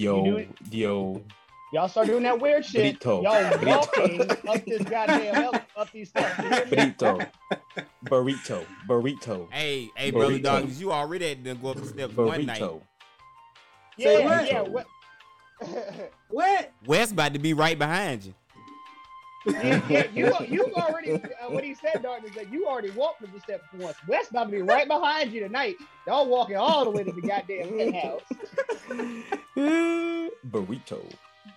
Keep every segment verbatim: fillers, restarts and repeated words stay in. Yo, yo. Y'all start doing that weird shit. Burrito. Y'all walking Burrito. up this goddamn ele- up these steps. Burrito. Burrito. Burrito. Hey, hey, Burrito. Brother dog, because you already had to go up the steps Burrito. one night. Yeah, Burrito. yeah. What? What? Wes about to be right behind you. Yeah, yeah, you you already, uh, what he said, Dark, is that you already walked up the steps once. Wes about to be right behind you tonight. Y'all walking all the way to the goddamn penthouse. Burrito.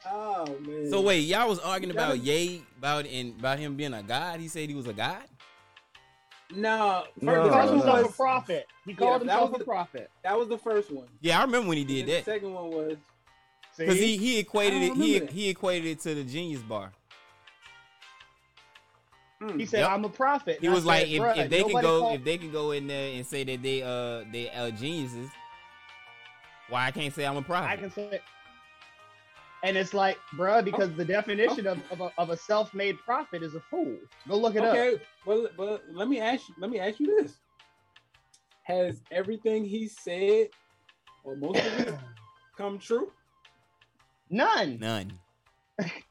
Oh man. So wait, y'all was arguing about Ye about and about him being a god. He said he was a god. No, first, no, he called himself was, a prophet. He called yeah, himself a the, prophet. That was the first one. Yeah, I remember when he did and that. The second one was because he he equated it he, he equated it to the Genius Bar. Mm, he said, yep. "I'm a prophet." He was like, "If, if they can go, called- if they can go in there and say that they uh they are geniuses, why I can't say I'm a prophet?" I can say it. And it's like, bruh, because oh, the definition oh. of, of, a, of a self-made prophet is a fool. Go look it okay, up. Okay, well, well, let me ask you, let me ask you this. Has everything he said, or most of it, come true? None. None.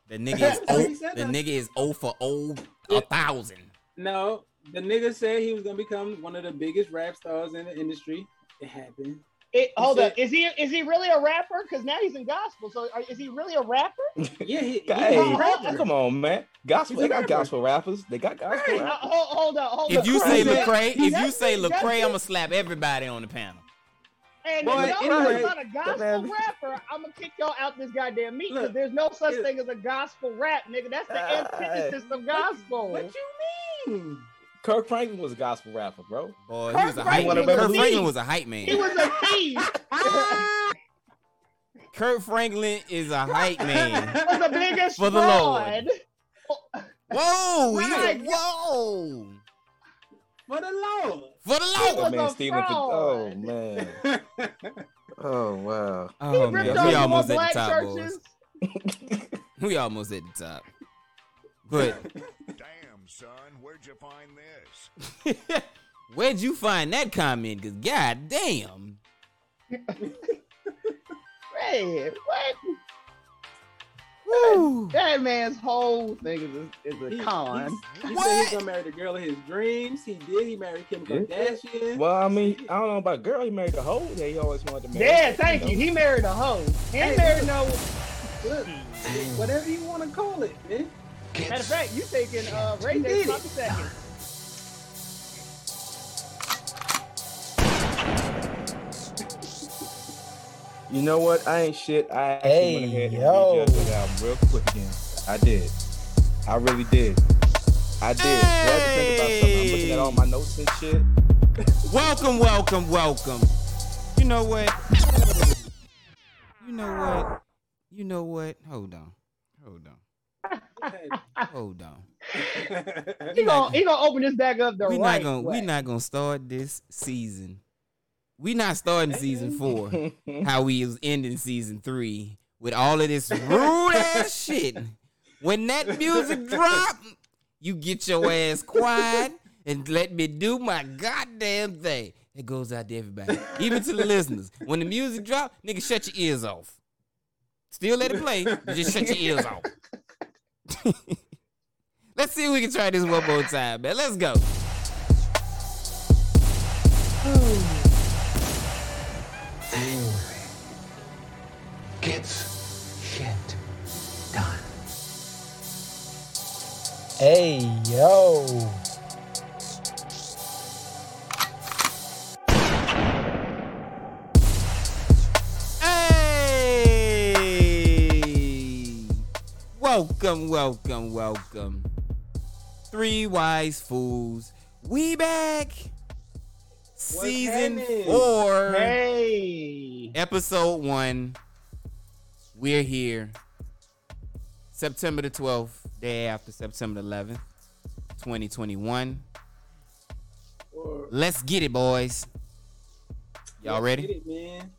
The nigga is o, the nigga is O for O a thousand. No, the nigga said he was gonna become one of the biggest rap stars in the industry. It happened. It, hold up, is he is he really a rapper? Because now he's in gospel. So are, is he really a rapper? Yeah, he, he's hey, a rapper. Come on, man. Gospel, they got gospel rappers. They got gospel. Hey, rappers. Uh, hold, hold up, hold if up. You say Lecrae, if you say Lecrae, I'm gonna slap everybody on the panel. And Boy, if y'all anyway, not a gospel rapper, I'm gonna kick y'all out this goddamn meet because there's no such it, thing as a gospel rap, nigga. That's the uh, antithesis of gospel. What, what you mean? Kirk Franklin was a gospel rapper, bro. Boy, he was a hype man. Kirk Franklin was a hype man. He was a thief. Kirk Franklin is a hype man. He was the biggest for the Lord. Whoa! Right. Yeah, whoa! For the Lord. For the Lord. Oh man, Steven. Oh man. Oh wow. Oh man. We almost at the top, boys. We almost at the top. But. Son, where'd you find this? Where'd you find that comment? Because god damn. Red, what? Woo. That, that man's whole thing is a, is a he, con. He what? Said he's gonna marry the girl of his dreams. He did. He married Kim Kardashian. Well, I mean, I don't know about a girl. He married a hoe that he always wanted to marry. Yeah, thank you. Know. He married a hoe. He ain't hey, married no... Look, whatever you want to call it, man. Matter of fact, you taking uh, Ray J top second. You know what? I ain't shit. I actually hey, went ahead and rejudged that album real quick again. I did. I really did. I did. Hey. Glad to think about something. I'm looking at all my notes and shit. Welcome, welcome, welcome. You know what? You know what? You know what? Hold on. Hold on. Hold on. He gonna, he gonna open this back up the we right not gonna, way. We're not gonna start this season. We're not starting season four. How we is ending season three with all of this rude ass shit. When that music drop, you get your ass quiet and let me do my goddamn thing. It goes out to everybody, even to the listeners. When the music drop, nigga, shut your ears off. Still let it play, but just shut your ears off. Let's see if we can try this one more time, man. Let's go. Angry gets shit done. Hey, yo. Welcome, welcome, welcome. Three Wise Fools. We back. What's Season happening? four. Hey. Episode one. We're here. September the twelfth, day after September the eleventh, twenty twenty-one. Or, Let's get it, boys. Y'all ready? Get it, man.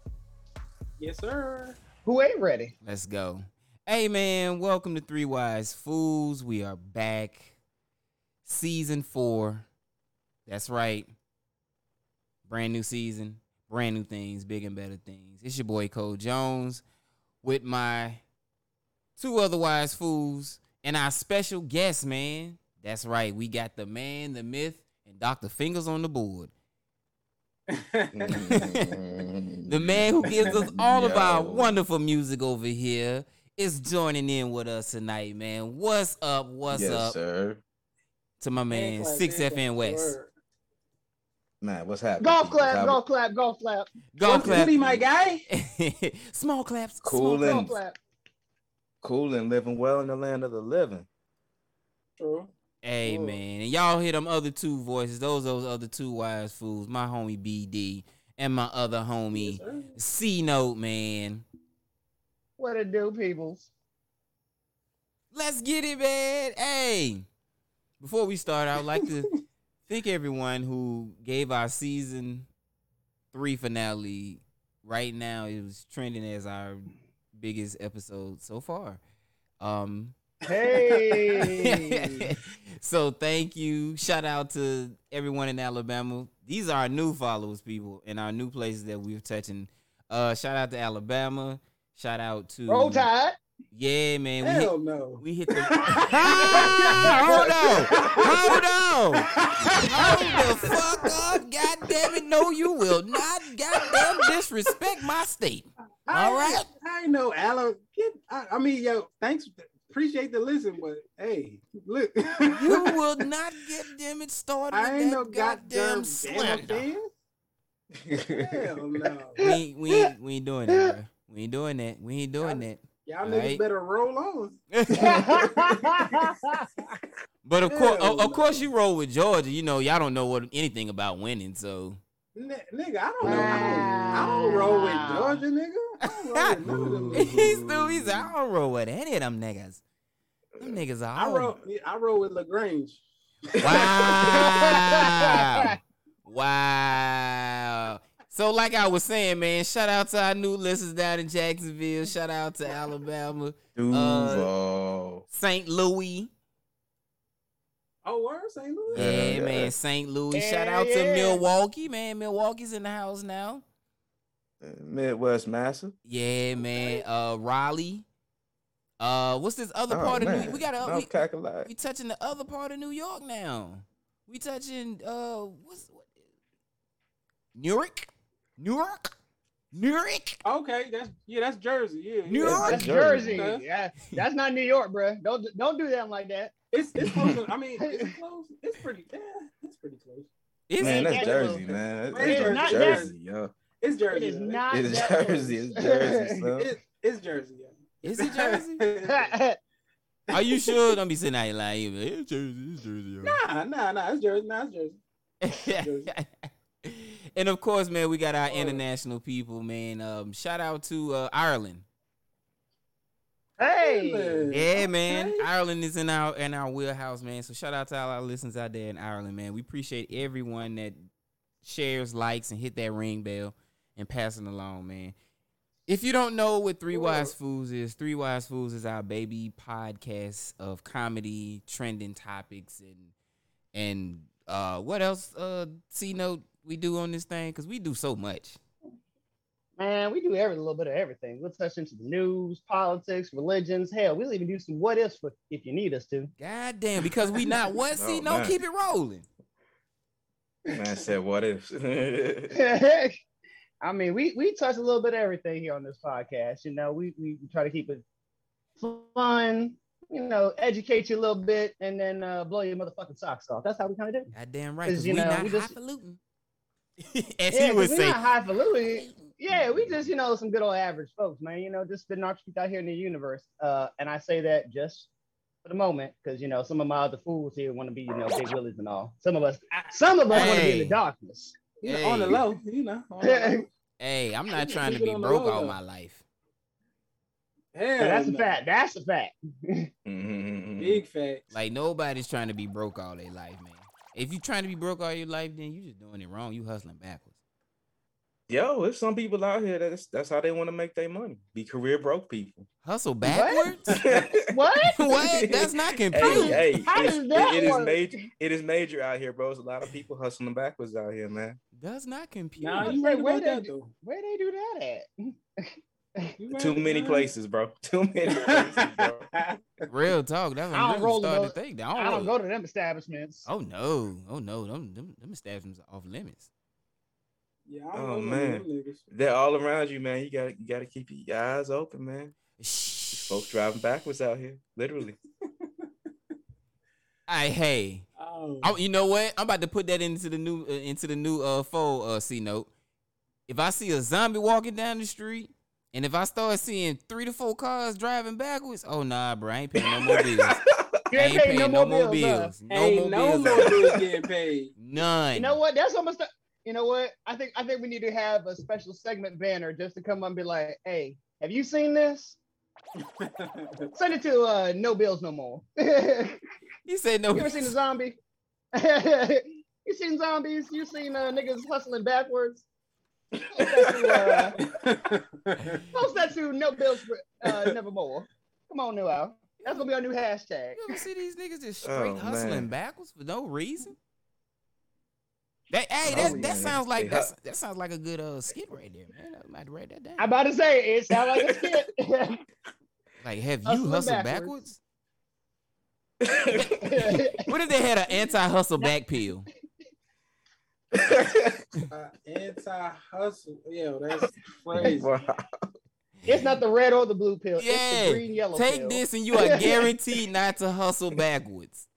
Yes, sir. Who ain't ready? Let's go. Hey man, welcome to Three Wise Fools. We are back. Season four. That's right. Brand new season. Brand new things. Big and better things. It's your boy Cole Jones with my two other wise fools and our special guest, man. That's right. We got the man, the myth, and Doctor Fingers on the board. The man who gives us all Yo. of our wonderful music over here is joining in with us tonight, man. What's up? What's yes, up? Sir. To my man, six F N West. Man, what's happening? Golf clap, golf clap, golf clap. Golf clap. Be my guy. Small claps. Cool small and clap. Cool and living well in the land of the living. True. Hey, True. man. And y'all hear them other two voices. Those those other two wise fools. My homie B D and my other homie yes, C-Note, man. What it do, peoples? Let's get it, man. Hey, before we start, I would like to thank everyone who gave our season three finale. Right now, it was trending as our biggest episode so far. Um, hey! So thank you. Shout out to everyone in Alabama. These are our new followers, people, and our new places that we're touching. Uh, shout out to Alabama. Shout out to Roll Tide. Yeah, man. Hell we hit, no. We hit the Hold on. Hold on. Hold the fuck up. God damn it. No, you will not goddamn disrespect my state. All I, right. I know Alabama. I, I mean, yo, thanks. Appreciate the listen, but hey, look. You will not get damn it started. I ain't no goddamn, goddamn slander. Hell no. We ain't we ain't we ain't doing that, bro. We ain't doing that. We ain't doing that. Y'all niggas right. better roll on. But of course, of, of course, you roll with Georgia. You know, y'all don't know what anything about winning, so. N- nigga, I don't know. I don't, I don't roll with Georgia, nigga. I don't roll with none of them. He's still, he's, I don't roll with any of them niggas. Them niggas are. I roll. I roll with LaGrange. Wow. Wow. So, like I was saying, man, shout out to our new listeners down in Jacksonville. Shout out to Alabama, uh, Saint Louis. Oh, where Saint Louis? Yeah, yeah, man, Saint Louis. Yeah, shout out yeah. to Milwaukee, man. Milwaukee's in the house now. Midwest Massa. Yeah, man. Uh, Raleigh. Uh, what's this other oh, part man. of New York? We got uh, no, we, we touching the other part of New York now. We touching uh, what's what? Newark. Newark, Newark. Okay, that's yeah, that's Jersey. Yeah, Newark, that's Jersey. Jersey. Yeah, that's not New York, bro. Don't don't do that like that. It's it's close. To, I mean, it's close. It's pretty. Yeah, it's pretty close. It's man, that's Jersey, man. That's Jersey, not Jersey, yo. It's Jersey. It's not. It's Jersey. It's Jersey. So. It's, it's Jersey. Yo. Is it Jersey? Are you sure? Don't be sitting out here lying. It's Jersey. It's Jersey. Yo. Nah, nah, nah. It's Jersey. Nah, it's Jersey. It's Jersey. And of course, man, we got our international people, man. Um, shout out to uh, Ireland. Hey, yeah, man, okay. Ireland is in our in our wheelhouse, man. So shout out to all our listeners out there in Ireland, man. We appreciate everyone that shares, likes, and hit that ring bell and passing along, man. If you don't know what Three Wise Fools is, Three Wise Fools is our baby podcast of comedy, trending topics, and and uh, what else? Uh, C-Note. We do on this thing because we do so much. Man, we do every little bit of everything. We'll touch into the news, politics, religions. Hell, we'll even do some what ifs if you need us to. God damn, because we not what? See, no, man. Keep it rolling. Man said what ifs. I mean, we we touch a little bit of everything here on this podcast. You know, we we try to keep it fun. You know, educate you a little bit, and then uh, blow your motherfucking socks off. That's how we kind of do. God damn right. Because you we know, not we just highfalutin. As yeah, he would say, not highfalutin. Yeah, we just, you know, some good old average folks, man. You know, just spitting our truth out here in the universe. Uh, and I say that just for the moment, because you know, some of my other fools here want to be, you know, big willies and all. Some of us, some of us hey. want to be in the darkness, you hey. know, on the low, you know. On the low. Hey, I'm not trying to be broke all my life. Hell so that's no. a fact. That's a fact. Mm-hmm. Big fact. Like nobody's trying to be broke all their life, man. If you're trying to be broke all your life, then you just doing it wrong. You hustling backwards. Yo, there's some people out here that's that's how they want to make their money. Be career broke people. Hustle backwards? What? What? What? That's not confusing. Hey, hey, how does that it, it work? Is major. It is major out here, bro. There's a lot of people hustling backwards out here, man. Does not compute. Nah, you right, where, they, where they do that at? You Too many places, bro. Too many places, bro. Real talk. That's what I don't I'm starting to think. I don't, I don't go to them establishments. Oh, no. Oh, no. Them, them, them establishments are off limits. Yeah, I don't oh, man. They're all around you, man. You got to you gotta keep your eyes open, man. These folks driving backwards out here, literally. I hey. Oh. I, you know what? I'm about to put that into the new uh, into the new uh fold uh C-Note. If I see a zombie walking down the street, and if I start seeing three to four cars driving backwards, oh nah, bro, I ain't paying no more bills. I ain't paying no, no more bills. bills. No ain't more no bills, bills getting paid. None. You know what? That's almost. A, you know what? I think I think we need to have a special segment banner just to come up and be like, "Hey, have you seen this? Send it to uh, No Bills No More." You said no. You ever seen a zombie? You seen zombies? You seen uh, niggas hustling backwards? Post that to No Bills uh, Nevermore. Come on, new out. That's gonna be our new hashtag. You ever see these niggas just straight oh, hustling man. backwards for no reason? That hey, that, oh, that yeah. sounds like yeah. that, that sounds like a good uh skit right there, man. I might write that down. I'm about to say it sounds like a skit. Like, have you hustling hustled backwards? backwards? What if they had an anti-hustle back peel? Uh, anti-hustle, yeah, that's crazy. Wow. It's not the red or the blue pill. Yeah. It's the green, yellow Take pill. This, and you are guaranteed not to hustle backwards.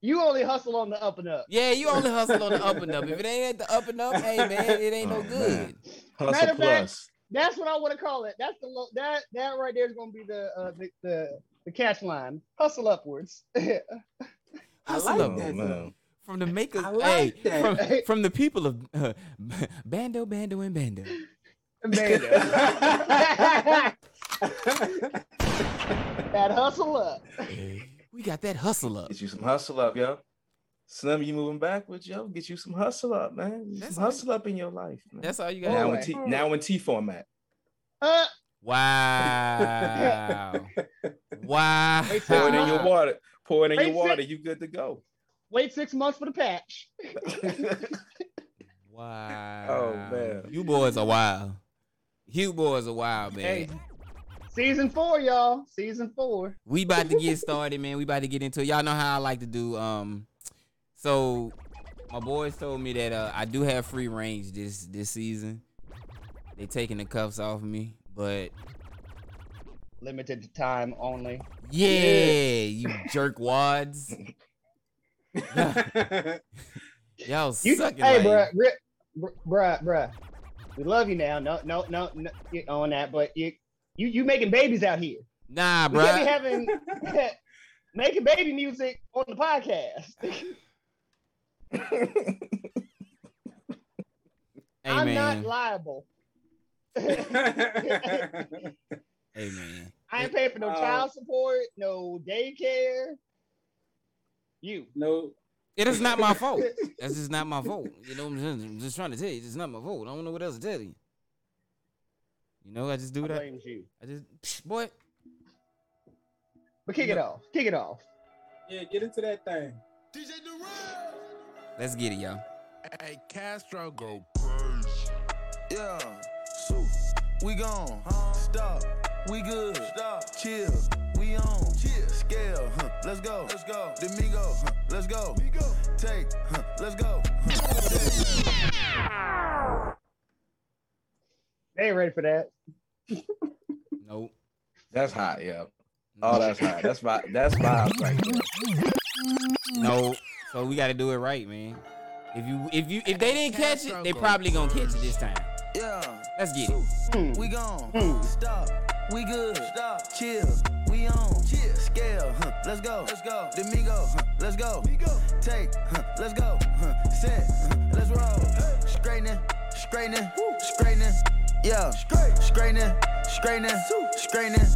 You only hustle on the up and up. Yeah, you only hustle on the up and up. If it ain't at the up and up, hey man, it ain't oh, no good. Hustle Matter plus. Fact, that's what I want to call it. That's the lo- that that right there is gonna be the uh, the, the the catch line. Hustle upwards. Hustle I like upwards. That, from the makers, like hey, from, from the people of uh, Bando, Bando, and Bando. Bando. That hustle up. We got that hustle up. Get you some hustle up, yo. Slim, you moving backwards, yo. Get you some hustle up, man. That's some hustle up in your life, man. That's all you got. Now, t- now in T format. Uh. Wow. Wow. Pour it in your water. Pour it in your water. You good to go. Wait six months for the patch. Wow. Oh, man. You boys are wild. You boys are wild, man. Hey, season four, y'all. Season four. We about to get started, man. We about to get into it. Y'all know how I like to do. Um, So, my boys told me that uh, I do have free range this, this season. They taking the cuffs off me, but... Limited time only. Yeah, you jerk wads. Y'all you, sucking hey, like... bruh, bruh, bruh, bruh. We love you now. No, no, no, no you're on that, but you, you, you making babies out here. Nah, bruh. We can't be having making baby music on the podcast. Hey, I'm man. not liable. Hey, man. I ain't paying for no uh, child support, no daycare. You no, it is not my fault. That's just not my fault. You know, I'm just, I'm just trying to tell you, it's just not my fault. I don't know what else to tell you. You know, I just do I that. You. I just, boy. But kick you know. it off. Kick it off. Yeah, get into that thing. D J Durant. Let's get it, y'all. Hey, Castro, go first. Yeah, so we gone. Huh? Stop. We good. Stop. Chill. We on. Chill. Scale. Huh? Let's go. Let's go. Domingo. Huh? Let's go. Migo. Take. Huh? Let's go. Huh? They ain't ready for that. Nope. That's hot, yeah. Oh, that's hot. That's my. That's my. Right no. So we got to do it right, man. If you, if you, if they didn't catch it, they probably gonna catch it this time. Yeah. Let's get it. Mm. We gone. Mm. Stop. We good. Stop. Chill. We on. Chill. Scale. Huh. Let's go. Let's go. Domingo. Huh. Let's go. Migo. Take. Huh. Let's go. Huh. Set. Huh. Let's roll. Hey. Straightening. Straightening. Woo. Straightening. Yeah. Straight. Straightening. Straightening. Straightening.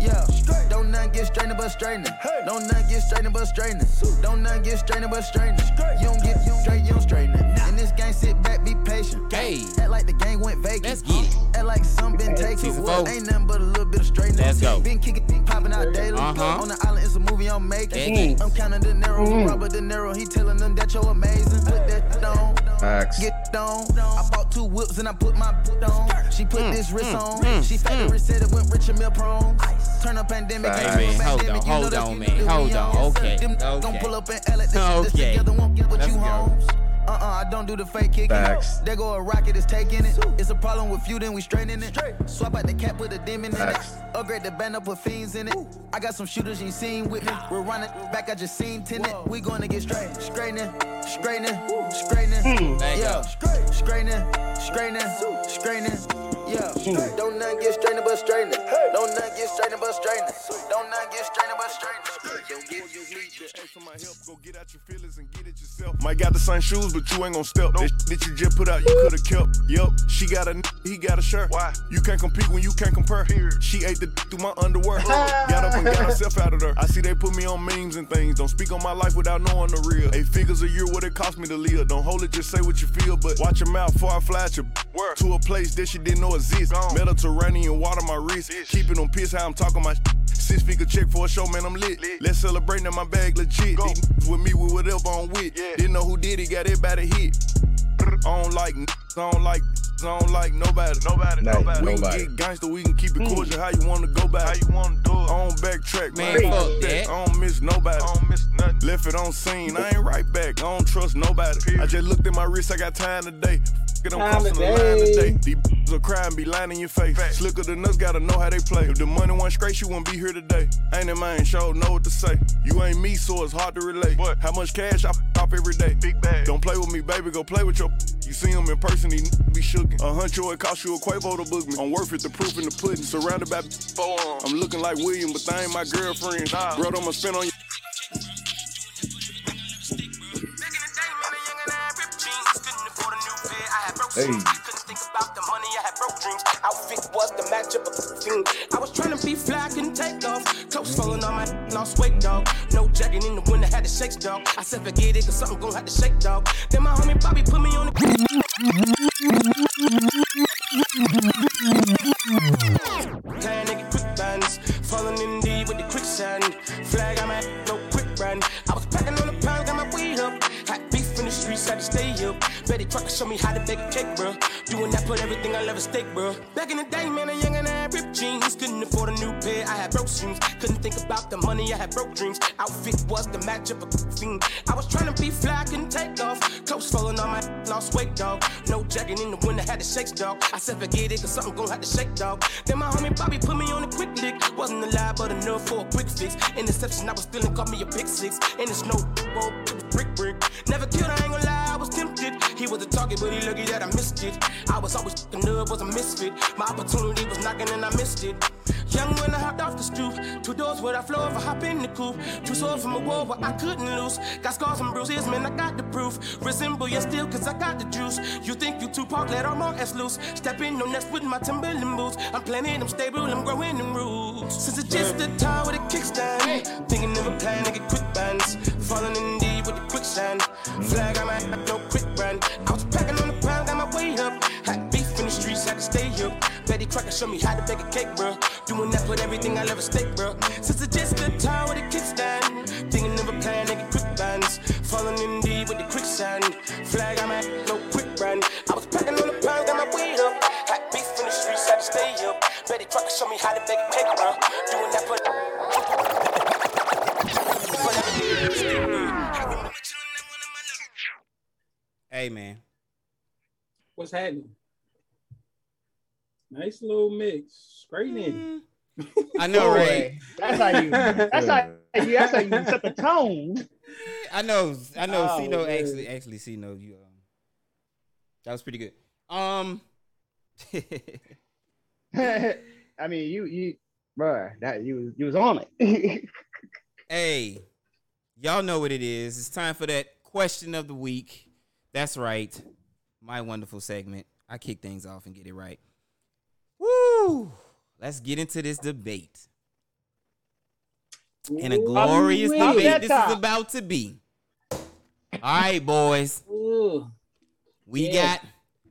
Yeah. Straight. Don't not get straightening but straightening. Hey. Don't not get straightening but straightening. Don't not get straightening but straightening. Straight. You don't get you don't straight. You don't straighten it. Nah. In this game, sit back, be patient. Hey. Act like the game went vacant. Let's get it. Act like something been taken. Ain't nothing but a little bit of straightening. Let's go. Been kicking. popping out daily. Uh-huh. On the island is a movie I'm making. Mm. I'm counting the narrow, mm. Robert De Niro. He telling them that you're amazing. Put that on, Max. Get on. I bought two whips and I put my boot on. She put mm. this wrist mm. on. Mm. She fat mm. the said it went rich and meal prone. Turn up pandemic. Hey, man, hold on, hold on, man. Hold on, okay. Okay. Don't pull up and L A. Together won't get what you home. Uh-uh, I don't do the fake kicking. Facts. There go a rocket, it's taking it. It's a problem with you, then we straighten it. Swap out the cap with a demon in it. Upgrade the band up with fiends in it. I got some shooters you seen with me. We're running back, I just seen tenant. We gonna get straight. Straightening, straightening, straightening. Yeah, straightening, straightening, straightening. Yeah, don't not get straightened but straightening. Don't not get straightened but straightening. Don't not get straightened but straightening. Might got the same shoes, but you ain't gon' step. That shit that you just put out, you coulda kept. Yup, she got a n- he got a shirt. Why? You can't compete when you can't compare. She ate the d- through my underwear. Got up and got herself out of there. I see they put me on memes and things. Don't speak on my life without knowing the real. Eight figures a year, what it cost me to live. Don't hold it, just say what you feel. But watch your mouth before I fly at your b- to a place that she didn't know exists. Gone. Mediterranean water my wrist. Ish. Keeping them pissed how I'm talking my sh- six figure check for a show, man, I'm lit. lit. Let's celebrate now, my bag legit. Go. These with me with whatever I'm with. Yeah. Didn't know who did it, got everybody hit. I don't like, I don't like, I don't like nobody, nobody, no, nobody. We nobody. Can get gangster, we can keep it mm. cordial. How you wanna go back? How you wanna do it? I don't backtrack, man. Fuck that. I don't miss nobody. I don't miss nothing. Left it on scene, I ain't right back. I don't trust nobody. Period. I just looked at my wrist, I got time today. F- it, I'm crossing the line today. These b****s will cry and be lying in your face. Fact. Slicker than us, gotta know how they play. If the money wasn't straight, you wouldn't be here today. Ain't in mind, show know what to say. You ain't me, so it's hard to relate. But how much cash I f*** off every day? Big bag. Don't play with me, baby, go play with your b****. You see him in person, he n- be shook. A huncho, it cost you a Quavo to book me. I'm worth it, the proof in the pudding. Surrounded by four on. I'm looking like William, but they ain't my girlfriend. Nah. Bro, I'ma spin on you. Hey. I couldn't think about the money, I had broke dreams. Outfit was the matchup of the team. I was trying to be fly, I couldn't take off. Coats falling on my lost weight, dog. No jacket in the winter, had to shake, dog. I said forget it, cause something gon' have to shake, dog. Then my homie Bobby put me on the Tan nigga quick bands, falling in D with the quicksand. Flag on my no quick brand. I was packing on the pound, got my weed up. Had beef in the streets, had to stay up. Betty Crocker show me how to bake a cake, bro. Doing that, put everything I love at stake, bro. Back in the day, man, a young and I had ripped jeans. Couldn't afford a new pair, I had broke dreams. Couldn't think about the money, I had broke dreams. Outfit was the match of a fiend. I was trying to be fly, I couldn't take off. Coats falling on my lost weight, dog. No jacket in the winter, had to shake, dog. I said forget it, cause something gon' have to shake, dog. Then my homie Bobby put me on a quick lick. Wasn't alive, but enough for a quick fix. Interception, I was stealing, caught me a pick six. In the snow, roll, brick, brick. Never killed, I ain't gonna lie, I was tempted. He was a target, but he lucky that I missed it. I was always f***ing up, was a misfit. My opportunity was knocking and I missed it. Young when I hopped off the stoop. Two doors where I floor if I hop in the coupe. Two swords from a wall where I couldn't lose. Got scars and bruises, man, I got the proof. Resemble you still, cause I got the juice. You think you Tupac, let all my ass loose. Stepping on next with my Timberland boots. I'm planning, I'm stable, I'm growing in roots. Since it's just a tie with a kickstand. Thinking never plan, I get quick bands. Falling in deep with the quicksand. Flag on my head, no quick brand. I was packing on the ground, got my way up. Had beef in the streets, had to stay up. Betty Crocker showed me how to bake a cake, bro. Doing that, put everything I love at stake, bro. Since I just the time with a kickstand. Thinking never plan, nigga, quick bands. Falling in deep with the quicksand. Flag on my head, no quick brand. I was packing on the ground, got my way up. Had beef in the streets, had to stay up. Betty Crocker showed me how to bake a cake, bro. Doing that, put. Hey, man. What's happening? Nice little mix. Straight in. Mm. I know, right? That's how you that's how you that's how you set the tone. I know. I know oh, C-Note actually actually C-Note you um that was pretty good. Um I mean you you bruh, that you you was on it. Hey, y'all know what it is. It's time for that question of the week. That's right. My wonderful segment. I kick things off and get it right. Woo! Let's get into this debate. And a glorious Ooh, debate this is about to be. All right, boys. Ooh. We yeah. got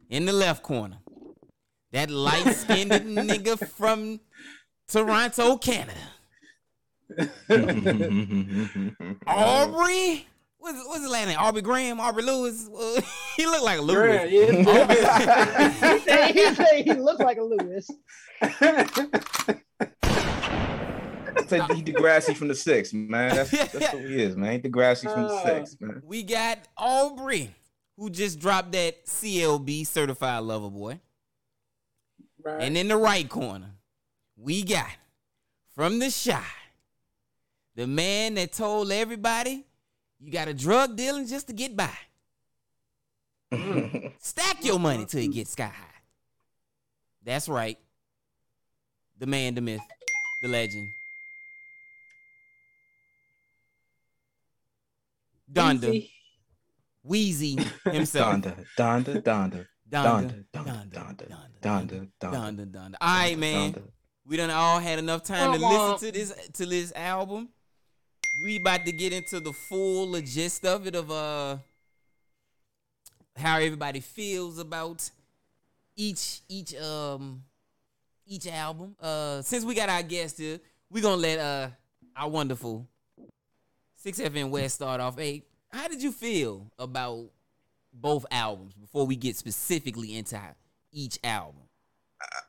in the left corner that light-skinned nigga from Toronto, Canada. Aubrey? What's, what's his last name? Aubrey Graham? Aubrey Lewis? Uh, he looked like a Lewis. Graham, yeah. he, said, he said he looked like a Lewis. Take the Degrassi from the six, man. That's, that's what he is, man. Degrassi from the six, man. We got Aubrey, who just dropped that C L B, Certified Lover Boy. Right. And in the right corner, we got from the shy, the man that told everybody you got a drug dealing just to get by. Mm. Stack your money till you get sky high. That's right. The man, the myth, the legend. Donda, Weezy, Weezy himself. Donda, Donda, Donda, Donda, Donda, Donda, Donda, Donda, Donda. All right, man. Donda. We done all had enough time to listen to this to this album. We about to get into the full gist of it, of uh how everybody feels about each each um each album. Uh, since we got our guest here, we gonna let uh our wonderful six F N West start off. Hey, how did you feel about both albums before we get specifically into each album? Uh,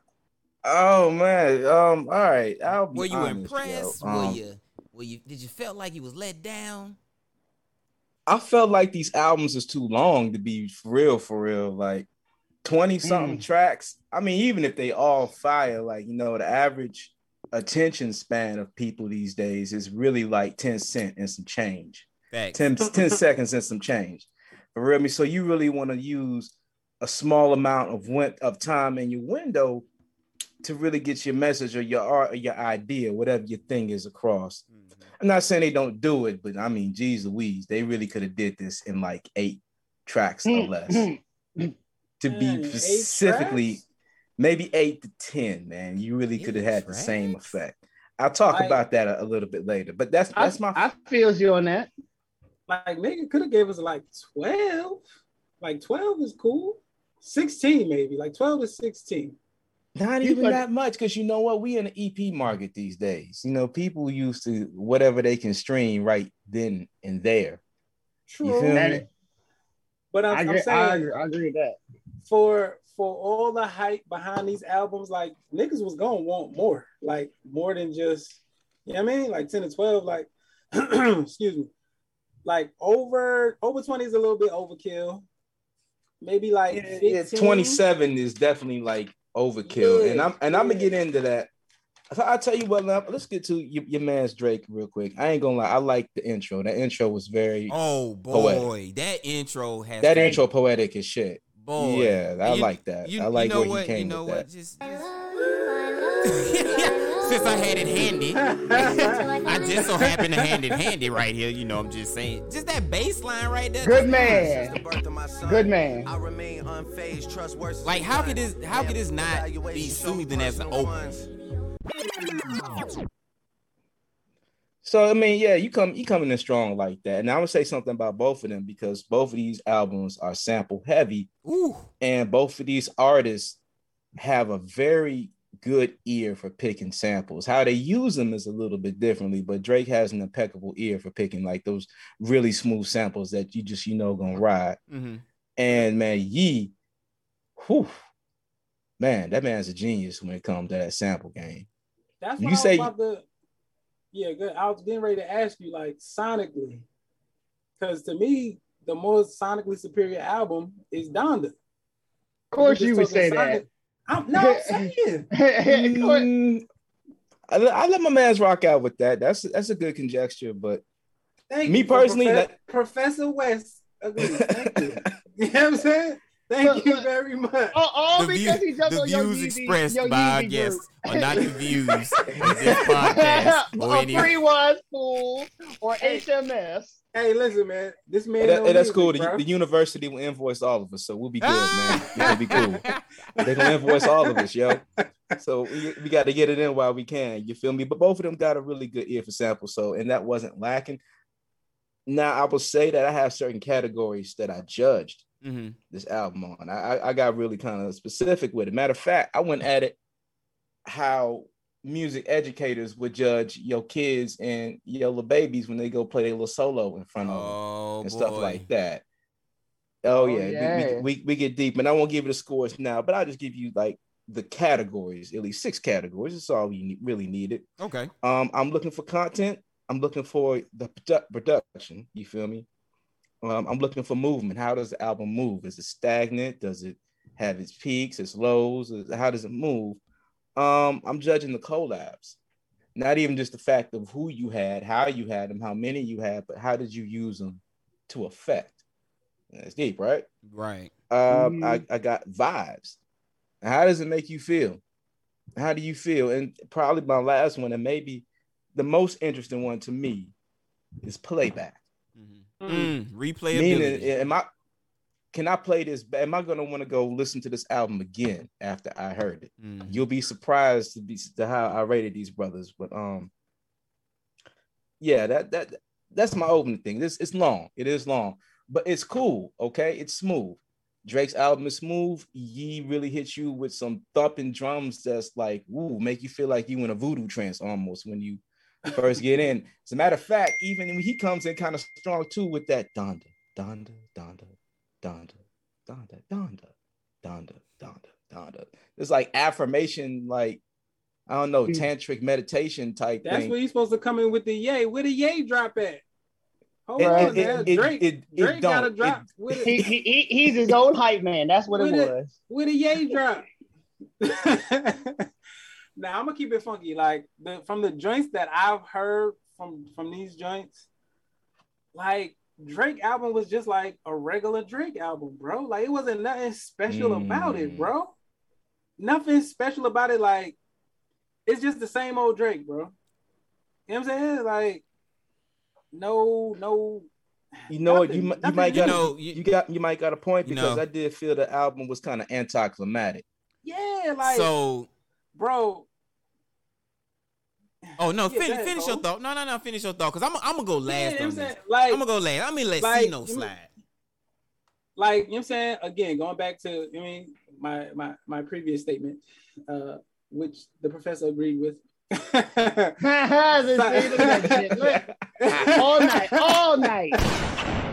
oh man, um, all right. I'll be were you honest, impressed? Yo. Um, were you? Were you? Did you feel like you was let down? I felt like these albums was too long to be for real. For real, like twenty something mm. tracks. I mean, even if they all fire, like you know, the average attention span of people these days is really like ten cents and some change. Thanks. ten, ten seconds and some change. For real, I mean, so you really want to use a small amount of win- of time in your window to really get your message or your art or your idea, whatever your thing is, across. Mm-hmm. I'm not saying they don't do it, but I mean, geez Louise, they really could have did this in like eight tracks or less. To be specifically... Maybe eight to ten, man. You really could have had the same effect. I'll talk like, about that a, a little bit later. But that's that's I, my. I feels you on that. Like, nigga could have gave us like twelve. Like twelve is cool. Sixteen maybe. Like twelve to sixteen. Not you even like, that much, because you know what? We in the E P market these days. You know, people used to whatever they can stream right then and there. True. You feel me? But I'm, I agree, I'm saying I agree, I agree with that. For. For all the hype behind these albums, like niggas was gonna want more, like more than just, you know what I mean? Like ten to twelve, like, excuse me. Like over, over twenty is a little bit overkill. Maybe like yeah, yeah, twenty-seven is definitely like overkill. Yeah, and I'm and yeah. I'm gonna get into that. I'll tell you what, let's get to your, your man's Drake real quick. I ain't gonna lie, I like the intro. That intro was very Oh boy, poetic. That intro has that been... intro poetic as shit. Boy. Yeah, I you, like that. You, I like you know where what, he came you know with what? That. Just, just... Since I had it handy, I just so happen to hand it handy right here. You know, I'm just saying, just that bass line right there. Good man. The Good man. I remain unfazed, trust worse. Like, how could this? How could this not be soothing as an open? So I mean, yeah, you come you coming in strong like that. And I would say something about both of them, because both of these albums are sample heavy. Ooh. And both of these artists have a very good ear for picking samples. How they use them is a little bit differently, but Drake has an impeccable ear for picking like those really smooth samples that you just, you know, gonna ride. Mm-hmm. And man, Ye, whew, man, that man's a genius when it comes to that sample game. That's you say. Yeah, good. I was getting ready to ask you, like, sonically, because to me, the most sonically superior album is Donda. Of course you would say sonic- that. I'm not saying. mm, I, I let my man's rock out with that. That's that's a good conjecture, but Thank me personally... Profe- that- Professor West agrees. Thank you. You know what I'm saying? Thank you very much. Oh, oh, the because view, he jumped the on views your Yeezy, expressed your by our guests are not the views of this podcast or any Three Wise Fools or H M S. Hey, listen, man. This man. Hey, that, hey, that's music, cool. The, the university will invoice all of us, so we'll be good, man. It'll be cool. They're gonna invoice all of us, yo. So we, we got to get it in while we can. You feel me? But both of them got a really good ear for samples, so and that wasn't lacking. Now I will say that I have certain categories that I judged. Mm-hmm. This album on. I I got really kind of specific with it. Matter of fact, I went at it how music educators would judge your kids and your little babies when they go play their little solo in front of oh, them and boy. stuff like that. Oh, oh yeah, yeah. We, we, we get deep, and I won't give you the scores now, but I'll just give you like the categories, at least six categories. That's all you really needed. Okay. Um, I'm looking for content. I'm looking for the produ- production. You feel me? Um, I'm looking for movement. How does the album move? Is it stagnant? Does it have its peaks, its lows? How does it move? Um, I'm judging the collabs. Not even just the fact of who you had, how you had them, how many you had, but how did you use them to affect? That's deep, right? Right. Um, mm-hmm. I, I got vibes. How does it make you feel? How do you feel? And probably my last one, and maybe the most interesting one to me, is playback. Mm-hmm. Mm, replayability. Meaning, am I, can I play this? Am I going to want to go listen to this album again after I heard it? Mm-hmm. You'll be surprised to be to how I rated these brothers. But um, yeah, that that that's my opening thing. This it's long. It is long. But it's cool, okay? It's smooth. Drake's album is smooth. Ye really hits you with some thumping drums that's like, ooh, make you feel like you in a voodoo trance almost when you first get in. As a matter of fact, even when he comes in kind of strong too with that Donda, Donda, Donda, Donda, Donda, Donda, Donda, Donda, Donda. It's like affirmation, like, I don't know, tantric meditation type that's thing. That's where you're supposed to come in with the Ye. Where the Ye drop at? Hold it, on, it, it, Drake, it, it, Drake it got a drop. It, with it. He, he, he's his own hype man. That's what with it was. A, with a Ye drop. Now I'm gonna keep it funky. Like the, from the joints that I've heard from from these joints, like Drake album was just like a regular Drake album, bro. Like it wasn't nothing special mm. about it, bro. Nothing special about it. Like it's just the same old Drake, bro. You know what I'm saying? Like. No, no. You know what? You, you might got you, know, you, you got you might got a point because you know. I did feel the album was kind of anticlimactic. Yeah, like so, bro. Oh no! Yeah, fin- finish your thought. No, no, no. Finish your thought because I'm I'm gonna go last. Yeah, on this. Like, I'm gonna go last. I'm gonna let like, C-Note slide. Like you know what I'm saying again, going back to I mean my my my previous statement, uh, which the professor agreed with. all night, all night.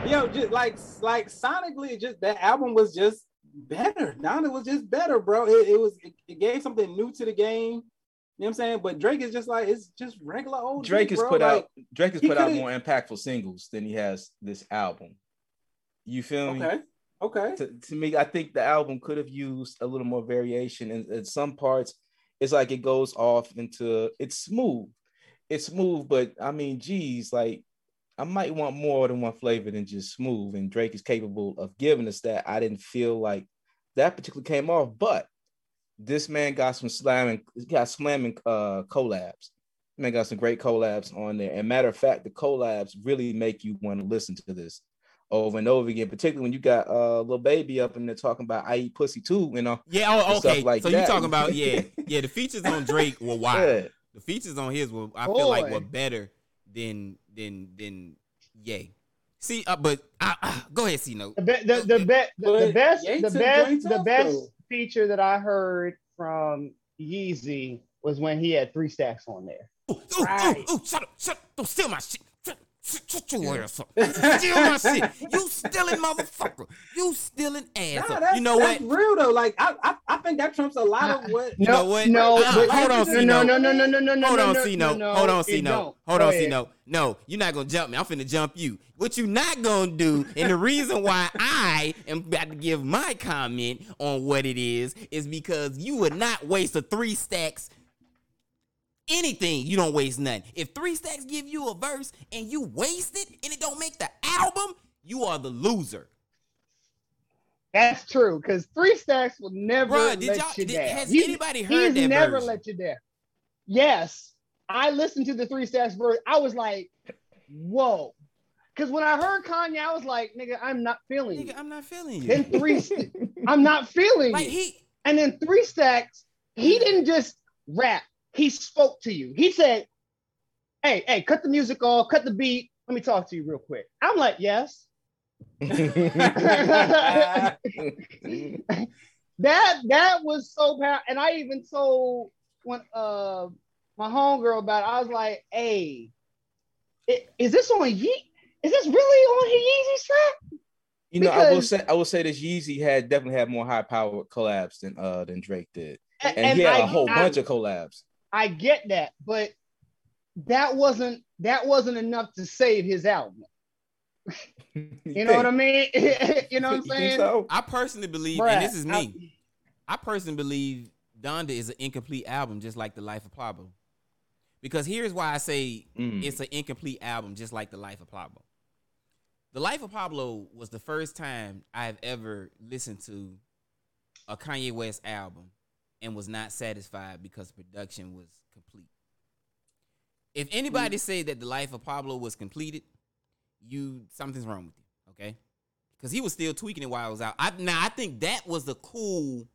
Yo, just like, like sonically, just that album was just better. Donda was just better, bro. It, it was, it, it gave something new to the game. You know what I'm saying? But Drake is just like, it's just regular old Drake. Drake has put like, out, Drake has put out more impactful singles than he has this album. You feel me? Okay. Okay. To, to me, I think the album could have used a little more variation in, in some parts. It's like it goes off into, it's smooth. It's smooth, but I mean, geez, like I might want more than one flavor than just smooth. And Drake is capable of giving us that. I didn't feel like that particularly came off, but this man got some slamming, got slamming uh, collabs. This man got some great collabs on there. And matter of fact, the collabs really make you want to listen to this over and over again, particularly when you got a uh, little baby up in there talking about I eat pussy too, you know. Yeah, oh, okay. Like so you talking about yeah, yeah. The features on Drake were wild. Yeah. The features on his were I Boy. feel like were better than than than Ye. See, uh, but uh, uh, go ahead, C-Note. The, be- the, the, be- the, the best, the best, the best feature that I heard from Yeezy was when he had Three Stacks on there. Ooh, ooh, right. ooh, ooh, shut up, shut up! Don't steal my shit. Shut your ass up. Steal my shit. You stealing motherfucker. You stealing ass nah, up. You know that's what? Real though. Like I, I, I think that trumps a lot nah, of what. You no, know what? No, uh, but, hold on, C-Note. No, no, no, no, no, no, no. Hold on, C-Note. No, no, hold on, C-Note. Hold on, C-Note. No, you're not gonna jump me. I'm finna jump you. What you not gonna do, and the reason why I am about to give my comment on what it is, is because you would not waste a Three Stacks. Anything, you don't waste nothing. If Three Stacks give you a verse and you waste it and it don't make the album, you are the loser. That's true, because Three Stacks will never Bruh, did let y'all, you did, down. Has he, anybody heard he's that never verse? Let you down. Yes, I listened to the Three Stacks verse. I was like, whoa. Because when I heard Kanye, I was like, nigga, I'm not feeling nigga, you. I'm not feeling you. Then three, I'm not feeling like you. He, and then Three Stacks, he didn't just rap. He spoke to you. He said, hey, hey, cut the music off, cut the beat. Let me talk to you real quick. I'm like, yes. that that was so powerful. And I even told when uh my homegirl about it. I was like, hey, is this on Ye? Is this really on Yeezy's track? You know, because I will say I will say this: Yeezy had definitely had more high power collabs than uh than Drake did, and, and he had I, a whole I, bunch of collabs. I get that, but that wasn't that wasn't enough to save his album. you, you know think? what I mean? You know what I'm saying? So? I personally believe, Bruh, and this is me. I, I personally believe Donda is an incomplete album, just like The Life of Pablo. Because here's why I say mm. it's an incomplete album, just like The Life of Pablo. The Life of Pablo was the first time I've ever listened to a Kanye West album and was not satisfied because production was complete. If anybody mm. say that The Life of Pablo was completed, you something's wrong with you, okay? Because he was still tweaking it while I was out. I, now, I think that was the cool,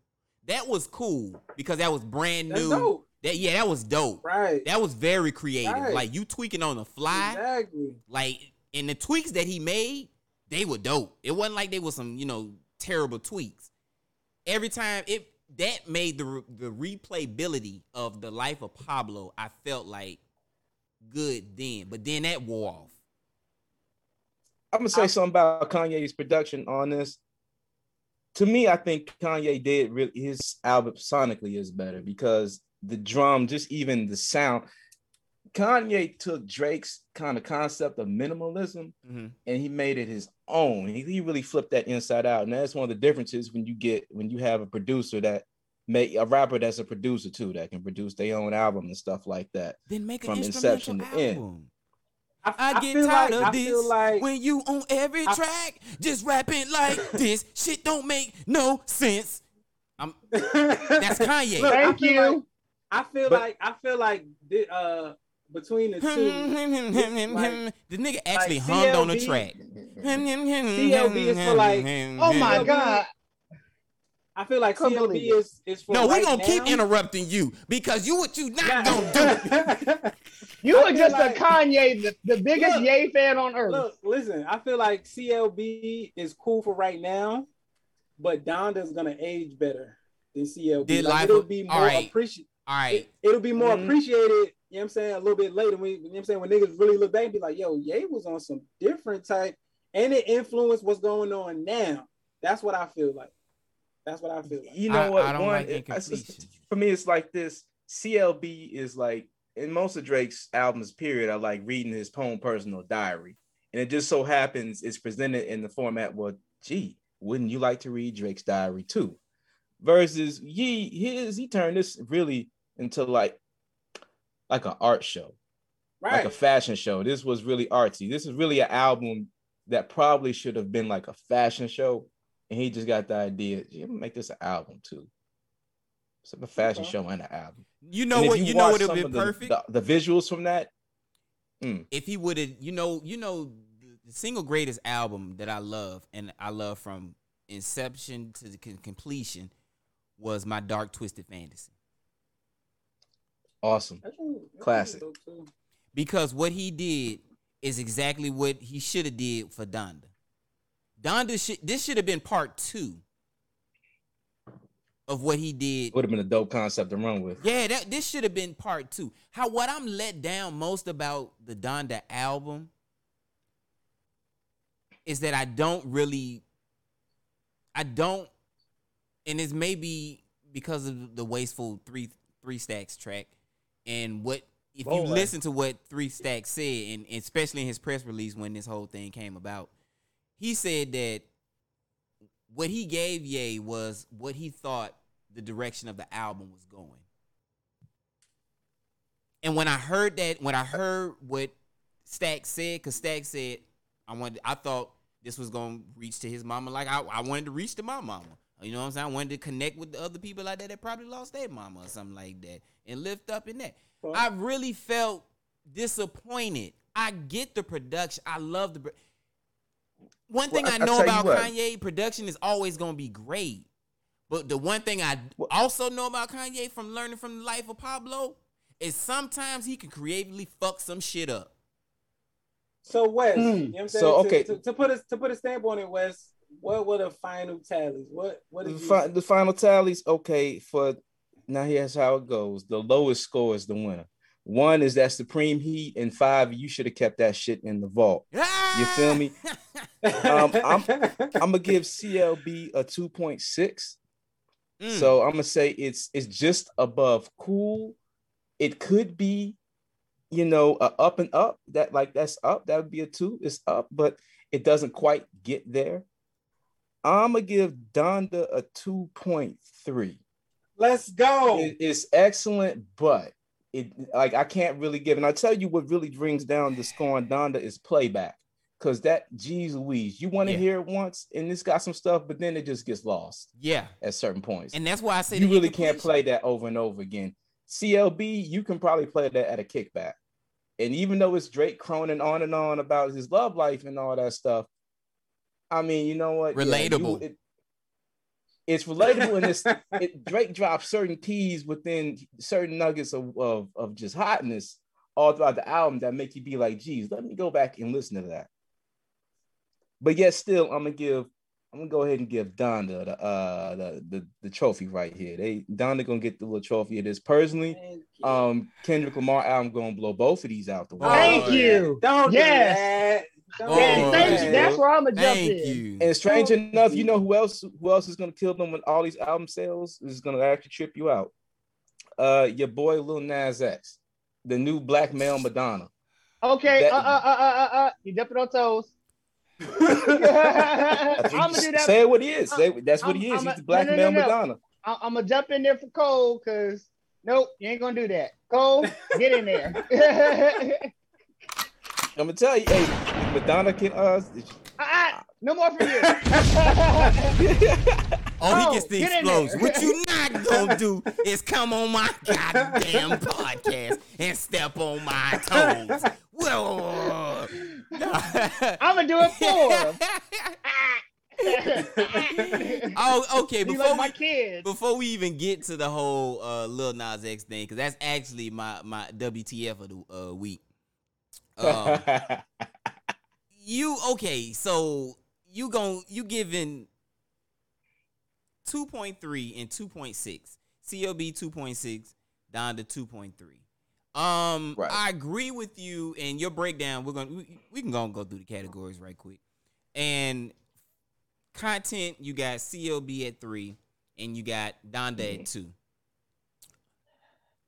that was cool because that was brand That's new. Dope. That, yeah, that was dope. Right. That was very creative. Right. Like, you tweaking on the fly. Exactly. Like, and the tweaks that he made, they were dope. It wasn't like they were some, you know, terrible tweaks. Every time, it that made the the replayability of The Life of Pablo, I felt like, good then. But then that wore off. I'm going to say I, something about Kanye's production on this. To me, I think Kanye did, really, his album sonically is better because the drum, just even the sound. Kanye took Drake's kind of concept of minimalism mm-hmm. and he made it his own. He, he really flipped that inside out. And that's one of the differences when you get, when you have a producer that make a rapper that's a producer too, that can produce their own album and stuff like that. Then make an from inception to album. End. I, I, I get tired like, of this like when you on every I, track, just rapping like this. Shit don't make no sense. I'm, that's Kanye. Look, Thank you. Like, I feel but, like I feel like the, uh, between the two, like, the nigga actually like hummed C L B, on the track. C L B is for like, oh my god. I feel like C L B is, is for. No, right, we're gonna now. keep interrupting you because you what you not yeah. gonna do. You I are just like, a Kanye, the, the biggest look, Ye fan on earth. Look, listen, I feel like C L B is cool for right now, but Donda's gonna age better than C L B. Did like, it'll be more right. appreciated. All right. It, it'll be more mm-hmm. appreciated, you know what I'm saying, a little bit later. When, you know what I'm saying, when niggas really look back and be like, yo, Ye was on some different type, and it influenced what's going on now. That's what I feel like. That's what I feel like. You know I, what? I don't One, like it, just, for me, it's like this. C L B is like, in most of Drake's albums, period, I like reading his poem personal diary. And it just so happens it's presented in the format, well, gee, wouldn't you like to read Drake's diary too? Versus Ye, his, he turned this really into like like an art show, right. like a fashion show. This was really artsy. This is really an album that probably should have been like a fashion show. And he just got the idea, yeah, make this an album too. It's like a fashion okay. show and an album. You know and what? You, you know what would have been the, perfect? The, the visuals from that. Mm. If he would have, you know, you know, the single greatest album that I love and I love from inception to the c- completion was My Dark Twisted Fantasy. Awesome. Classic. Because what he did is exactly what he should have did for Donda. Donda, sh- this should have been part two of what he did. Would have been a dope concept to run with. Yeah, that, this should have been part two. How what I'm let down most about the Donda album is that I don't really, I don't, and it's maybe because of the wasteful three three stacks track and what, if Roll you right. listen to what Three Stacks said, and, and especially in his press release when this whole thing came about, he said that what he gave Ye was what he thought the direction of the album was going. And when I heard that, when I heard what Stack said, because Stack said, I wanted, I thought this was going to reach to his mama. Like, I, I wanted to reach to my mama. You know what I'm saying? I wanted to connect with the other people like that that probably lost their mama or something like that and lift up in that. Well, I really felt disappointed. I get the production. I love the production. One thing well, I, I know I about Kanye, production is always going to be great. But the one thing I well, also know about Kanye from learning from The Life of Pablo is sometimes he can creatively fuck some shit up. So, Wes, mm. you know what I'm saying? So, okay. to, to, to, put a, to put a stamp on it, Wes, what were the final tallies? What, what did the, fi- the final tallies, okay, for now here's how it goes. The lowest score is the winner. One is that Supreme Heat, and five, you should have kept that shit in the vault. You feel me? um, I'm, I'm gonna give C L B a two point six. Mm. So I'm gonna say it's it's just above cool. It could be, you know, a up and up. That like that's up. That would be a two. It's up, but it doesn't quite get there. I'm gonna give Donda a two point three. Let's go. It, it's excellent, but it like I can't really give. And I tell you what really brings down the score on Donda is playback. Cause that, geez Louise, you want to yeah. hear it once, and it's got some stuff, but then it just gets lost. Yeah, at certain points, and that's why I say you really can't play that over and over again. C L B, you can probably play that at a kickback, and even though it's Drake croning on and on about his love life and all that stuff, I mean, you know what? Relatable. Yeah, you, it, it's relatable, and it's it, Drake drops certain keys within certain nuggets of, of of just hotness all throughout the album that make you be like, geez, let me go back and listen to that. But yet still, I'm gonna give. I'm gonna go ahead and give Donda the uh, the, the the trophy right here. They Donda gonna get the little trophy of this personally. Um, Kendrick Lamar album gonna blow both of these out the water. Thank you. Don't yes. do that. Don't oh, do thank that. you. That's where I'm gonna jump thank in. You. And strange Don't enough, you know who else? Who else is gonna kill them when all these album sales is gonna actually trip you out? Uh, your boy Lil Nas X, the new black male Madonna. Okay. That, uh, uh uh uh uh. You dipping on toes. I'm gonna do that. Say what he is. Say, that's what I'm, he is. I'm He's a, the black no, no, no, male no. Madonna. I, I'm gonna jump in there for Cole, cause nope, you ain't gonna do that. Cole, get in there. I'm gonna tell you, hey, Madonna can uh, uh no more for you. Oh, he gets the explosion. What you not gonna do is come on my goddamn podcast and step on my toes. Whoa. I'm gonna do it for. Oh, okay. Before like my we, kids. Before we even get to the whole uh, Lil Nas X thing, because that's actually my my W T F of the uh, week. Um, you okay? So you gon' you giving two point three and two point six. C L B two point six. Donda two point three. Um, right. I agree with you and your breakdown. We're gonna we, we can go and go through the categories right quick. And content, you got C L B at three, and you got Donda mm-hmm. at two.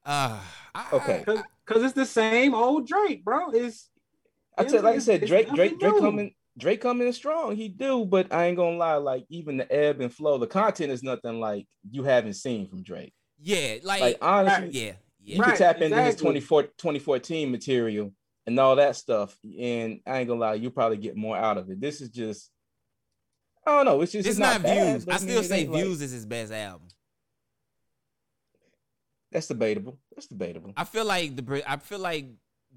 Uh, I, okay, because because it's the same old Drake, bro. Is I tell like I said, Drake Drake Drake coming Drake coming strong. He do, but I ain't gonna lie. Like even the ebb and flow, the content is nothing like you haven't seen from Drake. Yeah, like, like honestly, yeah. Yeah. You right, can tap exactly. into his twenty fourteen material and all that stuff, and I ain't gonna lie, you'll probably get more out of it. This is just, I don't know. It's just it's not, not Views. Bad, I still say Views like, is his best album. That's debatable. That's debatable. I feel like the I feel like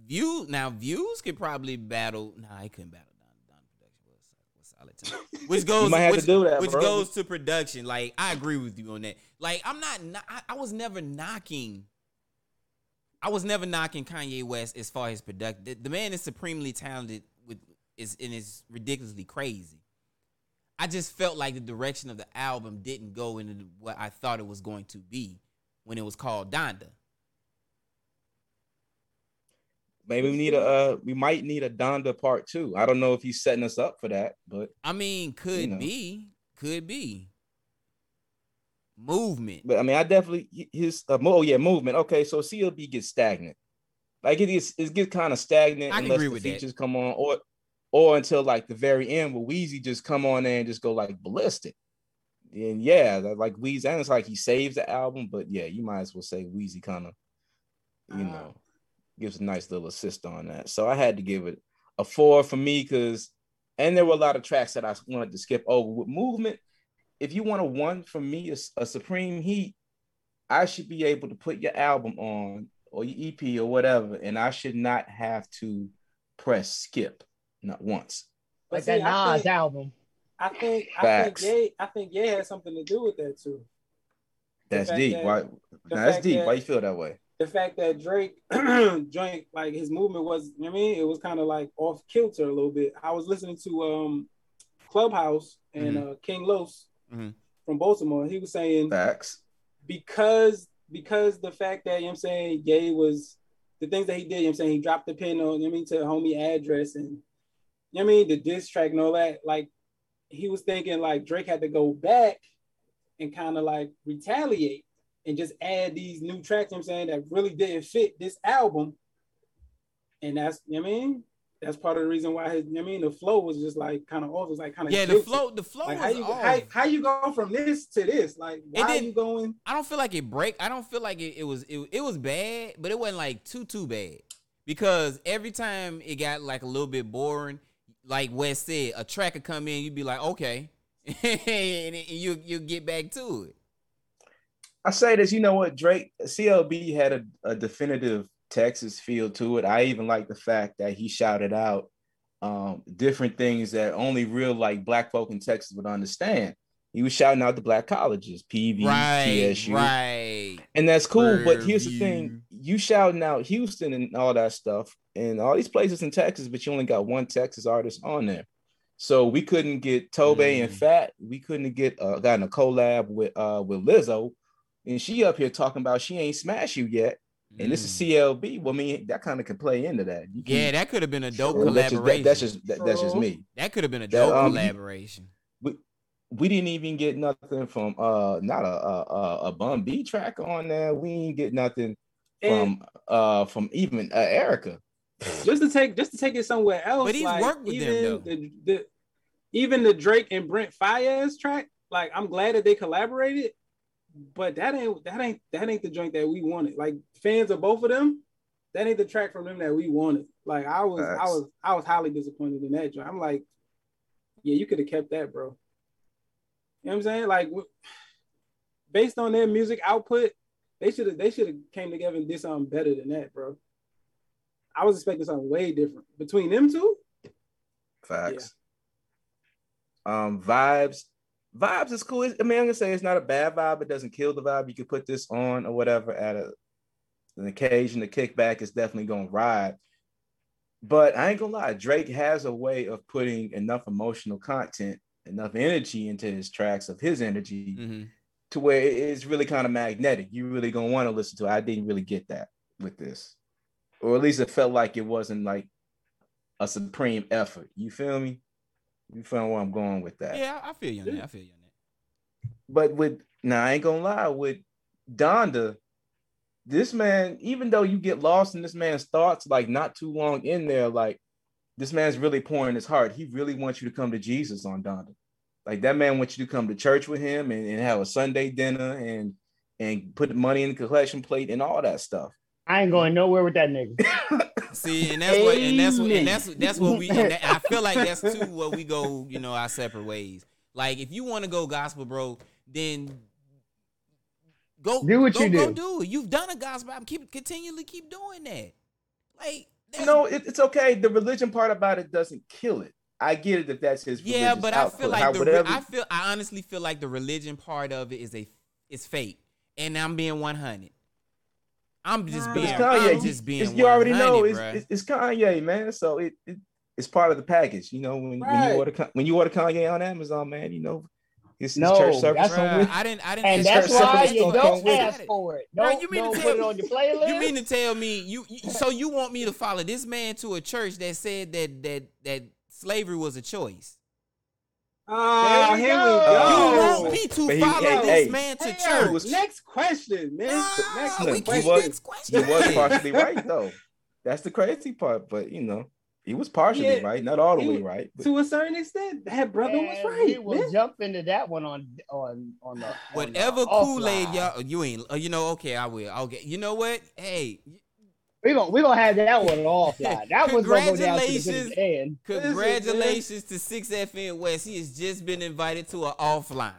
Views now. Views could probably battle. Nah, he couldn't battle Donda Production. Was solid. Which goes might have which, to do that, which bro. goes to production. Like I agree with you on that. Like I'm not. I, I was never knocking. I was never knocking Kanye West as far as product. The, the man is supremely talented with is and is ridiculously crazy. I just felt like the direction of the album didn't go into what I thought it was going to be when it was called Donda. Maybe we need a uh, we might need a Donda part two. I don't know if he's setting us up for that, but I mean, could you know. be, could be. Movement, but I mean, I definitely his uh, oh yeah, movement. Okay, so C L B gets stagnant, like it is it gets kind of stagnant. I unless agree the with features that. Come on, or or until like the very end where Weezy just come on there and just go like ballistic. And yeah, like Weezy, and it's like he saves the album, but yeah, you might as well say Weezy kind of, you uh, know, gives a nice little assist on that. So I had to give it a four for me because, and there were a lot of tracks that I wanted to skip over with movement. If you want a one from me, a, a Supreme Heat, I should be able to put your album on or your E P or whatever, and I should not have to press skip, not once. Like that Nas album. I think Facts. I think Ye, I think Ye has something to do with that too. The that's deep. That, Why? Now, that's deep. That, Why you feel that way? The fact that Drake joint like his movement was, you know what I mean, it was kind of like off kilter a little bit. I was listening to um, Clubhouse and mm-hmm. uh, King Los. Mm-hmm. From Baltimore, he was saying Facts. because because the fact that you know what I'm saying Ye was the things that he did, you know what I'm saying? He dropped the pin on, you know what I mean, to homie Address and, you know what I mean, the diss track and all that. Like, he was thinking like Drake had to go back and kind of like retaliate and just add these new tracks, you know what I'm saying, that really didn't fit this album. And that's, you know what I mean? That's part of the reason why his, you know what I mean, the flow was just like kind of off. It was like kind of yeah. Guilty. The flow, the flow like, was how you, off. How, how you go from this to this? Like, why are you going? I don't feel like it break. I don't feel like it, it was it, it was bad, but it wasn't like too too bad because every time it got like a little bit boring. Like West said, a track would come in, you'd be like, okay, and you you get back to it. I say this, you know what, Drake C L B had a, a definitive Texas feel to it. I even like the fact that he shouted out um, different things that only real like black folk in Texas would understand. He was shouting out the black colleges, P V, right, T S U, right, and that's cool. Fair but here's view. The thing: you shouting out Houston and all that stuff, and all these places in Texas, but you only got one Texas artist on there. So we couldn't get Tobe mm. and Fat. We couldn't get uh, gotten a collab with uh, with Lizzo, and she up here talking about she ain't smash you yet. And mm. this is C L B. Well, I mean, that kind of could play into that. You yeah, that could have been a dope sure. collaboration. That's just, that, that's, just that, that's just me. That could have been a dope that, um, collaboration. We, we didn't even get nothing from uh not a a, a Bum B track on there. We didn't get nothing and from uh from even uh, Erica. Just to take just to take it somewhere else. But he's like, worked with even them though. The, the, even the Drake and Brent Fayez track. Like, I'm glad that they collaborated. But that ain't that ain't that ain't the joint that we wanted. Like, fans of both of them, that ain't the track from them that we wanted. Like, I was nice. I was I was highly disappointed in that joint. I'm like, yeah, you could have kept that, bro. You know what I'm saying? Like, based on their music output, they should have they should have came together and did something better than that, bro. I was expecting something way different between them two. Facts. Yeah. Um, vibes. Vibes is cool. I mean, I'm gonna say it's not a bad vibe. It doesn't kill the vibe. You could put this on or whatever at a, an occasion. The kickback is definitely gonna ride. But I ain't gonna lie, Drake has a way of putting enough emotional content, enough energy into his tracks of his energy mm-hmm. to where it's really kind of magnetic. You really gonna want to listen to it. I didn't really get that with this, or at least it felt like it wasn't like a supreme effort. You feel me? You feel where I'm going with that? Yeah, I feel you on that. I feel you on that. But with now, I ain't gonna lie. With Donda, this man, even though you get lost in this man's thoughts, like not too long in there, like this man's really pouring his heart. He really wants you to come to Jesus on Donda. Like, that man wants you to come to church with him and, and have a Sunday dinner and and put the money in the collection plate and all that stuff. I ain't going nowhere with that nigga. See, and that's what, and that's what, and that's that's what we. And that, I feel like that's too where we go, you know, our separate ways. Like, if you want to go gospel, bro, then go do what go, you do. Go do it. You've done a gospel. I'm keep continually keep doing that. Like, that's, no, it, it's okay. The religion part about it doesn't kill it. I get it if that's his. Yeah, but I output. feel like How, the, whatever. I feel I honestly feel like the religion part of it is a is fake, and I'm being one hundred. I'm just being, Kanye. I'm just being. It's, you already know it's, it's, it's Kanye, man. So it, it it's part of the package, you know. When, right. when you order when you order Kanye on Amazon, man, you know, it's no, church service. Right. I didn't, I didn't. And that's why you don't ask for it. Don't, Bro, you mean don't to tell, put it on your playlist. You mean to tell me you, you? So you want me to follow this man to a church that said that that that slavery was a choice? Oh, here we go. You want me to he, follow hey, this hey, man to hey, church? Was, next question, man. Oh, next, look, question. He was, next question. He was partially right, though. That's the crazy part, but, you know, he was partially yeah, right, not all the way right. But. To a certain extent, that brother and was right. He will man. jump into that one on on on the whatever Kool-Aid, y'all. You ain't, you know. Okay, I will. I'll get. You know what? Hey. We're gonna, we gonna have that one offline. That one's gonna go down to the end. Congratulations to six F N West. He has just been invited to an offline.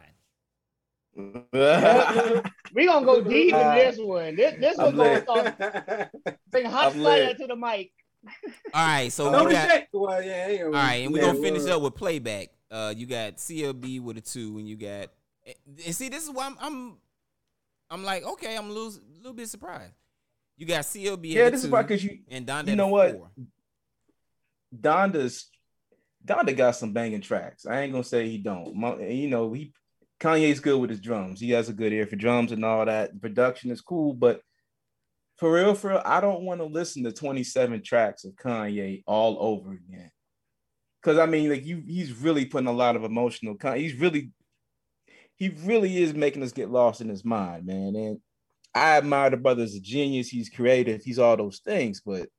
We're gonna go deep in this one. This, this one's gonna start being hot fire to the mic. All right, so no we got, well, yeah, yeah, all right, and we're yeah, gonna finish up with playback. Uh, you got C L B with a two, and you got and see, this is why I'm I'm, I'm like, okay, I'm a little, little bit surprised. You got C L B. Yeah, this is why, because you and Donda. You know what? Four. Donda's Donda got some banging tracks. I ain't gonna say he don't. My, you know, he Kanye's good with his drums. He has a good ear for drums and all that. Production is cool, but For real, for real, I don't want to listen to twenty-seven tracks of Kanye all over again. Because, I mean, like, you, he's really putting a lot of emotional con- He's really, he really is making us get lost in his mind, man. And I admire the brother as a genius. He's creative. He's all those things. But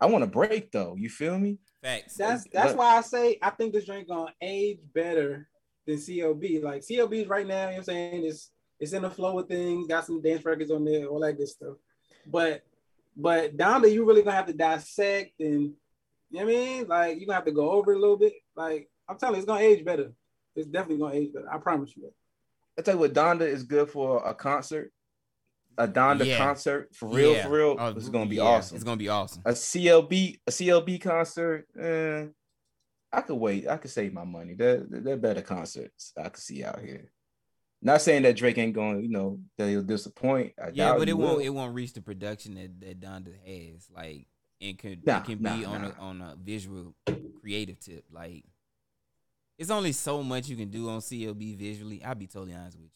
I want a break, though. You feel me? Facts. That's that's why I say I think this drink gonna age better than C L B. Like, C L B's right now, you know what I'm saying, it's it's in the flow of things, got some dance records on there, all that good stuff. But but Donda, you really gonna have to dissect, and you know what I mean? Like, you're gonna have to go over it a little bit. Like, I'm telling you, it's gonna age better. It's definitely gonna age better. I promise you that. I tell you what, Donda is good for a concert. A Donda yeah. concert, for real, yeah. for real, uh, it's gonna be yeah. awesome. It's gonna be awesome. A C L B, a C L B concert, eh, I could wait. I could save my money. They're, they're better concerts I could see out here. Not saying that Drake ain't going, you know, that he'll disappoint. I yeah, doubt but it will. won't. It won't reach the production that, that Donda has. Like, it could nah, it can nah, be nah. on a, on a visual, creative tip. Like, it's only so much you can do on C L B visually. I'll be totally honest with you.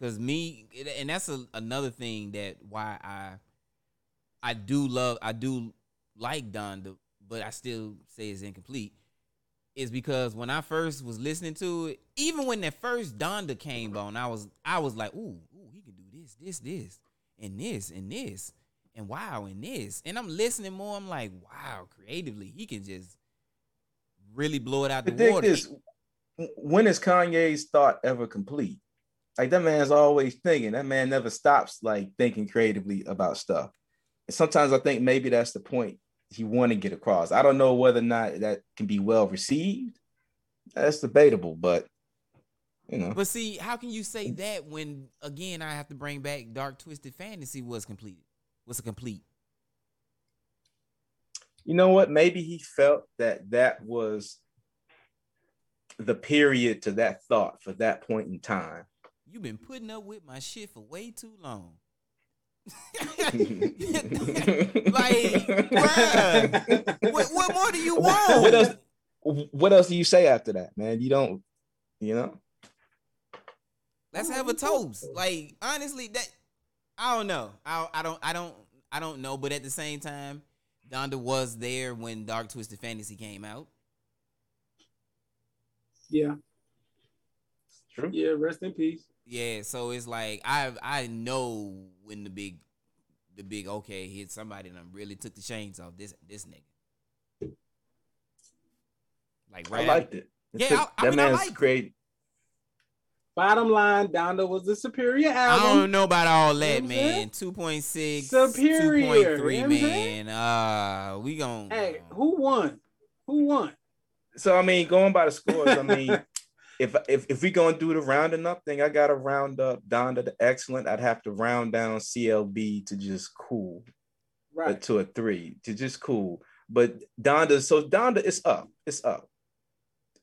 Cause me, and that's a, another thing that why I, I do love, I do like Donda, but I still say it's incomplete, is because when I first was listening to it, even when that first Donda came on, I was, I was like, ooh, ooh, he can do this, this, this, and this, and this, and wow, and this, and I'm listening more, I'm like, wow, creatively, he can just really blow it out the water. This, when is Kanye's thought ever complete? Like, that man's always thinking. That man never stops, like, thinking creatively about stuff. And sometimes I think maybe that's the point he wanted to get across. I don't know whether or not that can be well received. That's debatable, but, you know. But see, how can you say that when, again, I have to bring back Dark Twisted Fantasy was completed? Was a complete? You know what? Maybe he felt that that was the period to that thought for that point in time. You've been putting up with my shit for way too long. Like, bruh, what, what more do you want? What else, what else do you say after that, man? You don't, you know? Let's have a toast. Like, honestly, that I don't know. I, I don't, I don't, I don't know. But at the same time, Donda was there when Dark Twisted Fantasy came out. Yeah. True. Yeah. Rest in peace. Yeah, so it's like I I know when the big the big okay hit somebody and I really took the chains off this this nigga. Like, right, I liked it. it yeah, took, I, I that mean, man's I great. It. Bottom line, Donda was the superior album. I don't know about all that, man. two point six, superior, two point three, man. Uh, we gon' Hey, uh, who won? Who won? So I mean, going by the scores, I mean. If if if we gonna do the rounding up thing, I gotta round up Donda to excellent. I'd have to round down C L B to just cool, right? To a three to just cool. But Donda, so Donda is up, it's up,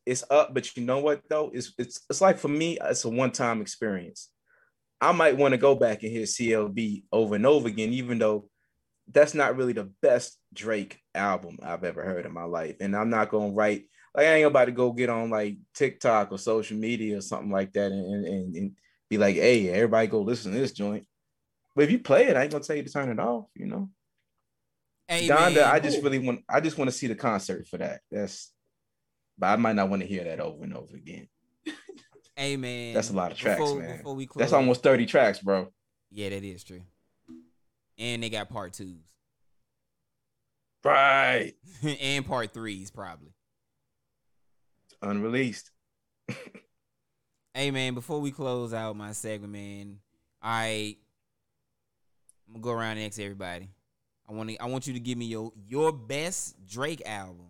it's up. But you know what though? It's it's it's like for me, it's a one time experience. I might want to go back and hear C L B over and over again, even though that's not really the best Drake album I've ever heard in my life, and I'm not gonna write. Like, I ain't about to go get on like TikTok or social media or something like that and, and, and be like, hey, everybody go listen to this joint. But if you play it, I ain't gonna tell you to turn it off, you know. Hey, Donda, man. I just really want I just want to see the concert for that. That's but I might not want to hear that over and over again. Hey man. That's a lot of tracks, before, man. Before we close, that's almost thirty tracks, bro. Yeah, that is true. And they got part twos. Right. And part threes, probably. Unreleased. Hey man, before we close out my segment, man, I I'm gonna go around and ask everybody. I want to I want you to give me your your best Drake album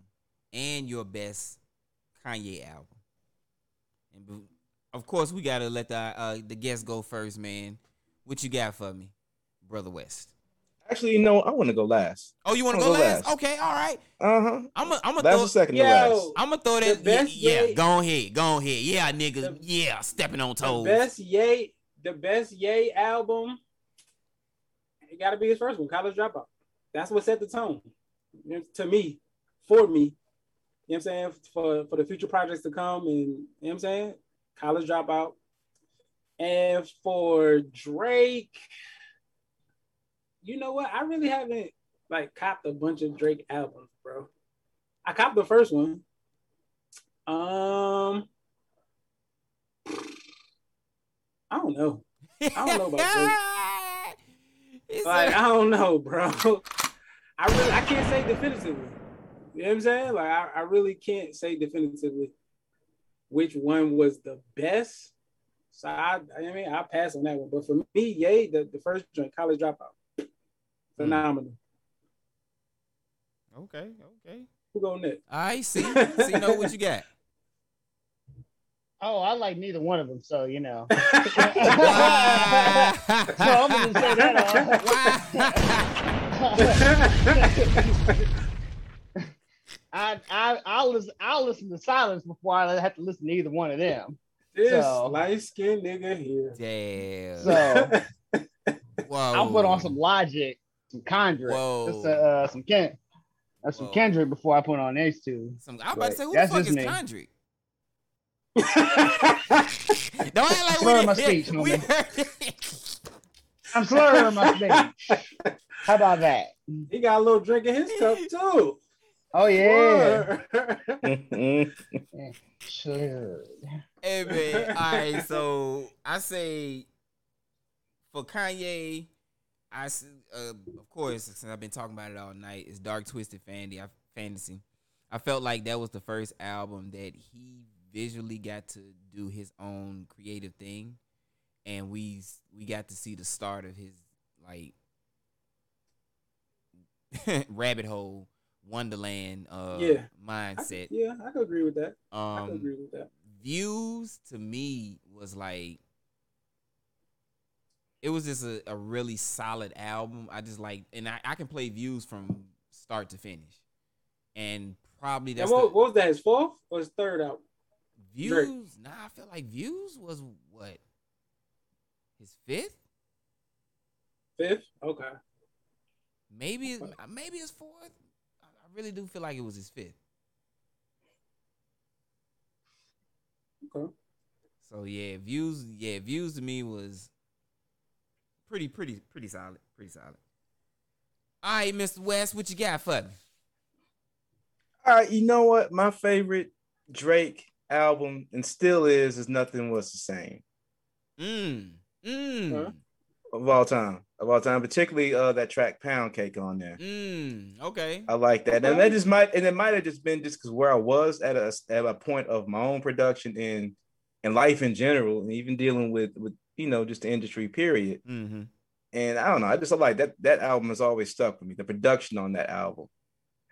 and your best Kanye album. And of course, we gotta let the uh, the guests go first, man. What you got for me, Brother West? Actually, you know, I want to go last. Oh, you want to go, go last? last? Okay, all right. Uh huh. I'm gonna I'm gonna throw second to last. I'm gonna throw that. Yeah, yeah, go ahead, go ahead. Yeah, nigga. Yeah, stepping on toes. The best Ye, the best Ye album. It gotta be his first one, College Dropout. That's what set the tone, you know, to me, for me. You know what I'm saying? For for the future projects to come, and you know what I'm saying, College Dropout. And for Drake. you know what? I really haven't like copped a bunch of Drake albums, bro. I copped the first one. Um, I don't know. I don't know about Drake. Like, I don't know, bro. I really, I can't say definitively. You know what I'm saying? Like, I, I really can't say definitively which one was the best. So, I, I mean, I'll pass on that one. But for me, Ye, the, the first joint, College Dropout. Phenomenal. Okay, okay. Who going next? I see. See, know what you got. Oh, I like neither one of them, so, you know. So, I'm going to say that. I, I, I'll, listen, I'll listen to Silence before I have to listen to either one of them. This so, light-skinned nigga here. Damn. So, whoa. I'll put on some Logic, some Kendrick, just, uh, some Ken, uh, some whoa. Kendrick before I put on these two. Some, I'm about to say, who the fuck is me. Kendrick? Don't act like slurring we my speech, we heard it. I'm slurring my speech. How about that? He got a little drink in his cup, too. Oh, yeah. Sure. Hey, man. All right. So I say for Kanye, I uh, of course, since I've been talking about it all night, it's Dark Twisted Fantasy. I felt like that was the first album that he visually got to do his own creative thing, and we we got to see the start of his like rabbit hole. Wonderland uh yeah. mindset. I, yeah, I could agree with that. Um, I could agree with that. Views to me was like it was just a, a really solid album. I just like and I, I can play Views from start to finish. And probably that's and what, the, what was that, his fourth or his third album? Views? Drake. Nah, I feel like Views was what? His fifth? Fifth? Okay. Maybe okay. maybe his fourth. I really do feel like it was his fifth. Okay. So yeah, views. Yeah, Views to me was pretty, pretty, pretty solid. Pretty solid. All right, Mister West, what you got for me? All right, you know what? My favorite Drake album and still is is Nothing Was the Same. Mm. Mm. Huh? Of all time, of all time, particularly uh, that track Pound Cake on there. Mm, okay, I like that, okay. And that just might, and it might have just been just because where I was at a at a point of my own production and and life in general, and even dealing with with you know just the industry period. Mm-hmm. And I don't know, I just I like that that album has always stuck with me. The production on that album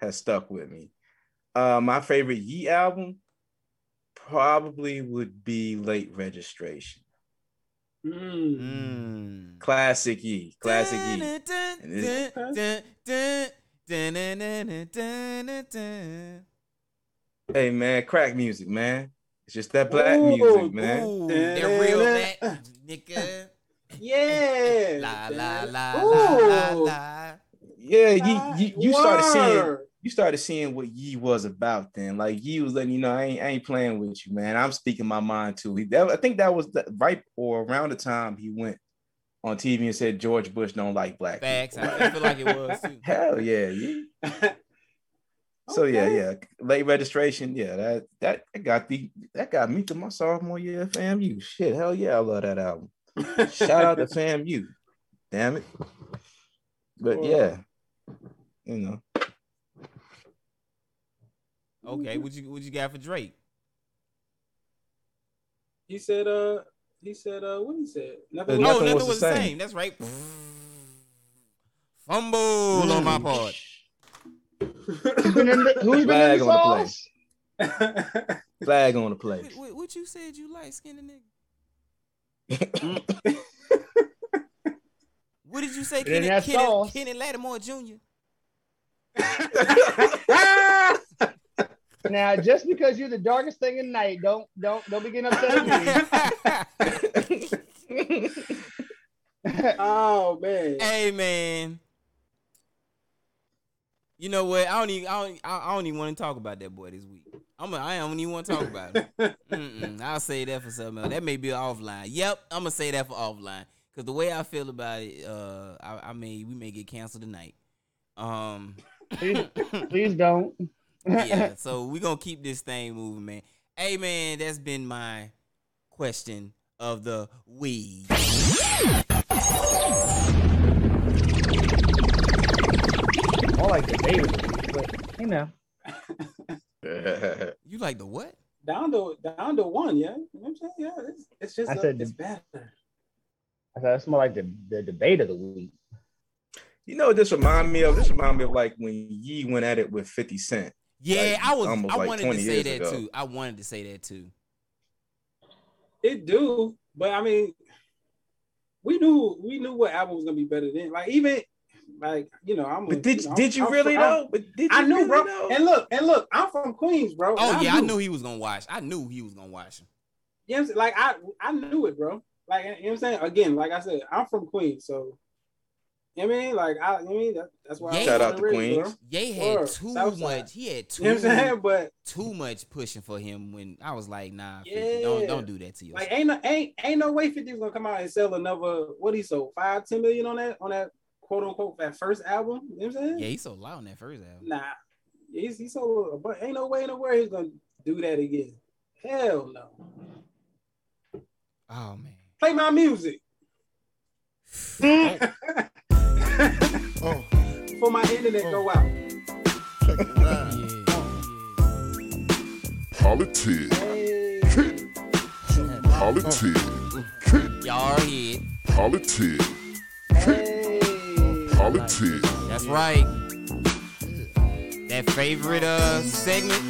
has stuck with me. Uh, my favorite Ye album probably would be Late Registration. Mm. Mm. Classic Ye, classic Ye. Hey man, crack music, man. It's just that black ooh, music, man. Ooh, they're real, that nigga. Yeah. La la la la, la, la. Yeah, Ye, Ye, you started seeing, you started seeing what Ye was about then. Like Ye was letting you know, I ain't, I ain't playing with you, man. I'm speaking my mind too. He, that, I think that was the, right or around the time he went on T V and said George Bush don't like black facts. People. I feel like it was too. Hell yeah, Ye. So okay. yeah, yeah. Late Registration, yeah. That that, that got the that got me to my sophomore year at FAMU. Shit, hell yeah, I love that album. Shout out to FAMU. Damn it. But Boy. yeah, you know. Okay, what you what you got for Drake? He said, uh, he said, uh, what he said? Nothing, no, nothing was, was the same. same. That's right. Fumble mm. on my part. Who's been in the, who's been in the sauce? Flag on the play. What, what, what you said you like, skinny nigga? What did you say, Kenny, Kenny, Kenny Lattimore Junior? Now, just because you're the darkest thing at night, don't don't don't be getting upset at me. Oh man! Hey man! You know what? I don't even I don't, I don't even want to talk about that boy this week. I'm a, I don't even want to talk about it. Mm-mm, I'll say that for something else. That may be offline. Yep, I'm gonna say that for offline. Because the way I feel about it, uh, I, I mean, we may get canceled tonight. Um, please, please don't. Yeah, so we're going to keep this thing moving, man. Hey, man, that's been my question of the week. More like the baby, but, you know. You like the what? Down to, down to one, yeah. You know what I'm saying? Yeah, it's, it's just, I said, it's better. I thought it's more like the, the debate of the week. You know, this remind me of this remind me of like when Ye went at it with fifty cent. Yeah, like, I was. I like wanted to say that ago. too. I wanted to say that too. It do, but I mean, we knew we knew what album was gonna be better than. Like even like you know, I'm. But did you know, did you I'm, really I'm, know? But did you I knew, really bro. Know? And look, and look, I'm from Queens, bro. Oh I yeah, knew. I knew he was gonna watch. I knew he was gonna watch him. Yeah, you know like I I knew it, bro. Like, you know what I'm saying? Again, like I said, I'm from Queens, so, you know what I mean? Like, I, you know what I mean? That, that's why Ye, I shout out to Queens. Ye had or, too much, like, he had too, you know what I'm saying? But, too much pushing for him when I was like, nah, yeah. fifty, don't don't do that to yourself. Like, ain't no, ain't, ain't no way fifty was gonna come out and sell another, what he sold, five, ten million on that, on that quote unquote, that first album, you know what I'm saying? Yeah, he sold a lot on that first album. Nah, he, he sold a bunch, ain't no way in the world he's gonna do that again. Hell no. Oh, man. Play my music. Oh. Oh. For my internet oh. go out. Check it out. Yeah. Oh. Politics. Hey. Politics. Oh. Y'all here. Politics. Hey. Politics. That's right. That favorite uh segment.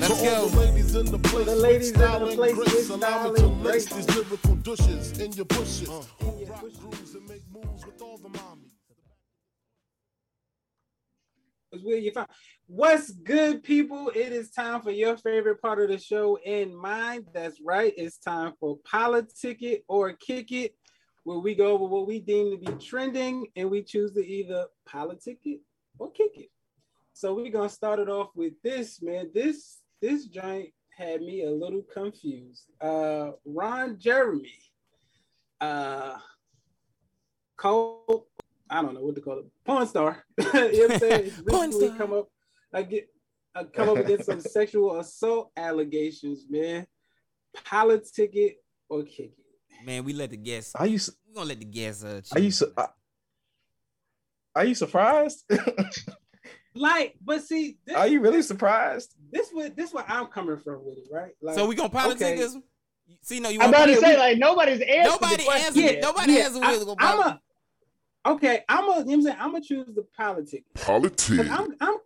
Let's go. All the ladies in the place, the ladies style in the place, grace, allow me to lace these lyrical douches in your bushes. Uh, who rock grooves and make moves with all the mommies. It's where you find. What's good, people? It is time for your favorite part of the show and mine. That's right. It's time for Politic It or Kick It, where we go over what we deem to be trending and we choose to either politic it or kick it. So we're gonna start it off with this, man. This This joint had me a little confused. Uh, Ron Jeremy, uh, Cole, I don't know what to call it, porn star. You know what I'm saying? Porn star. Come up, I get, I come up against some sexual assault allegations, man. Politic it or kick it. Man, we let the guests. Are you? We're gonna let the guests. Uh, are you? Su- I, are you surprised? Like, but see, this, are you really surprised? This what this what I'm coming from with it, right? Like, so we gonna politic okay. this? See, no, you. I'm about to say we, like nobody's answering. Nobody answered. Yeah, nobody yeah, answered. I, I'm a, okay, I'm a. You know what I'm saying, I'm gonna choose the politic. Politic. I'm I'm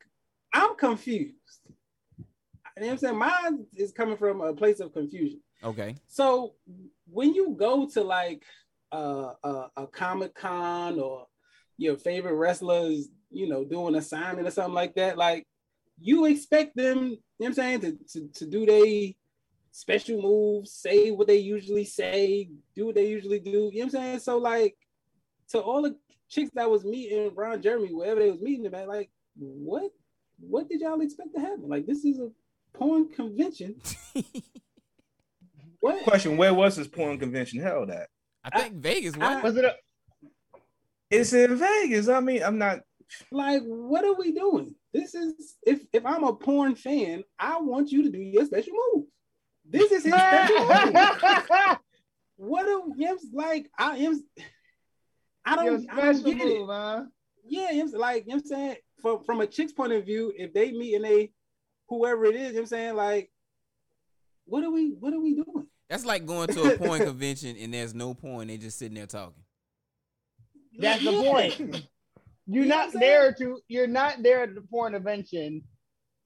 I'm confused. You know what I'm saying, mine is coming from a place of confusion. Okay. So when you go to like uh, uh, a Comic-Con or your favorite wrestlers, you know, doing a signing or something like that, like you expect them, you know what I'm saying, to, to, to do they special moves, say what they usually say, do what they usually do, you know what I'm saying? So like to all the chicks that was meeting Ron Jeremy, wherever they was meeting them at, like what what did y'all expect to happen? Like this is a porn convention. What question, where was this porn convention held at? I think I, Vegas, what? I, was it a- It's in Vegas. I mean, I'm not like, what are we doing? This is if if I'm a porn fan, I want you to do your special move. This is his special move. What are Yim's like? I am. I don't. I don't get move, it. Huh? Yeah, Yim's like. You know what I'm saying, from from a chick's point of view, if they meet and they, whoever it is, you know what I'm saying, like, what are we? What are we doing? That's like going to a porn convention and there's no porn. They just sitting there talking. That's the point. You're you know not there to. You're not there at the porn convention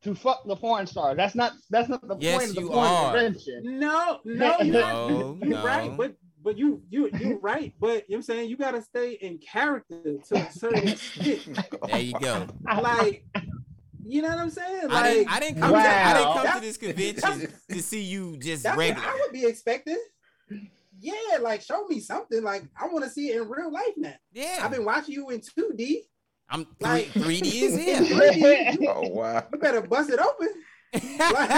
to fuck the porn star. That's not. That's not the yes, point of the porn are. Convention. No, no, no, you're no. right. But but you you you're right. But you know what I'm saying, you gotta stay in character to a certain extent. There you go. Like, you know what I'm saying? Like, I didn't, I didn't come. Wow. To, I didn't come to this convention to see you just regular. I would be expecting. Yeah, like show me something. Like I want to see it in real life now. Yeah, I've been watching you in two D. I'm like three D is here. three D, oh wow! You better bust it open. Like,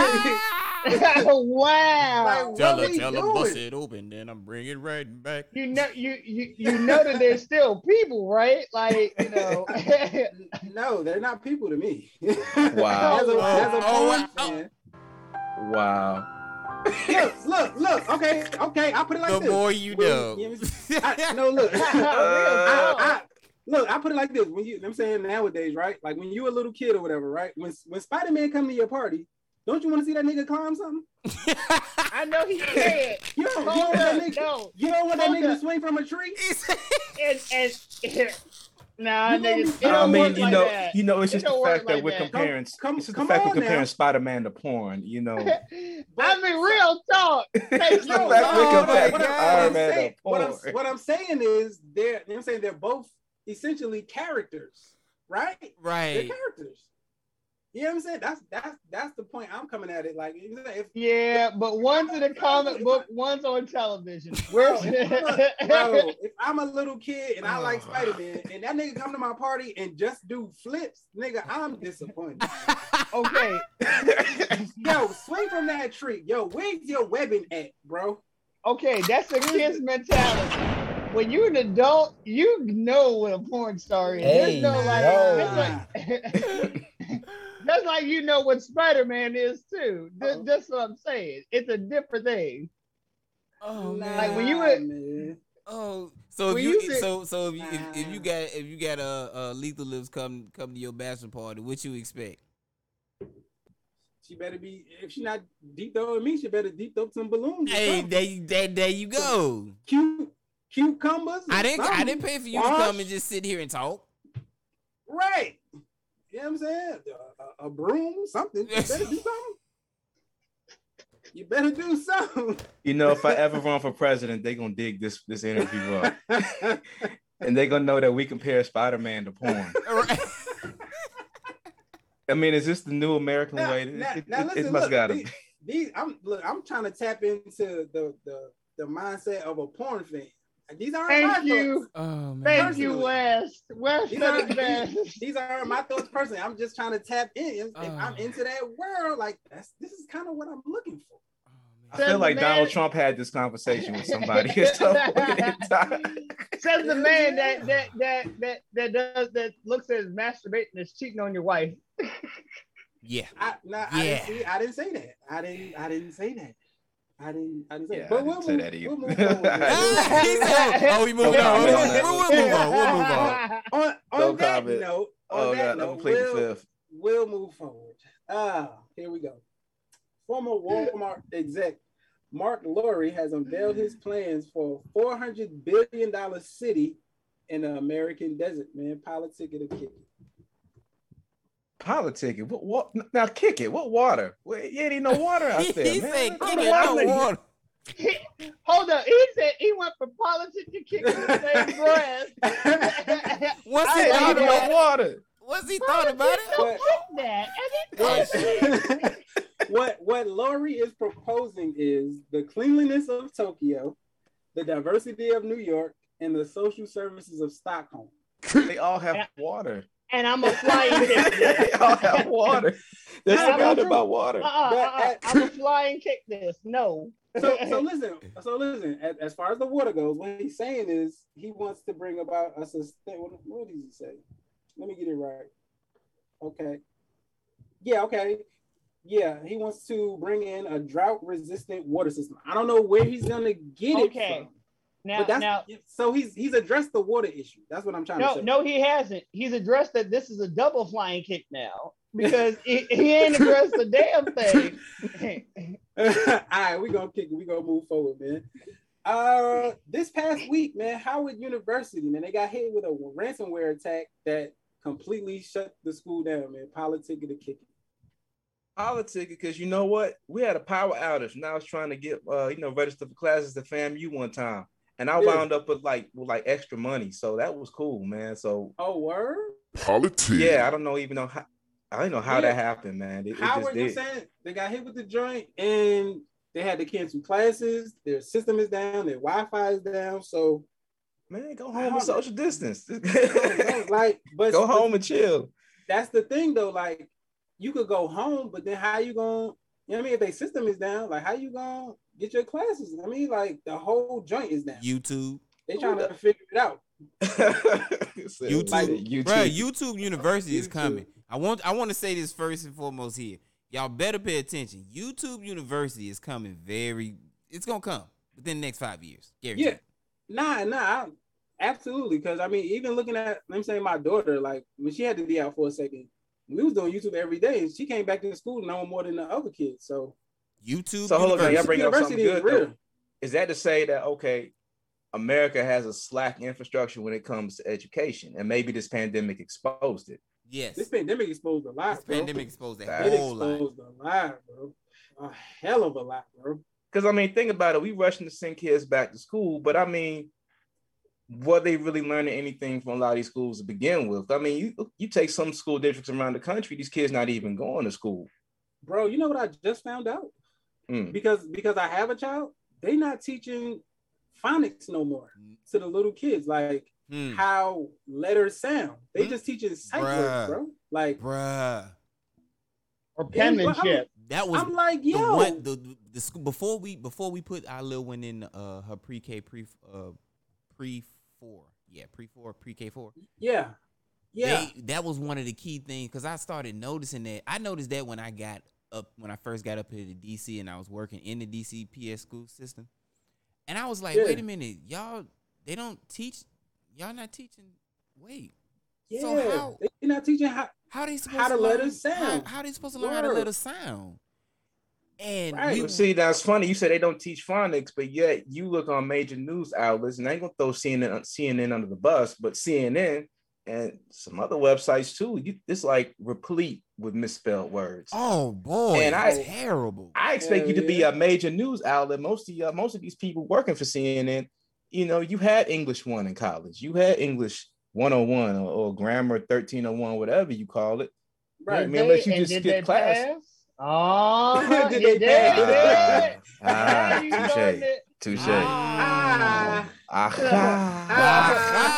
Wow. Like, tell her, tell her, bust it open, then I'm bringing it right back. You know, you you you know that there's still people, right? Like, you know. No, they're not people to me. Wow. As a, oh, as a oh, fan, oh. Wow. Look, look, look. Okay, okay. I'll put it like the this. The more you when, know. You know I, no, look. I, I, I, look, I put it like this. When you, I'm saying nowadays, right? Like when you a little kid or whatever, right? When when Spider-Man come to your party, don't you want to see that nigga climb something? I know he said. You don't want that nigga. No. You don't want that nigga to swing from a tree. and and. Yeah. Nah, you niggas, I mean, you like know, that. you know, it's just it the fact like that we're comparing. Come, come, it's just the fact we're comparing now. Spider-Man to porn, you know. But, I mean, real talk. It's the no, fact no, we're comparing what Iron Man saying, to porn. What I'm, what I'm saying is, they're. I'm saying they're both essentially characters, right? Right. They're characters. You know what I'm saying? That's that's that's the point I'm coming at it. Like, if, yeah, if, but one's in the comic book, one's on television. Bro, if, I'm a, bro, if I'm a little kid and I like Spider-Man, and that nigga come to my party and just do flips, nigga, I'm disappointed. Okay, yo, swing from that tree, yo. Where's your webbing at, bro? Okay, that's the kid's mentality. When you're an adult, you know what a porn star is. Hey, no, like, no. That's like, that's like you know what Spider-Man is too. Th- that's what I'm saying. It's a different thing. Oh man! Like when you were, oh, so if you, you said, so so if you, if, if you got if you got a uh, uh, Lethal Lips come come to your bachelor party, what you expect? She better be, if she not deep throwing me, she better deep throw some balloons. Hey, there you there, there you go. Cute. Cucumbers. I didn't. Something. I didn't pay for you Wash. to come and just sit here and talk. Right. You know what I'm saying? A, a broom, something. You better do something. You better do something. You know, if I ever run for president, they gonna dig this this interview up, and they gonna know that we compare Spider-Man to porn. Right. I mean, is this the new American now, way? Now, it, now it, listen, it must look, gotta these, be. These, I'm look. I'm trying to tap into the the the mindset of a porn fan. These aren't Thank my you. thoughts. Oh, man. Thank personally. you, West. West these are, these, these are my thoughts personally. I'm just trying to tap in. If oh. I'm into that world, like that's this is kind of what I'm looking for. Oh, I Says feel like man, Donald Trump had this conversation with somebody. Says the man that that that that that does that looks at masturbating as cheating on your wife. Yeah. I, no, yeah. I didn't see, I didn't say that. I didn't. I didn't say that. I didn't, I didn't say yeah, that. But we'll move that we'll move on. Oh, we moved on. We'll move on. We'll move on. On, on no that comment. note, on oh, that God, note, we'll, we'll move forward. Ah, here we go. Former Walmart exec Mark Lowry has unveiled his plans for a four hundred billion dollars city in the American desert, man. Politic it or kick it. Politic it? What, what? Now kick it. What water? Well, yeah, there ain't no water out there, he man. Said, kick it, no water. He, hold up. He said he went from politics to kicking the same breath. What's he thought about water? What's he thought about it? That. What, what, what Lowry is proposing is the cleanliness of Tokyo, the diversity of New York, and the social services of Stockholm. They all have water. And I'm a flying kick this. Y'all have water. This is not about water. Uh-uh, but uh-uh. At, I'm a flying kick this. No. So, so listen. So listen. As, as far as the water goes, what he's saying is he wants to bring about a sustain. What, what did he say? Let me get it right. Okay. Yeah. Okay. Yeah. He wants to bring in a drought-resistant water system. I don't know where he's gonna get okay. it from. Now, but that's, now, so he's he's addressed the water issue. That's what I'm trying no, to say. No, he hasn't. He's addressed that this is a double flying kick now because he, he ain't addressed the damn thing. All right, we're going to kick it. We're going to move forward, man. Uh, this past week, man, Howard University, man, they got hit with a ransomware attack that completely shut the school down, man. Politic of the kick. Politic, because you know what? We had a power outage. Now I was trying to get, uh, you know, registered for classes at F A M U one time. And I wound up with like with like extra money, so that was cool, man. So oh, word politics. Yeah, I don't know even know how I don't know how yeah. that happened, man. It, how it just were you did. saying they got hit with the joint and they had to cancel classes. Their system is down. Their Wi-Fi is down. So man, go home and social distance. go, go, like, but go home but, and chill. That's the thing, though. Like, you could go home, but then how you gonna You know what I mean? If their system is down, like, how you gonna get your classes? I mean, like, the whole joint is down. YouTube. They trying to figure it out. YouTube, like, YouTube. Bro, YouTube University YouTube. is coming. I want I want to say this first and foremost here. Y'all better pay attention. YouTube University is coming very, it's going to come within the next five years. Guaranteed. Yeah. Nah, nah. I, absolutely. Because, I mean, even looking at, let me say my daughter, like, when she had to be out for a second, we was doing YouTube every day, and she came back to school knowing more than the other kids. So, YouTube so, hold on, y'all bring up something good, though. Is that to say that, okay, America has a slack infrastructure when it comes to education, and maybe this pandemic exposed it? Yes. This pandemic exposed a lot, this bro. This pandemic exposed a it whole lot. exposed a lot, bro. A hell of a lot, bro. Because, I mean, think about it. We rushing to send kids back to school, but, I mean, were they really learning anything from a lot of these schools to begin with? I mean, you, you take some school districts around the country, these kids not even going to school. Bro, you know what I just found out? Mm. Because, because I have a child, they not teaching phonics no more mm. to the little kids. Like, Mm. how letters sound. They mm. just teaching sight words, bro. Like, bruh, or penmanship. That was. I'm like, yo, the one, the, the, the school, before we before we put our little one in uh, her pre-K pre uh, pre four, yeah, pre four pre-K four, yeah, yeah. They, that was one of the key things because I started noticing that. I noticed that when I got up when I first got up here to D C and I was working in the D C P S school system, and I was like, yeah. wait a minute, y'all, they don't teach. Y'all not teaching. Wait. Yeah. So how, they're not teaching how how they supposed how to learn, letters sound. How, how they supposed to learn Word. how to letters sound. And right. we, see, that's funny. You said they don't teach phonics, but yet you look on major news outlets, and I ain't gonna throw C N N, C N N under the bus, but C N N and some other websites too. You, it's like replete with misspelled words. Oh boy, and I terrible. I expect Hell, you to yeah. be a major news outlet. Most of y'all, most of these people working for C N N. You know, you had English one in college. You had English one oh one or, or grammar thirteen oh one, whatever you call it. Right. I mean, unless you just skip class. Oh, did they pass? Ah, touche. Touche. Ah. Ah.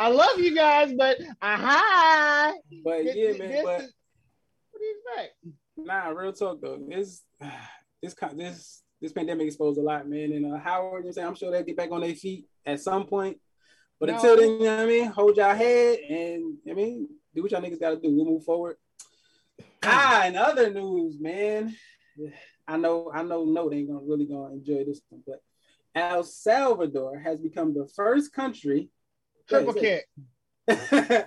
I love you guys, but aha. But this, yeah, man. This but, is, what do you expect? Nah, real talk though. This, this, this. This pandemic exposed a lot, man. And uh, Howard, you know, I'm sure they'll get back on their feet at some point. But no. until then, you know what I mean? Hold y'all head and, you know what I mean? Do what y'all niggas got to do. We'll move forward. Ah, and other news, man. I know, I know, no, they ain't gonna really gonna enjoy this one. But El Salvador has become the first country Triple kick. to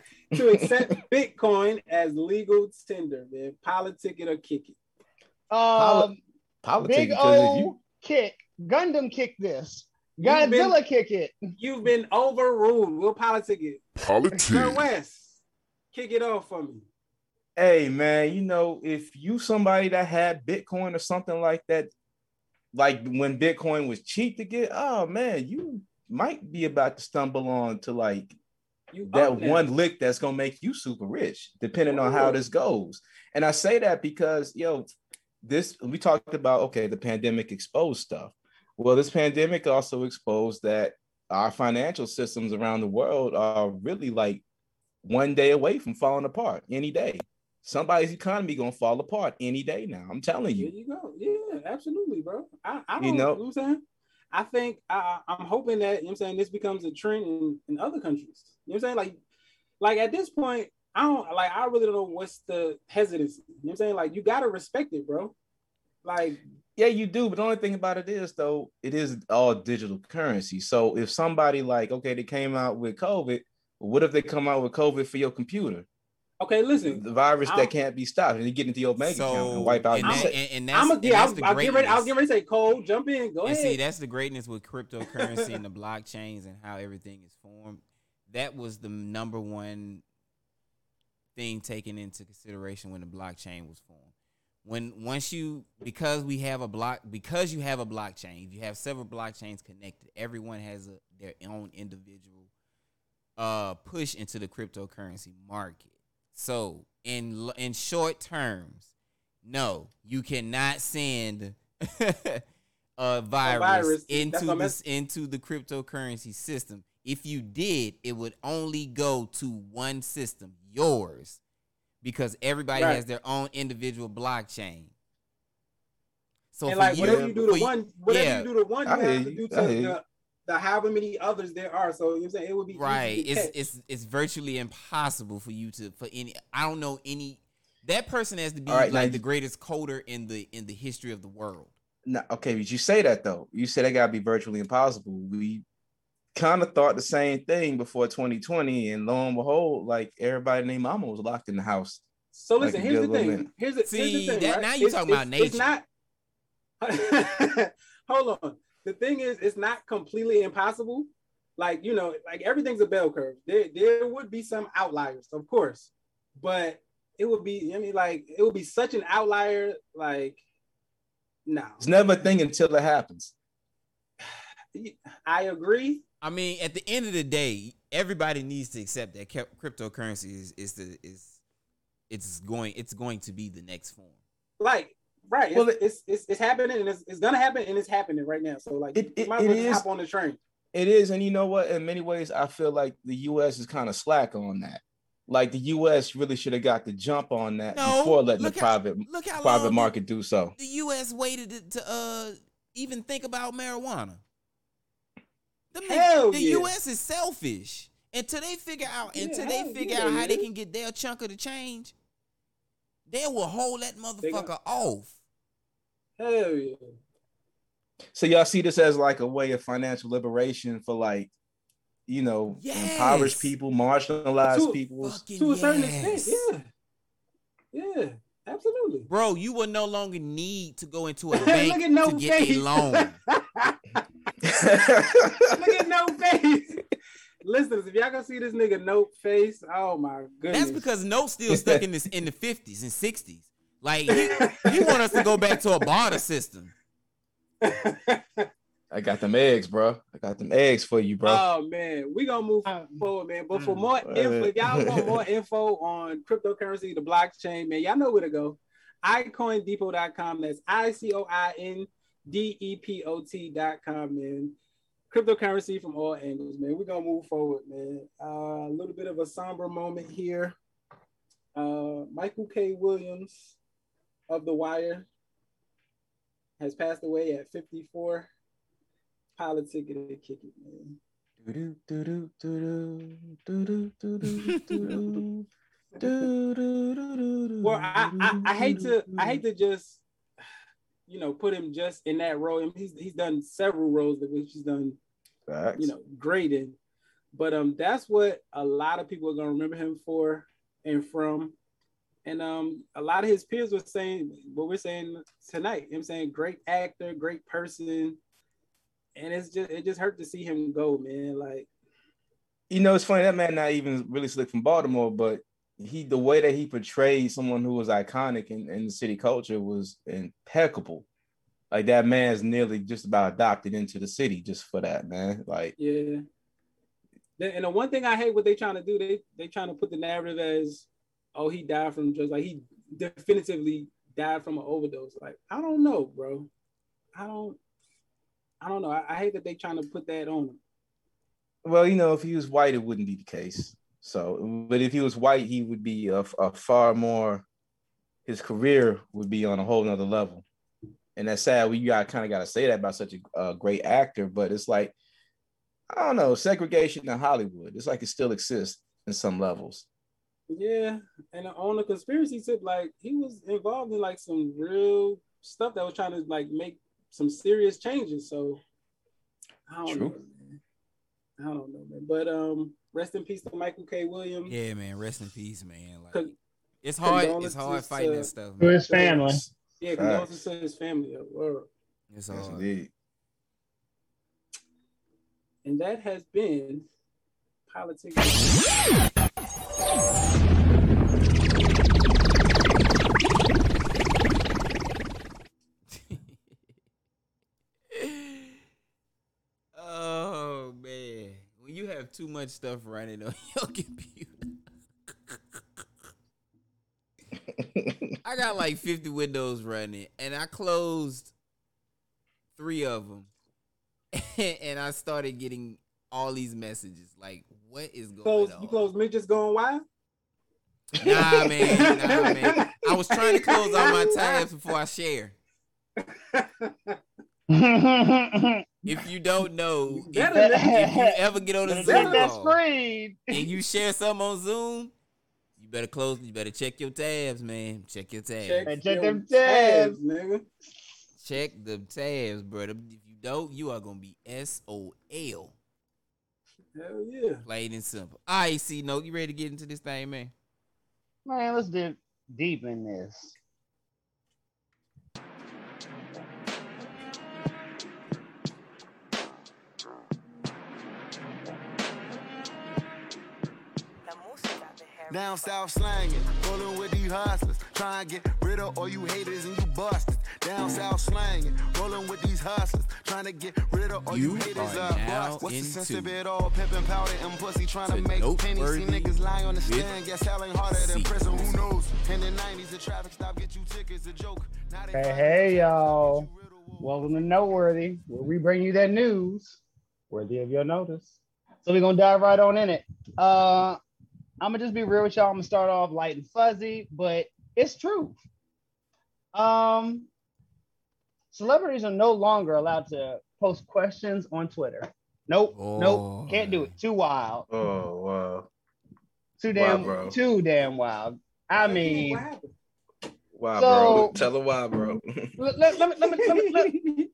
accept Bitcoin as legal tender, man. Politic it or kick it. Um. Poli- Politics, Big O you... kick. Gundam kick this. Godzilla been, kick it. You've been overruled. We'll politic it. Politics. Kurt West, kick it off for me. Hey, man, you know, if you somebody that had Bitcoin or something like that, like when Bitcoin was cheap to get, oh, man, you might be about to stumble on to like you that one now. lick that's going to make you super rich, depending oh. on how this goes. And I say that because, yo, This we talked about, okay, the pandemic exposed stuff. Well, this pandemic also exposed that our financial systems around the world are really like one day away from falling apart any day. Somebody's economy gonna fall apart any day now. I'm telling you. There you go. Yeah, absolutely, bro. I, I don't you know, you know what I'm saying. I think I, I'm hoping that, you know what I'm saying, this becomes a trend in, in other countries. You know what I'm saying? Like, like at this point. I don't like. I really don't know what's the hesitancy. You know what I'm saying? Like, you gotta respect it, bro. Like, yeah, you do. But the only thing about it is, though, it is all digital currency. So if somebody like, okay, they came out with COVID. What if they come out with COVID for your computer? Okay, listen, the virus I'm, that can't be stopped, and you get into your bank so, account and wipe out. And, that, and, and that's, I'm a, yeah, and that's I'll, I'll get ready. I'll get ready to say, Cole, jump in, go and ahead. See, that's the greatness with cryptocurrency and the blockchains and how everything is formed. That was the number one thing taken into consideration when the blockchain was formed. When once you because we have a block because you have a blockchain, you have several blockchains connected. Everyone has a, their own individual uh, push into the cryptocurrency market. So in in short terms, no, you cannot send a virus, a virus. into this into the cryptocurrency system. If you did, it would only go to one system, yours, because everybody right. has their own individual blockchain. So and like you, whatever you do to one, whatever yeah. you do to one, you have to do to the, the however many others there are. So you know what I'm saying, it would be right. Easy to catch. It's it's it's virtually impossible for you to for any. I don't know any. That person has to be right, like now, the greatest coder in the in the history of the world. No, okay, but you say that though. You said that gotta be virtually impossible. We kind of thought the same thing before twenty twenty, and lo and behold, like everybody named Mama was locked in the house. So listen, like here's, the thing. Here's, a, See, here's the thing. Here's right? Now you're it's, talking it's, about nature. It's not. Hold on. The thing is, it's not completely impossible. Like you know, like everything's a bell curve. There, there would be some outliers, of course, but it would be. I mean, like it would be such an outlier, like. No, it's never a thing until it happens. I agree. I mean, at the end of the day, everybody needs to accept that cryptocurrency is is the is it's going it's going to be the next form. Like right, well, it's, it's it's it's happening and it's it's gonna happen and it's happening right now. So like, it, it, you might it is hop on the train. It is, and you know what? In many ways, I feel like the U S is kind of slack on that. Like the U S really should have got the jump on that no, before letting the how, private private market do so. The U S waited to, to uh, even think about marijuana. The, Hell the yeah. U S is selfish until they figure out yeah, until they figure yeah, out how yeah. they can get their chunk of the change. They will hold that motherfucker got, off. Hell yeah! So y'all see this as like a way of financial liberation for like. You know, yes. impoverished people, marginalized to, people. To a certain yes. extent, yeah. Yeah, absolutely. Bro, you will no longer need to go into a bank to no get face. a loan. Look at no face. Listeners, if y'all gonna see this nigga Note face, oh my goodness. That's because Note's still stuck in this in the fifties and sixties. Like, he, he want us to go back to a barter system. I got them eggs, bro. I got them eggs for you, bro. Oh, man. We're going to move forward, man. But for more info, if y'all want more info on cryptocurrency, the blockchain, man, y'all know where to go. i coin depot dot com. That's I C O I N D E P O T dot com, man. Cryptocurrency from all angles, man. We're going to move forward, man. Uh, a little bit of a somber moment here. Uh, Michael K. Williams of The Wire has passed away at fifty-four. Politic and kick it, man. Do do do do do do do do. Well, I, I I hate to I hate to just you know put him just in that role. I mean, he's he's done several roles that which he's done, Facts. you know, great in. But um, that's what a lot of people are gonna remember him for and from. And um, a lot of his peers were saying what we're saying tonight. I'm saying great actor, great person. And it's just it just hurt to see him go, man. Like, you know, it's funny that man not even really slick from Baltimore, but he the way that he portrayed someone who was iconic in, in the city culture was impeccable. Like that man's nearly just about adopted into the city just for that, man. Like, yeah. And the one thing I hate what they trying to do, they they trying to put the narrative as, oh, he died from drugs. Like he definitively died from an overdose. Like, I don't know, bro. I don't. I don't know. I, I hate that they trying to put that on him. Well, you know, if he was white, it wouldn't be the case. So, but if he was white, he would be a, a far more, his career would be on a whole nother level. And that's sad. We got kind of got to say that about such a, a great actor, but it's like, I don't know, segregation in Hollywood. It's like it still exists in some levels. Yeah. And on the conspiracy tip, like he was involved in like some real stuff that was trying to like make some serious changes, so I don't True. know, man. I don't know, man. But um, rest in peace to Michael K. Williams. Yeah, man, rest in peace, man. Like Con- it's hard, it's hard fighting uh, that stuff. To his family, yeah, condolences to his family. It's hard. Yes, indeed. And that has been politics. Too much stuff running on your computer. I got like fifty windows running, and I closed three of them, and I started getting all these messages. Like, what is going Close, on? You closed midgets going wild? Nah, man. Nah, man. I was trying to close out my tabs before I share. If you don't know, if, if you ever get on a Zoom call and you share something on Zoom, you better close. You better check your tabs, man. Check your tabs. Check, check your them tabs, tabs, nigga. Check the tabs, brother. If you don't, you are gonna be S O L. Hell yeah. Plain and simple. All right, C-Note, you ready to get into this thing, man? Man, let's dip deep in this. Down south slangin', rollin' with these hustlers, try and get rid of all you haters and you busters. Down south slangin', rollin' with these hustlers, trying to get rid of all you, you haters up. What's the sense of it all? Pimpin' powder and pussy, trying to make pennies. See niggas lie on the stand, guess selling harder than prison. Who knows? In the nineties, the traffic stop get you tickets, a joke. Hey, hey, y'all. Welcome to Noteworthy, where we bring you that news worthy of your notice. So we're gonna dive right on in it. Uh, I'm gonna just be real with y'all. I'm gonna start off light and fuzzy, but it's true. Um, celebrities are no longer allowed to post questions on Twitter. Nope, oh. nope, can't do it. Too wild. Oh wow. Too damn, why, bro? Too damn wild. I mean, wow, so, bro. Tell her why, bro. let, let, let me, let me, let me, let me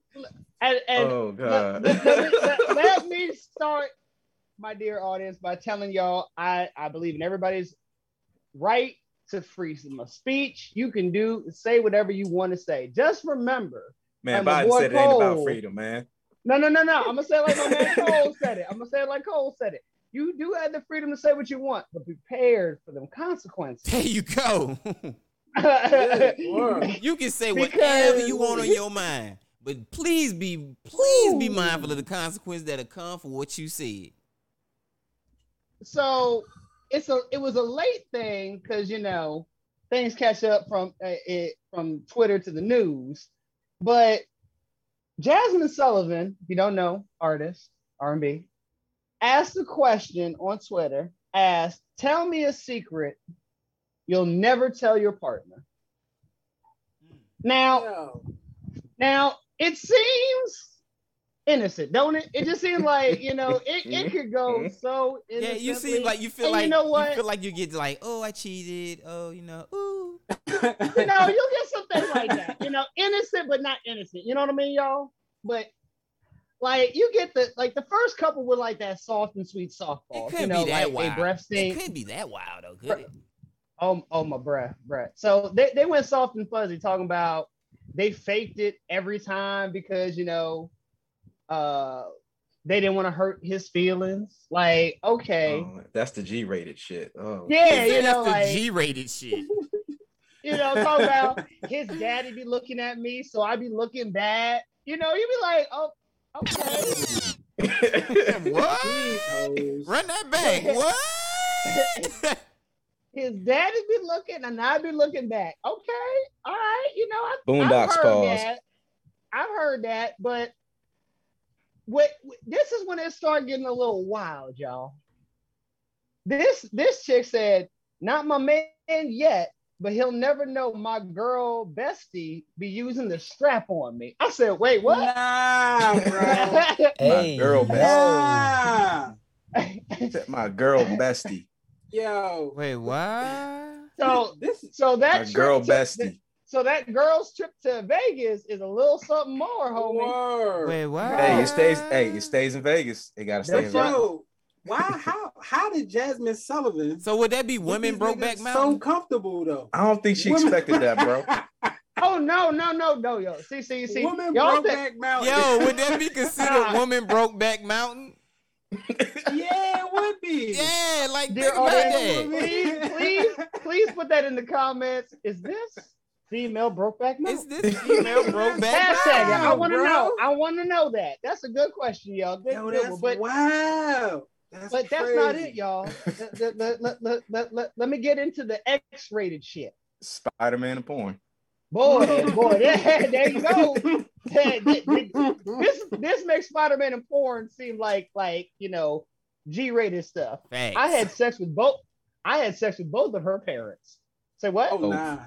and, and oh god. Let, let, let, let, let me start. My dear audience, by telling y'all, I, I believe in everybody's right to freedom of speech. You can do, say whatever you want to say. Just remember. Man, Biden said it ain't about freedom, man. No, no, no, no. I'm going to say it like my man Cole said it. I'm going to say it like Cole said it. You do have the freedom to say what you want, but be prepared for them consequences. There you go. You can say because... whatever you want on your mind, but please be, please be mindful of the consequences that'll come for what you said. So it's a it was a late thing because you know things catch up from uh, it from Twitter to the news, but Jasmine Sullivan, if you don't know, artist R and B, asked a question on Twitter. Asked, "Tell me a secret you'll never tell your partner." Now, no. now it seems. Innocent, don't it? It just seems like you know it, it could go so innocently. Yeah, you seem like you feel and like you, know what? you feel like you get like oh I cheated oh you know ooh you know you'll get something like that you know innocent but not innocent you know what I mean y'all but like you get the like the first couple with like that soft and sweet softball it could you know, be that like wild. A breath stink. It could be that wild though could it? Oh oh my breath breath so they they went soft and fuzzy talking about they faked it every time because you know. Uh, they didn't want to hurt his feelings. Like, okay, oh, that's the G-rated shit. Oh, yeah, you know, that's like, the G-rated shit. You know, talking about his daddy be looking at me, so I be looking bad. You know, you be like, oh, okay. What? Run that back. What? His daddy be looking, and I be looking back. Okay, all right. You know, I, Boondocks I've heard that. I've heard that, but. What, this is when it started getting a little wild, y'all. This this chick said, "Not my man yet, but he'll never know my girl bestie be using the strap on me." I said, "Wait, what?" Nah, bro. Hey. My girl bestie. Nah. My girl bestie. Yo, wait, what? So this, so that my girl bestie. This, So that girl's trip to Vegas is a little something more, homie. Wait, what? Hey, it stays. Hey, it stays in Vegas. It gotta stay. That's in Vegas. Why? How? How did Jasmine Sullivan? So would that be women broke back? So comfortable though. I don't think she women. expected that, bro. Oh no, no, no, no, yo. See, see, see. Woman broke think, back mountain. Yo, would that be considered woman broke back mountain? Yeah, it would be. Yeah, like there are. Please, please, please put that in the comments. Is this? Female brokeback mountain. Is this female brokeback hashtag? Wow, I want to know. I want to know that. That's a good question, y'all. Good, yo, that's, but, wow. That's but crazy. That's not it, y'all. let, let, let, let, let, let, let me get into the X-rated shit. Spider-Man and porn. Boy, boy, yeah, there you go. this this makes Spider-Man and porn seem like like you know G-rated stuff. Thanks. I had sex with both. I had sex with both of her parents. Say what? Oh, nah.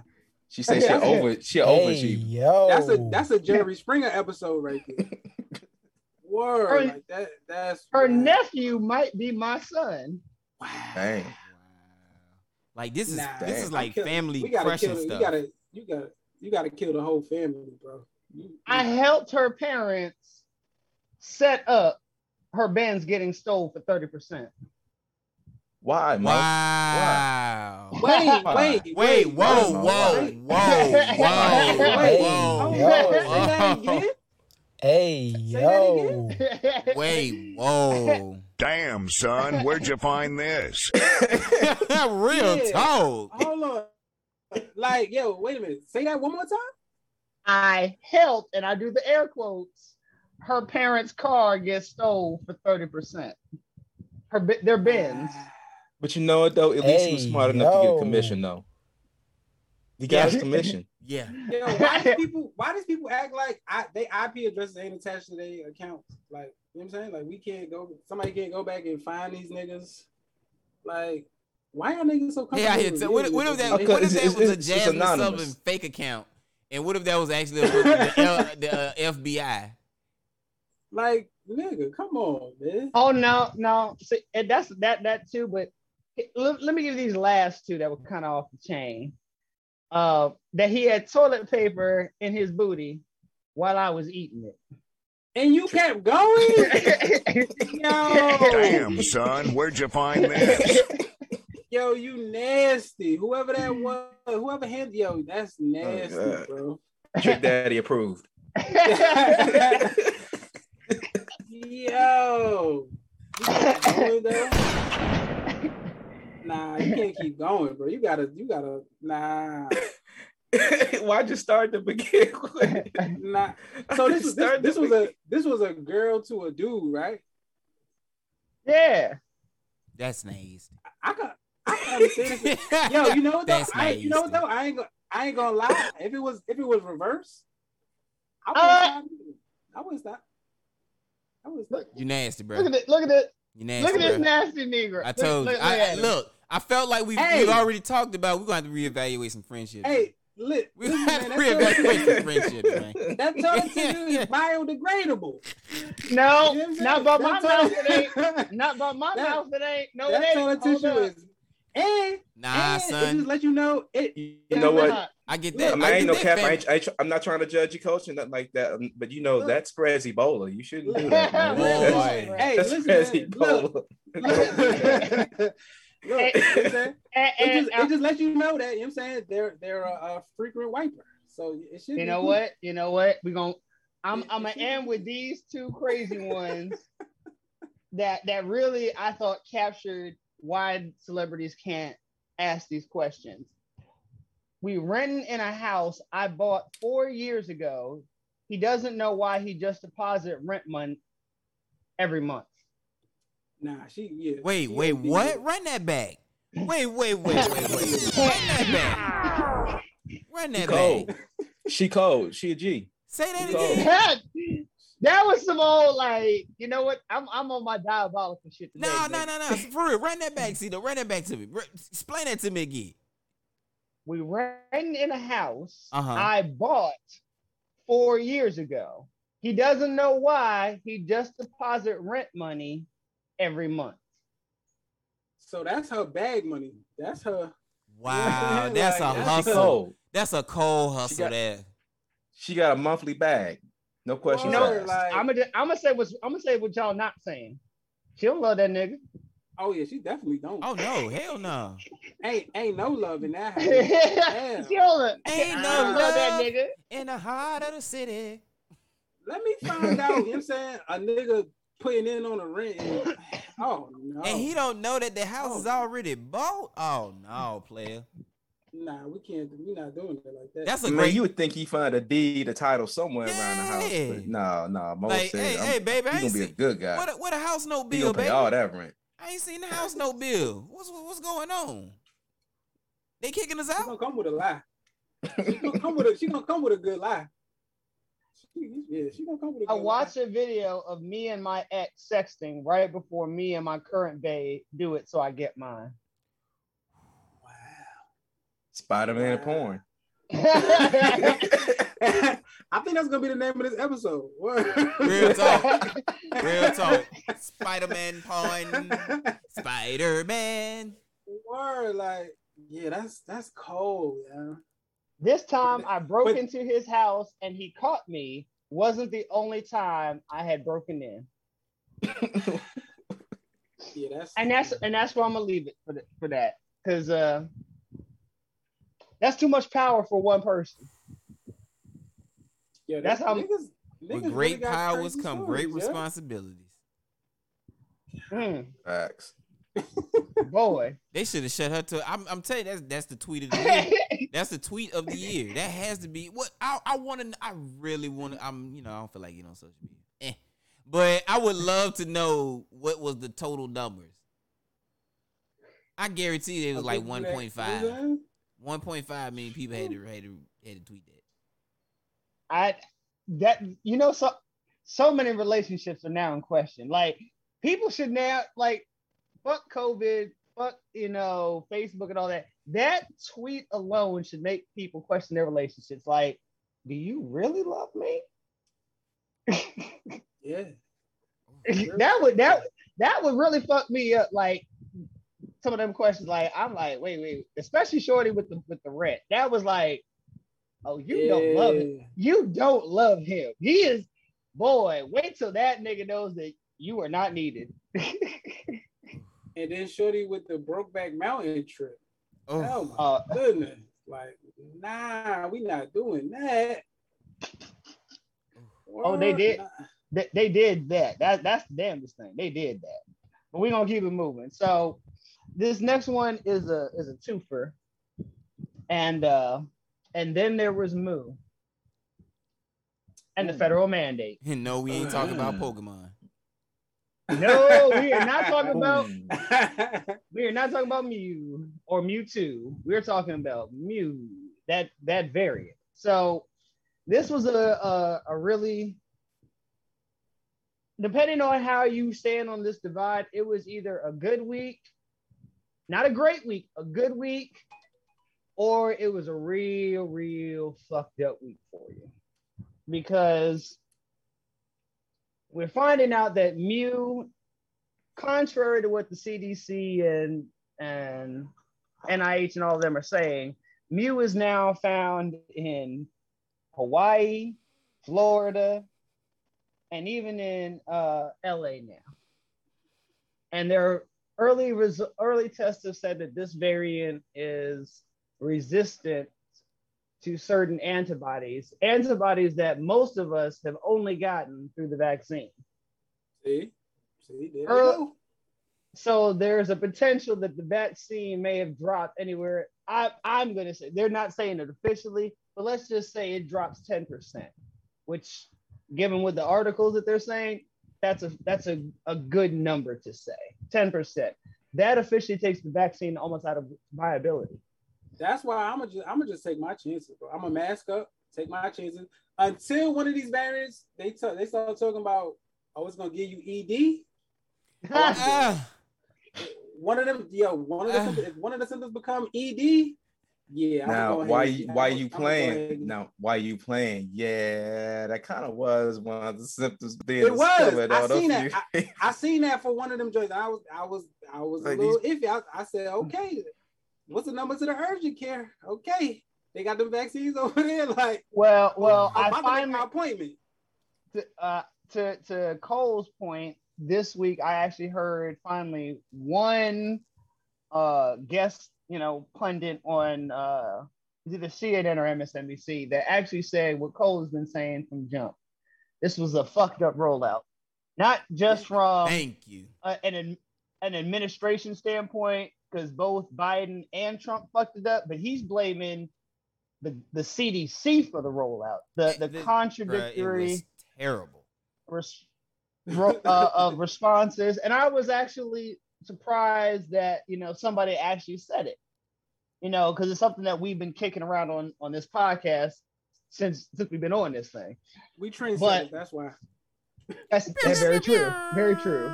She said she over she over you. Yo. That's a that's a Jerry Springer episode right there. Word. Her, like that, that's her wild. Nephew might be my son. Wow. Dang. Wow. Like this is nah, this dang. is like family crushing stuff. You gotta you gotta you gotta kill the whole family, bro. You, you I know. helped her parents set up her band's getting stole for thirty percent. Why, Mike? Wow. Why? Wait, wait, wait, wait, whoa, whoa, whoa, whoa, whoa, whoa. Hey, yo. Wait, whoa. Damn, son, where'd you find this? Real yeah. talk. Hold on. Like, yo, wait a minute. Say that one more time? I helped, and I do the air quotes, her parents' car gets stole for thirty percent. Her, their Benz. But you know what, though? At least he was smart enough yo. to get a commission, though. He got yeah. his commission. Yeah. You know, why do people why does people act like I, they I P addresses ain't attached to their accounts? Like, you know what I'm saying? Like, we can't go, somebody can't go back and find these niggas. Like, why are niggas so comfortable? Yeah, so what, what if that, okay, what if that was a Jasmine Sullivan fake account? And what if that was actually the, the, L, the uh, F B I? Like, nigga, come on, man. Oh, no, no. See, and that's that that too, but let, let me give you these last two that were kind of off the chain. Uh, that he had toilet paper in his booty while I was eating it. And you kept going? Yo. Damn, son, where'd you find this? Yo, you nasty. Whoever that was, whoever handled, yo, that's nasty, oh, bro. Trick Daddy approved. Yo, you going though? Nah, you can't keep going, bro. You gotta, you gotta, nah. Why just start to begin with? Nah. So this was this, this was a this was a girl to a dude, right? Yeah. That's nasty. I, I can I can understand it. Yo, you know what though? I, you know what though? I ain't I ain't gonna lie. If it was if it was reverse, I wouldn't uh, I wouldn't stop. I was like, you nasty, bro. Look at it. Look at it. You nasty, look at bro. This nasty nigga. I told look, you. Look, I, I, look, I felt like we've, hey. we've already talked about we're going to have to reevaluate some friendships. Hey, look. We're going to have to reevaluate some friendships, man. That toilet tissue is biodegradable. No, you know not by my mouth it ain't. Not by my that, mouth it ain't. No, that it ain't. That toilet tissue is. And, nah, and son. It just let you know. It, you know what? Hot. I get that. I, mean, I, I ain't no cap. I ain't, I, I'm not trying to judge your culture, nothing like that. But you know, look, that spreads Ebola. You shouldn't do that. Boy. That's, hey, that spreads Ebola. It just lets you know that, you know what I'm saying? They're, they're a, a frequent wiper. So it should You know cool. what? You know what? We're going to, I'm going to end with these two crazy ones that that really, I thought, captured why celebrities can't ask these questions. We renting in a house I bought four years ago. He doesn't know why he just deposit rent money every month. Nah, she yeah. Wait, she, wait, she, what? She, Run that back. Wait, wait, wait, wait, wait. Run that back. Run that she cold. back. She cold. She a G. Say that she again. Cold. That was some old, like, you know what? I'm I'm on my diabolical shit today. No, no, no, no. For real, run that back, C-Note. Run that back to me. R- explain that to me again. We renting in a house uh-huh. I bought four years ago. He doesn't know why. He just deposit rent money every month. So that's her bag money. That's her. Wow, that's like, a that's hustle. Her. That's a cold hustle she got, there. She got a monthly bag. No question. No, like, I'm gonna I'm gonna say what I'm gonna say what y'all not saying. She don't love that nigga. Oh yeah, she definitely don't. Oh no, hell no. ain't ain't no love in that house. Ain't no love, love that nigga in the heart of the city. Let me find out. You know what I'm saying? A nigga putting in on the rent. And, oh no. And he don't know that the house oh. is already bought. Oh no, player. Nah, we can't. We're not doing it like that. That's a man. Great... You would think he find a deed, a title somewhere yeah. around the house. But no, no. Mo like, said, hey, hey, baby, I ain't gonna be a good guy. What a, what a house no bill, baby. All that rent. I ain't seen the house no bill. What's what's going on? They kicking us out. She gonna come with a lie. She gonna come with a. She gonna come with a good lie. She, yeah, she gonna come with a. Good I watched lie. a video of me and my ex sexting right before me and my current babe do it, so I get mine. Spider-Man uh, porn. I think that's gonna be the name of this episode. Real talk. Real talk. Spider-Man porn. Spider-Man. Word, like, yeah, that's that's cold, yeah. This time I broke but, into his house and he caught me. Wasn't the only time I had broken in. Yeah, that's and that's and that's where I'm gonna leave it for the, for that, because uh, that's too much power for one person. Yeah, that's how. Niggas, niggas with great really powers come stories, great yeah. responsibilities. Mm. Facts. Boy, they should have shut her to. I'm, I'm telling you, that's that's the tweet of the year. That's the tweet of the year. That has to be what I I want to. I really want to. I'm you know I don't feel like getting on social media. Eh. But I would love to know what was the total numbers. I guarantee it was like one point five. one point five million people had to, had to had to tweet that. I that you know so so many relationships are now in question. Like people should now like fuck COVID, fuck you know Facebook and all that. That tweet alone should make people question their relationships. Like, do you really love me? Yeah, that would that that would really fuck me up. Like some of them questions, like I'm like, wait, wait, especially Shorty with the with the rent. That was like, oh, you yeah. don't love him. You don't love him. He is, boy. Wait till that nigga knows that you are not needed. And then Shorty with the Brokeback Mountain trip. Oh, oh my uh, goodness! Like, nah, we not doing that. Or, oh, they did. Nah. They, they did that. that. That's the damnedest thing. They did that. But we're going to keep it moving. So this next one is a is a twofer. And uh, and then there was Moo. And the federal mandate. And no, we ain't talking about Pokemon. No, we are not talking about we are not talking about Mew or Mewtwo. We're talking about Mew, that that variant. So this was a a, a really depending on how you stand on this divide, it was either a good week, not a great week, a good week, or it was a real, real fucked up week for you. Because we're finding out that Mew, contrary to what the C D C and, and N I H and all of them are saying, Mew is now found in Hawaii, Florida, and even in uh, L A now. And their early res- early tests have said that this variant is resistant to certain antibodies, antibodies that most of us have only gotten through the vaccine. See? See? There early- so there's a potential that the vaccine may have dropped anywhere. I, I'm going to say, they're not saying it officially, but let's just say it drops ten percent, which given with the articles that they're saying, that's a that's a, a good number to say, ten percent. That officially takes the vaccine almost out of viability. That's why I'm gonna just I'm gonna just take my chances, bro. I'm gonna mask up, take my chances until one of these variants they t- they start talking about, oh, it's gonna give you E D. Uh, one of them, yo, one of the uh, symptoms, if one of the symptoms become E D. Yeah. Now, I'm why you why you playing? Now, why you playing? Yeah, that kind of was one of the symptoms. Being it was. I seen that. I, I seen that for one of them joints. I was I was I was a like little these... iffy. I, I said, okay, what's the number to the urgent care? Okay, they got them vaccines over there. Like, well, well, I'm I find my appointment. To, uh, to to Cole's point, this week I actually heard finally one uh, guest. You know, pundit on uh, either C N N or M S N B C that actually said what Cole has been saying from jump. This was a fucked up rollout, not just from thank you uh, an an administration standpoint, because both Biden and Trump fucked it up. But he's blaming the the C D C for the rollout, the the, the contradictory, bruh, it was terrible res- ro- uh, of responses. And I was actually surprised that you know somebody actually said it, you know, because it's something that we've been kicking around on on this podcast since since we've been on this thing. We trained, that's why. That's, that's very true. Very true.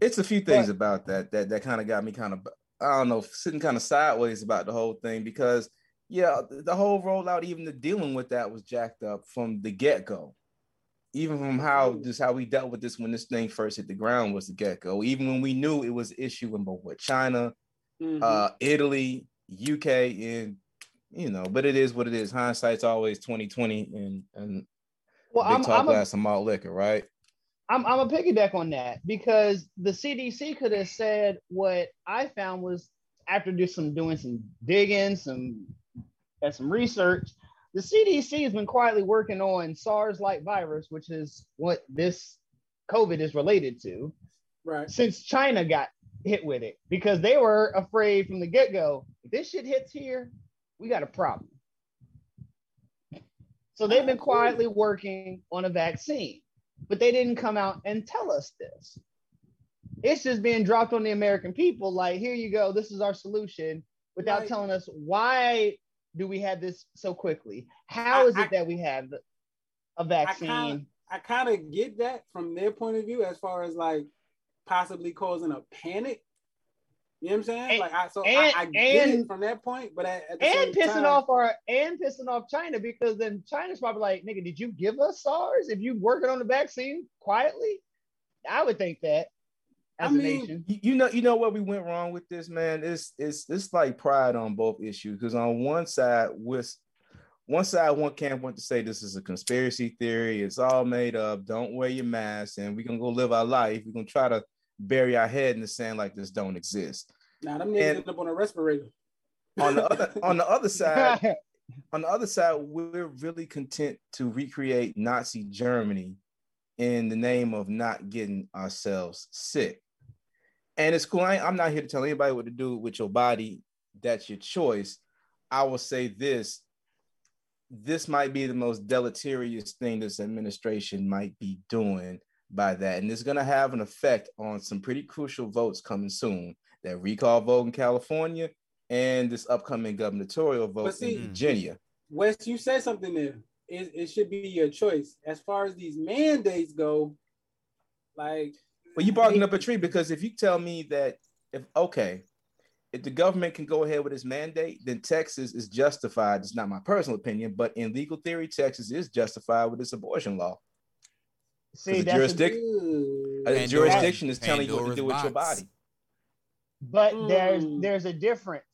It's a few things but, about that that that kind of got me kind of I don't know, sitting kind of sideways about the whole thing because, yeah, the whole rollout, even the dealing with that was jacked up from the get-go. Even from how just how we dealt with this when this thing first hit the ground was the get-go. Even when we knew it was an issue in both with China, mm-hmm. uh, Italy, U K, and you know, but it is what it is. Hindsight's always twenty twenty, and and well, big I'm, talk I'm glass a, and malt liquor, right? I'm I'm a piggyback on that because the C D C could have said what I found was after do some doing some digging, some and some research. The C D C has been quietly working on SARS-like virus, which is what this COVID is related to, right? Since China got hit with it, because they were afraid from the get-go, if this shit hits here, we got a problem. So they've been quietly working on a vaccine, but they didn't come out and tell us this. It's just being dropped on the American people, like, here you go, this is our solution, without right. telling us why. Do we have this so quickly? How is I, it that we have a vaccine? I kind of get that from their point of view as far as like possibly causing a panic. You know what I'm saying? And, like I, so and, I, I get and, it from that point, but at, at the and same pissing time, off our and pissing off China because then China's probably like, nigga, did you give us SARS? If you working on the vaccine quietly, I would think that. As I mean, you know, you know what we went wrong with this, man. It's it's it's like pride on both issues because on one side, with one side, one camp want to say this is a conspiracy theory. It's all made up. Don't wear your mask, and we're gonna go live our life. We're gonna try to bury our head in the sand like this don't exist. Now them niggas end up on a respirator. on the other, on the other side, on the other side, we're really content to recreate Nazi Germany in the name of not getting ourselves sick. And it's cool. I, I'm not here to tell anybody what to do with your body. That's your choice. I will say this. This might be the most deleterious thing this administration might be doing by that. And it's going to have an effect on some pretty crucial votes coming soon. That recall vote in California and this upcoming gubernatorial vote see, in Virginia. Wes, you said something there. It, it should be your choice. As far as these mandates go, like... Well, you're barking up a tree because if you tell me that, if okay, if the government can go ahead with its mandate, then Texas is justified. It's not my personal opinion, but in legal theory, Texas is justified with its abortion law. See, that's a jurisdiction. A jurisdiction is telling you what to do with your body. But mm. there's there's a difference.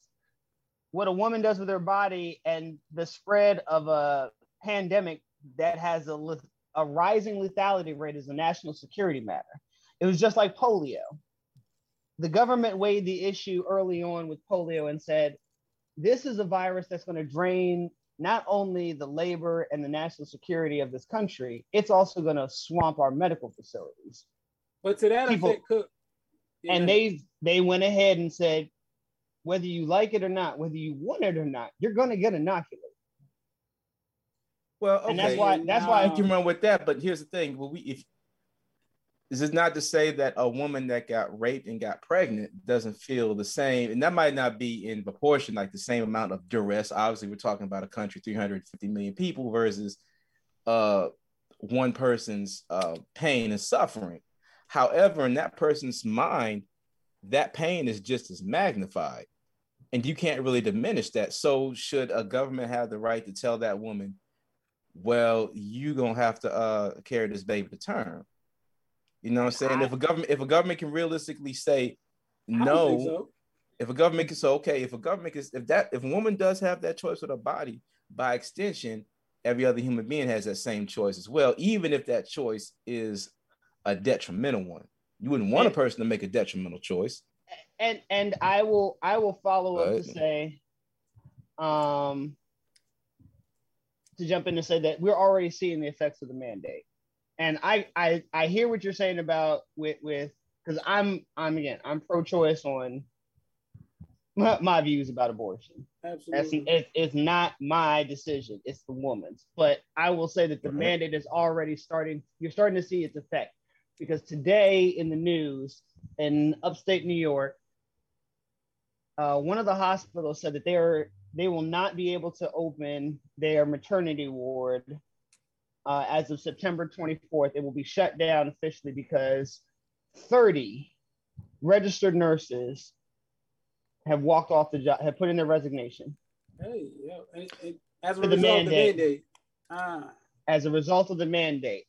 What a woman does with her body and the spread of a pandemic that has a, a rising lethality rate is a national security matter. It was just like polio. The government weighed the issue early on with polio and said, this is a virus that's going to drain not only the labor and the national security of this country, it's also going to swamp our medical facilities. But to that People, I think Cook. Yeah. And they they went ahead and said, whether you like it or not, whether you want it or not, you're going to get inoculated. Well, okay. And that's why that's no. why I can run with that. But here's the thing. Well, we if This is not to say that a woman that got raped and got pregnant doesn't feel the same. And that might not be in proportion, like the same amount of duress. Obviously, we're talking about a country, three hundred fifty million people versus uh, one person's uh, pain and suffering. However, in that person's mind, that pain is just as magnified. And you can't really diminish that. So should a government have the right to tell that woman, well, you're going to have to uh, carry this baby to term? You know what I'm saying? I, if a government, if a government can realistically say no, so. if a government can say, so okay, if a government is, if that, if a woman does have that choice with her body, by extension, every other human being has that same choice as well. Even if that choice is a detrimental one, you wouldn't want and, a person to make a detrimental choice. And and I will I will follow but, up to say, um, to jump in and say that we're already seeing the effects of the mandate. And I, I I hear what you're saying about with with because I'm I'm again I'm pro-choice on my, my views about abortion. Absolutely, That's, it, it's not my decision; it's the woman's. But I will say that the right. mandate is already starting. You're starting to see its effect because today in the news in upstate New York, uh, one of the hospitals said that they are they will not be able to open their maternity ward. Uh, as of September twenty-fourth, it will be shut down officially because thirty registered nurses have walked off the job, have put in their resignation. Hey, yeah. It, it, as a result the of the mandate. Ah. As a result of the mandate.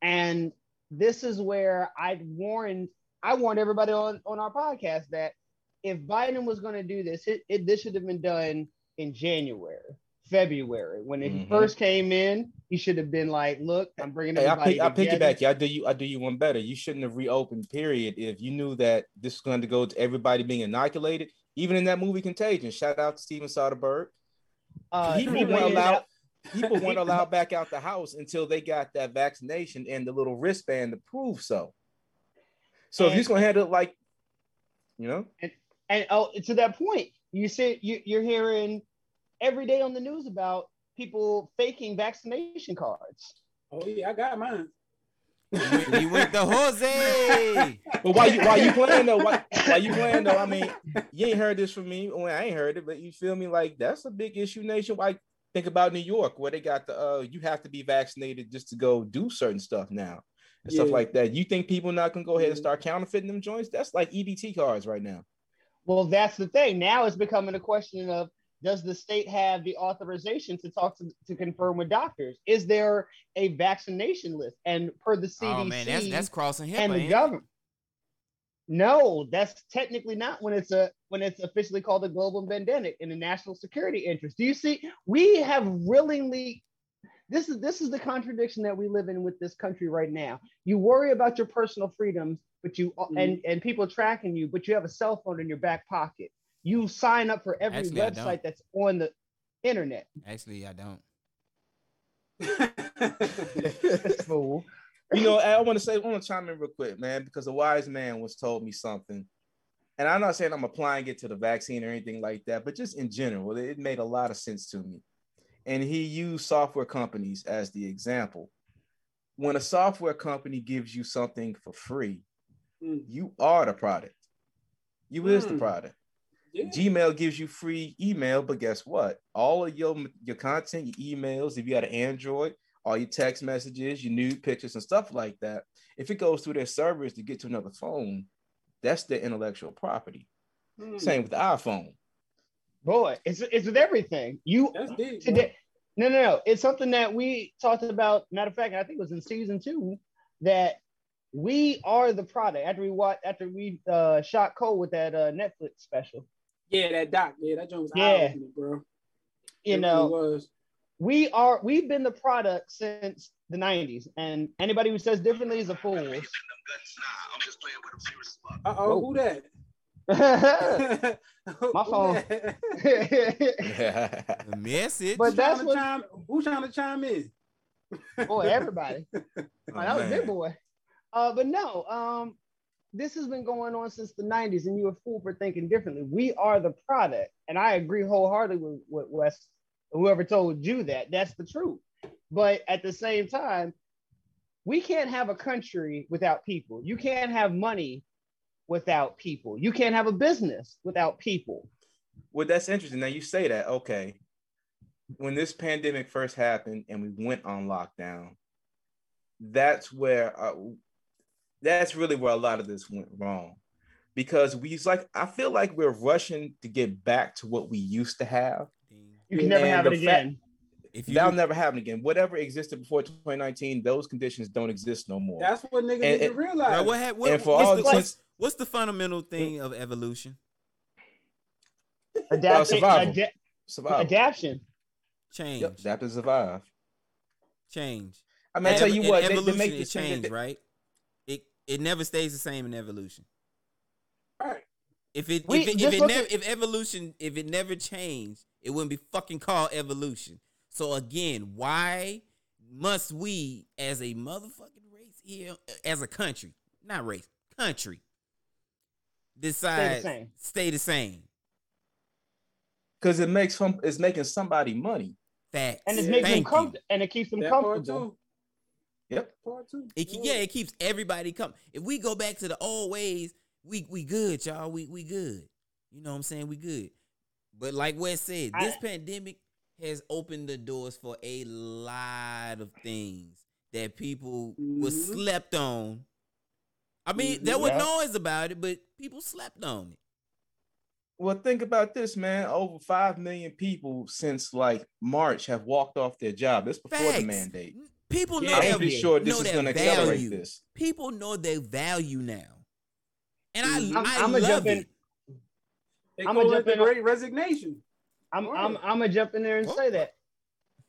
And this is where I'd warned, I warned everybody on, on our podcast that if Biden was going to do this, it, it this should have been done in January, February. When mm-hmm. he first came in, he should have been like, look, I'm bringing hey, everybody I pick, together. I piggyback you. I do you. I do you one better. You shouldn't have reopened, period. If you knew that this is going to go to everybody being inoculated, even in that movie Contagion, shout out to Steven Soderbergh. Uh, people weren't allowed, people weren't allowed back out the house until they got that vaccination and the little wristband to prove so. So and, if he's going to handle it like, you know. And, and oh, to that point, you said you, you're hearing every day on the news about people faking vaccination cards. Oh yeah, I got mine. You went to Jose. But why you why you playing though? Why, why you playing though? I mean, you ain't heard this from me. Well, I ain't heard it, but you feel me? Like that's a big issue nationwide. Think about New York, where they got the uh, you have to be vaccinated just to go do certain stuff now and yeah. stuff like that. You think people not gonna go ahead and start counterfeiting them joints? That's like E B T cards right now. Well, that's the thing. Now it's becoming a question of, does the state have the authorization to talk to, to confirm with doctors? Is there a vaccination list? And per the C D C oh, man, that's, that's crossing HIPAA, and the government. No, that's technically not when it's a when it's officially called a global pandemic in the national security interest. Do you see? We have willingly. This is this is the contradiction that we live in with this country right now. You worry about your personal freedoms, but you mm-hmm. and and people tracking you, but you have a cell phone in your back pocket. You sign up for every Actually, website that's on the internet. Actually, I don't. Fool. You know, I want to say, I want to chime in real quick, man, because a wise man was told me something. And I'm not saying I'm applying it to the vaccine or anything like that, but just in general, it made a lot of sense to me. And he used software companies as the example. When a software company gives you something for free, mm. you are the product. You mm. is the product. Yeah. Gmail gives you free email, but guess what? All of your, your content, your emails, if you had an Android, all your text messages, your nude pictures and stuff like that, if it goes through their servers to get to another phone, that's their intellectual property. Mm. Same with the iPhone. Boy, it's it's with everything. You that's deep, today, no, no, no. It's something that we talked about. Matter of fact, I think it was in season two that we are the product. After we watched, after we uh, shot Cole with that uh, Netflix special. Yeah, that doc, yeah, that joint was yeah. eye-opening, bro. You it know, really was. we are, we've been the product since the nineties, and anybody who says differently is a fool. Uh-oh, who that? My phone. The message. But that's what, chime, who's trying to chime in? Boy, everybody. Oh, oh, that was big boy. Uh, but no, um, this has been going on since the nineties, and you're a fool for thinking differently. We are the product, and I agree wholeheartedly with, with Wes, whoever told you that. That's the truth. But at the same time, we can't have a country without people. You can't have money without people. You can't have a business without people. Well, that's interesting. Now you say that, okay. When this pandemic first happened and we went on lockdown, that's where... Uh, That's really where a lot of this went wrong, because we like I feel like we're rushing to get back to what we used to have. You can never and have it again. Fact, if you that'll do. never happen again. Whatever existed before twenty nineteen, those conditions don't exist no more. That's what niggas need to realize. Now, what, what, and for what's, all the, what's, what's the fundamental thing of evolution? Adaptation, uh, survival. Adap- survival, adaptation, change, yep, adapt and survive, change. I mean, and I tell you what, evolution they, they make change, that, right? It never stays the same in evolution. All right. If it, we, if, it, if, it never, if evolution, if it never changed, it wouldn't be fucking called evolution. So again, why must we, as a motherfucking race here, as a country, not race, country, decide stay the same? Stay the same. Because it makes some, it's making somebody money. Facts. And it's yeah. making Thank them comfortable, and it keeps them that comfortable. Yep. It, yeah, it keeps everybody coming. If we go back to the old ways, we we good, y'all. We we good. You know what I'm saying? We good. But like Wes said, this I, pandemic has opened the doors for a lot of things that people mm-hmm. were slept on. I mean, there yeah. was noise about it, but people slept on it. Well, think about this, man. Over five million people since like March have walked off their job. That's before Facts. The mandate. People know yeah, I'm pretty sure this is going to accelerate this. People know their value now. And I, I'm, I I'm love it. I'm going to jump in. Great resignation. I'm I'm I'm going to jump in there and what? say that.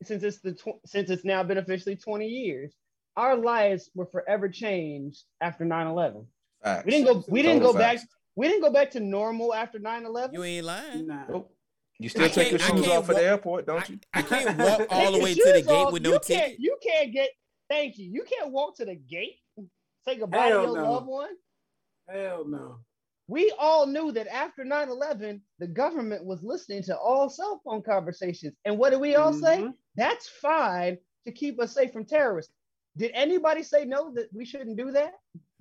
Since it's the tw- since it's now been officially twenty years, our lives were forever changed after nine eleven. Facts. We didn't go we didn't Total go facts. back we didn't go back to normal after nine eleven. You ain't lying. Nah. Nope. You still I take your shoes off at the airport, don't you? I, I can't walk all the way to the gate with no ticket. You can't get thank you. You can't walk to the gate and say goodbye to your loved one. Hell no. We all knew that after nine eleven, the government was listening to all cell phone conversations. And what did we all mm-hmm. say? That's fine to keep us safe from terrorists. Did anybody say no, that we shouldn't do that?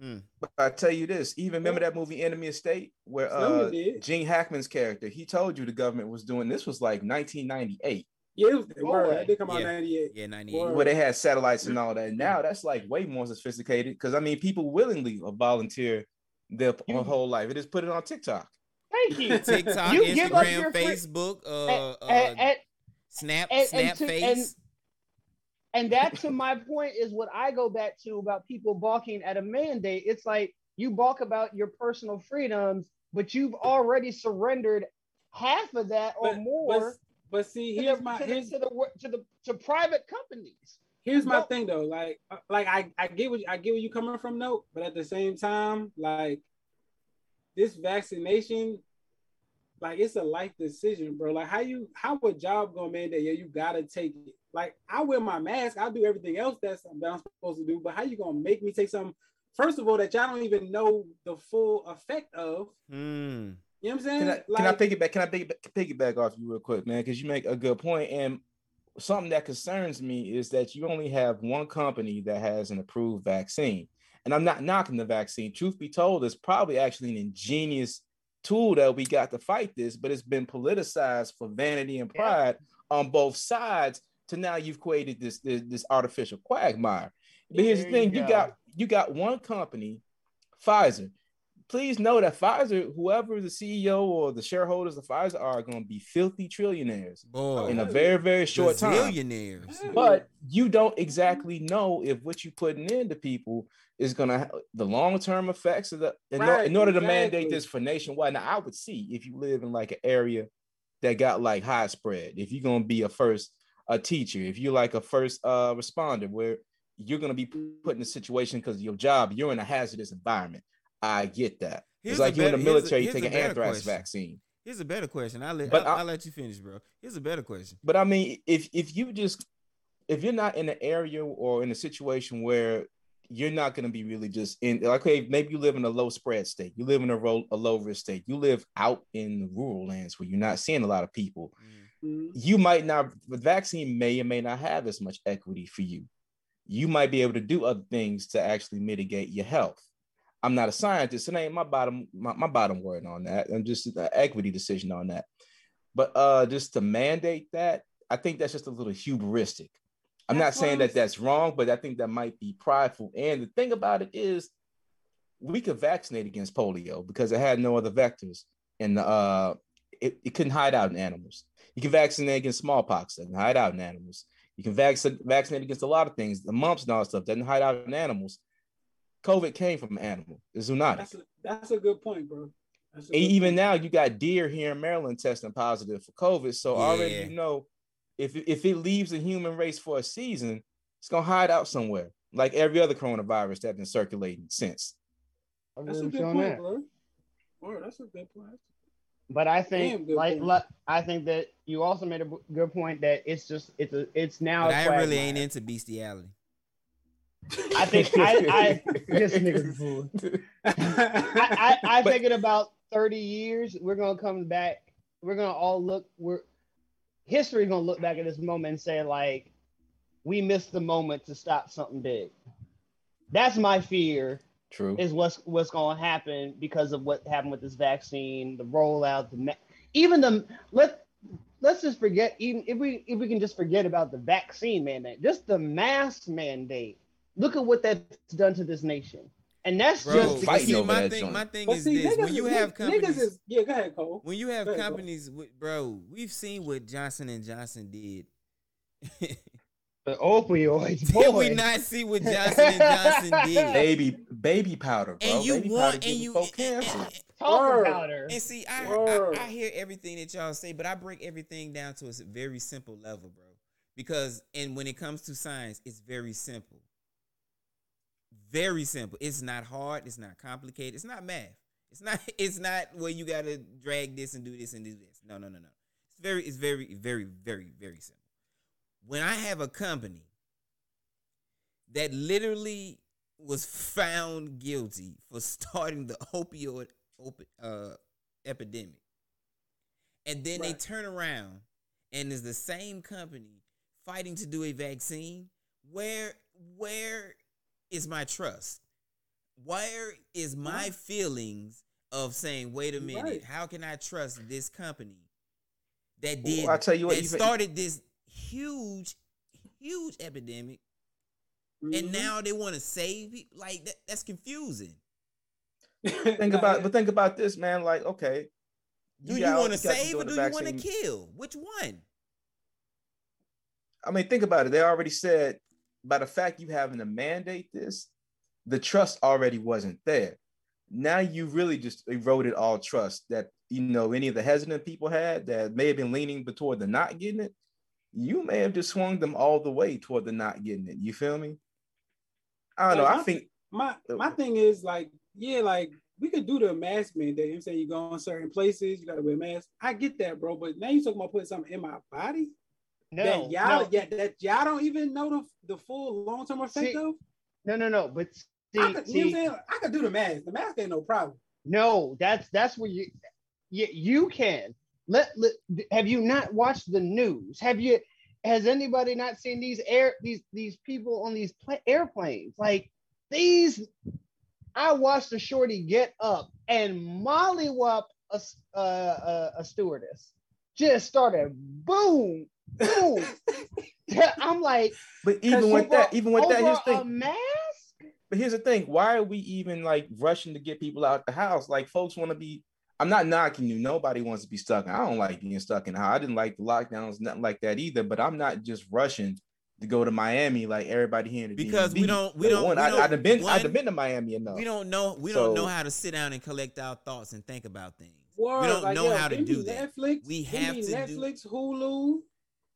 Mm. But I tell you this, even remember that movie Enemy of State, where uh, Gene Hackman's character, he told you the government was doing, this was like nineteen ninety-eight. Yeah, it was, it was, it did come out yeah. ninety-eight. Yeah, ninety-eight. Where they had satellites and all that. And now that's like way more sophisticated because, I mean, people willingly volunteer their whole life. They just put it on TikTok. Thank you. TikTok, you Instagram, Facebook, free- uh, uh, and, and, Snap, and, Snap, and to, Face. And, and that, to my point, is what I go back to about people balking at a mandate. It's like you balk about your personal freedoms, but you've already surrendered half of that or but, more. But, but see, here's to the, my to, here's, the, to, the, to the to private companies. Here's my no. thing though, like, like I, I get what I get where you coming from, no, but at the same time, like, this vaccination, like, it's a life decision, bro. Like, how you, how a job gonna mandate? Yeah, you gotta take it. Like, I wear my mask, I do everything else that's that I'm supposed to do, but how you gonna make me take something? First of all, that y'all don't even know the full effect of. Mm. You know what I'm saying? Can I, like, can I pick it back? Can I pick it, pick it back off you real quick, man? Because you make a good point and. Something that concerns me is that you only have one company that has an approved vaccine. And I'm not knocking the vaccine. Truth be told, it's probably actually an ingenious tool that we got to fight this, but it's been politicized for vanity and pride yeah. on both sides to now you've created this, this, this artificial quagmire. But here's there the thing, you, you got you got one company, Pfizer. Please know that Pfizer, whoever the C E O or the shareholders of Pfizer are, are going to be filthy trillionaires Boy, in a very, very short time. Billionaires. But you don't exactly know if what you're putting into people is going to have the long-term effects of the. In, right, or, in order to exactly. mandate this for nationwide, now I would see if you live in like an area that got like high spread, if you're going to be a first a teacher, if you're like a first uh, responder, where you're going to be put in a situation because of your job, you're in a hazardous environment. I get that. Here's it's like better, you in the military, a, you take an anthrax question. vaccine. Here's a better question. I'll let, I, I'll let you finish, bro. Here's a better question. But I mean, if if you just, if you're not in an area or in a situation where you're not going to be really just in, like, okay, maybe you live in a low spread state. You live in a, ro- a low risk state. You live out in the rural lands where you're not seeing a lot of people. Mm-hmm. You might not, the vaccine may or may not have as much equity for you. You might be able to do other things to actually mitigate your health. I'm not a scientist. It ain't my bottom my, my bottom word on that. I'm just an equity decision on that. But uh, just to mandate that, I think that's just a little hubristic. I'm that's not saying that that's wrong, but I think that might be prideful. And the thing about it is we could vaccinate against polio because it had no other vectors. And uh, it, it couldn't hide out in animals. You can vaccinate against smallpox. It doesn't hide out in animals. You can vac- vaccinate against a lot of things. The mumps and all that stuff doesn't hide out in animals. COVID came from an animal. It's zoonotic. That's a, that's a good point, bro. That's a good even point. Now you got deer here in Maryland testing positive for COVID. So yeah. already you know, if if it leaves the human race for a season, it's gonna hide out somewhere, like every other coronavirus that's been circulating since. I'm that's a good point, that. bro. Bro, that's a good point. But I think, like, like, I think that you also made a b- good point that it's just it's a, it's now. But a I really line. ain't into bestiality. I think I, I this nigga's fool. I, I, I think in about thirty years we're gonna come back. We're gonna all look. We're history's gonna look back at this moment and say like, we missed the moment to stop something big. That's my fear. True is what's what's gonna happen because of what happened with this vaccine, the rollout, the ma- even the let. Let's just forget even if we if we can just forget about the vaccine mandate, just the mask mandate. Look at what that's done to this nation. And that's Bro, just fighting see, over my that thing, joint. My thing but is see, this: when you is, have companies, is, yeah, go ahead, Cole. When you have ahead, companies, with, bro, we've seen what Johnson and Johnson did. The opioids. Did we not see what Johnson and Johnson did? Baby, baby powder, bro. And you baby want and you cancer. And, and, talk powder. And see, I, I I hear everything that y'all say, but I break everything down to a very simple level, bro. Because and when it comes to science, it's very simple. Very simple. It's not hard. It's not complicated. It's not math. It's not. It's not where you gotta drag this and do this and do this. No, no, no, no. It's very. It's very, very, very, very simple. When I have a company that literally was found guilty for starting the opioid opi- uh, epidemic, and then right. they turn around and is the same company fighting to do a vaccine, where where. is my trust? Where is my right. feelings of saying, wait a minute, right. how can I trust this company that did well, I tell you what, that started this huge, huge epidemic, mm-hmm. and now they want to save people? Like that, that's confusing. Think about, but think about this, man. Like, okay, do you, you want to save or do you want to kill? Which one? I mean, think about it. They already said. By the fact you having to mandate this, the trust already wasn't there. Now you really just eroded all trust that, you know, any of the hesitant people had that may have been leaning toward the not getting it. You may have just swung them all the way toward the not getting it. You feel me? I don't know. Like, I think my my thing is like, yeah, like we could do the mask mandate. I'm saying you go on certain places, you gotta wear masks. I get that, bro. But now you're talking about putting something in my body. No, that y'all, no. Yeah, that y'all don't even know the, the full long-term effect see, of? No, no, no, but see, I could, see, you know what I'm saying? I could do the mask. The mask ain't no problem. No, that's that's where you, you, you can. Let, let have you not watched the news? Have you? Has anybody not seen these air these these people on these pla- airplanes? Like these, I watched a shorty get up and mollywop a uh, a stewardess. Just started boom. Boom. I'm like, but even with that, even with that, here's the thing. A mask? But here's the thing: why are we even like rushing to get people out the house? Like, folks want to be. I'm not knocking you. Nobody wants to be stuck. I don't like being stuck in the house. I didn't like the lockdowns, nothing like that either. But I'm not just rushing to go to Miami like everybody here in the because D M V. we don't. We don't. One, we don't I, I've been. One, I've been to Miami enough. We don't know. We so, don't know how to sit down and collect our thoughts and think about things. Word, we don't like, know yo, how to do Netflix, that. We have to Netflix, do... Hulu.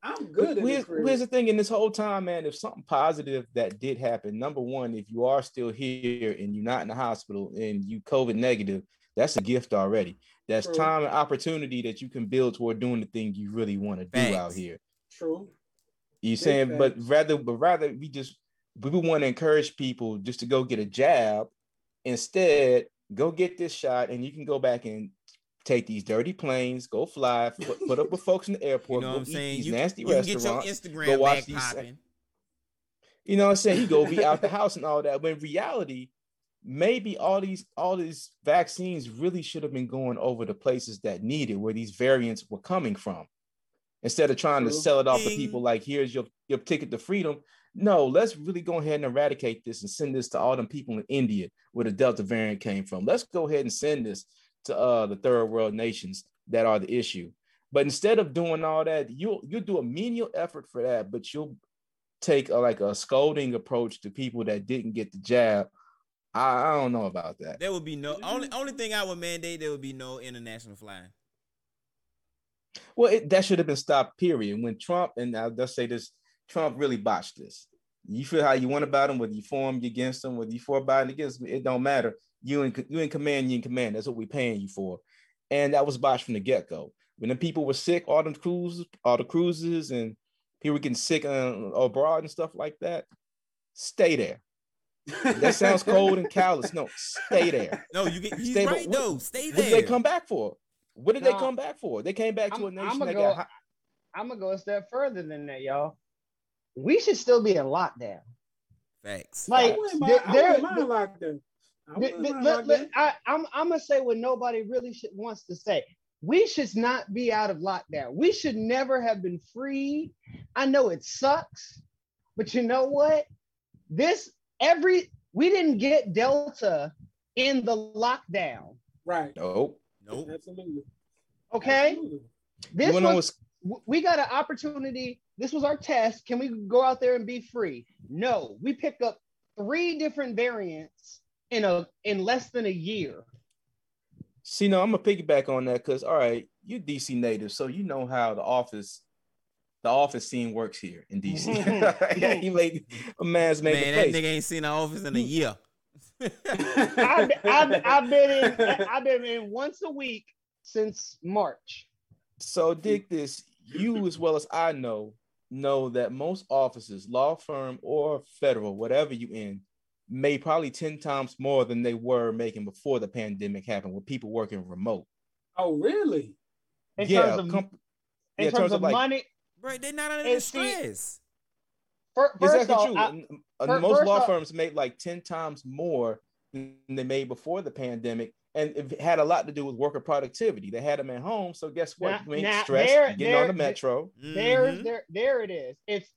I'm good. Here's, here's the thing in this whole time, man, if something positive that did happen, number one, if you are still here and you're not in the hospital and you COVID negative, that's a gift already. That's True. Time and opportunity that you can build toward doing the thing you really want to do Thanks. Out here. True. You saying, Big but facts. rather, but rather we just, we want to encourage people just to go get a jab. Instead, go get this shot and you can go back and take these dirty planes, go fly, put, put up with folks in the airport, you know go what I'm eat saying? These you, nasty you restaurants, get your Instagram go watch these. Popping. You know what I'm saying? You go be out the house and all that. When in reality, maybe all these all these vaccines really should have been going over the places that needed, where these variants were coming from. Instead of trying True. To sell it off Ding. To people like, here's your, your ticket to freedom. No, let's really go ahead and eradicate this and send this to all them people in India where the Delta variant came from. Let's go ahead and send this to uh, the third world nations that are the issue. But instead of doing all that, you'll, you'll do a menial effort for that, but you'll take a, like a scolding approach to people that didn't get the jab. I, I don't know about that. There would be no, only only thing I would mandate, there would be no international flying. Well, it, that should have been stopped, period. When Trump, and I'll just say this, Trump really botched this. You feel how you want about him, whether you for him, you against him, whether you for Biden, against him, it don't matter. You in, you in command, you in command. That's what we're paying you for. And that was botched from the get-go. When the people were sick, all them cruises, all the cruises and people were getting sick um, abroad and stuff like that, stay there. That sounds cold and callous. No, stay there. No, you get, he's stay right, though. No, stay there. What did they come back for? What did no, they come back for? They came back I'm, to a nation I'm gonna that go, got hot. I'm going to go a step further than that, y'all. We should still be in lockdown. Thanks. Like, they're in lockdown. I'm, let, let, I, I'm, I'm gonna say what nobody really should, wants to say. We should not be out of lockdown. We should never have been free. I know it sucks, but you know what? This every We didn't get Delta in the lockdown. Right. Nope. Nope. Absolutely. Okay. Absolutely. This was, on with- we got an opportunity. This was our test. Can we go out there and be free? No. We picked up three different variants in a in less than a year. See, no, I'm gonna piggyback on that because all right, you're D C native, so you know how the office, the office scene works here in D C. Mm-hmm. He made a man's made Man, the that place. Nigga ain't seen the office in a year. I've, I've, I've been in I've been in once a week since March. So dig this, you as well as I know, know that most offices, law firm or federal, whatever you in, made probably ten times more than they were making before the pandemic happened with people working remote. Oh, really? In yeah, terms of, comp- in yeah, terms, terms of like, money? Right, they're not under the stress. First, first exactly off, true. I, first, most first law off, firms made like ten times more than they made before the pandemic. And it had a lot to do with worker productivity. They had them at home, so guess what? You ain't stressed, there, getting there, on the metro. There, mm-hmm. there, there it is. It's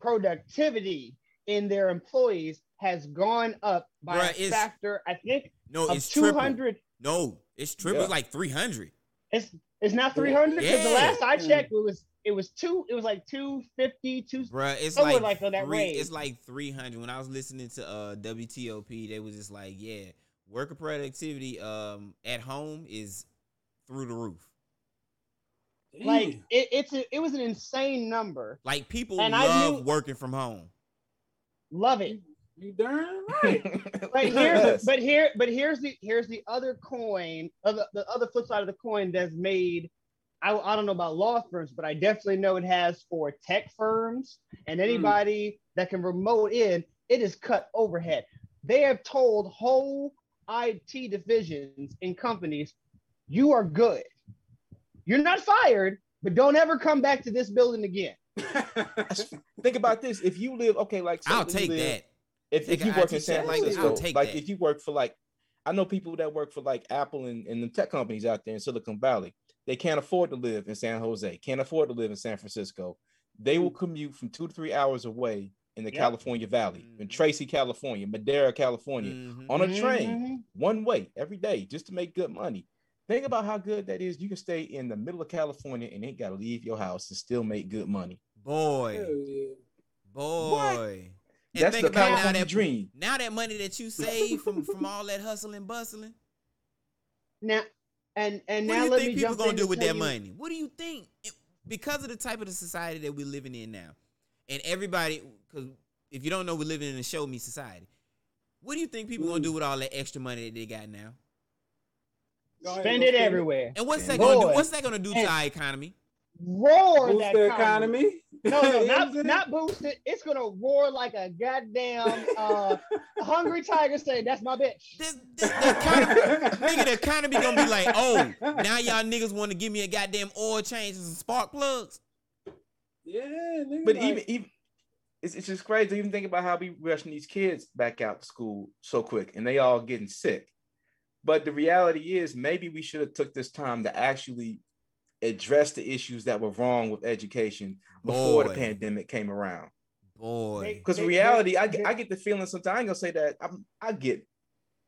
productivity in their employees has gone up by Bruh, a factor, I think, no, of it's two hundred. Triple. No, it's triple. Yeah. It's like three hundred. It's it's not three hundred? Because yeah. the last I checked, it was it was two. It was like two fifty, two. Bruh, it's like, like on that three, range. It's like three hundred. When I was listening to uh, W T O P, they was just like, yeah, worker productivity um, at home is through the roof. Like it, it's a, it was an insane number. Like people and love knew, working from home. Love it. You darn right. Like here's, but here, but here's the here's the other coin, other the other flip side of the coin that's made. I I don't know about law firms, but I definitely know it has for tech firms and anybody mm. that can remote in. It is cut overhead. They have told whole I T divisions in companies, you are good. You're not fired, but don't ever come back to this building again. Think about this. If you live, okay, like I'll take live, that. If, if you work I T in San Francisco, like, like if you work for like, I know people that work for like Apple and, and the tech companies out there in Silicon Valley, they can't afford to live in San Jose, can't afford to live in San Francisco. They will commute from two to three hours away in the yep. California Valley, in Tracy, California, Madera, California, mm-hmm. on a train, mm-hmm. one way every day just to make good money. Think about how good that is. You can stay in the middle of California and ain't got to leave your house and still make good money. Boy, boy. What? And That's think the about California now that, dream. Now that money that you save from, from all that hustling, bustling. Now, and, and now let me jump in. What do you think people going to do with that you... money? What do you think? It, because of the type of the society that we're living in now, and everybody, because if you don't know, we're living in a show me society. What do you think people going to do with all that extra money that they got now? Spend it everywhere. And what's that going to do? What's that going to do to our economy? Roar boost that the economy. economy. No, no, not, not boost it. It's going to roar like a goddamn uh, hungry tiger saying, that's my bitch. This, this, the economy, nigga, the economy going to be like, oh, now y'all niggas want to give me a goddamn oil change and some spark plugs. Yeah, but like, even even it's, it's just crazy to even think about how we rushing these kids back out to school so quick, and they all getting sick. But the reality is, maybe we should have took this time to actually address the issues that were wrong with education before Boy. the pandemic came around. Boy, because reality, they, I get, I get the feeling sometimes. I ain't gonna say that I'm, I get.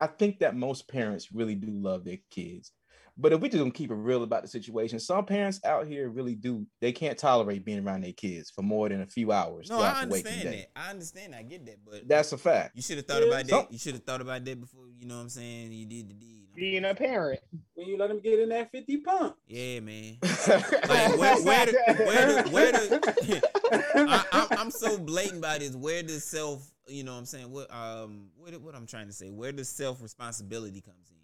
I think that most parents really do love their kids. But if we just don't keep it real about the situation, some parents out here really do. They can't tolerate being around their kids for more than a few hours. No, I understand that. Day. I understand. I get that. But that's a fact. You should have thought yeah. about that. So, you should have thought about that before. You know what I'm saying? You did the deed. Being a parent. When you let them get in that fifty pump. Yeah, man. Like, where, where, do, where, do, where do, I, I, I'm so blatant about this. Where does self, you know what I'm saying? What, um, what, what I'm trying to say, where does self-responsibility comes in?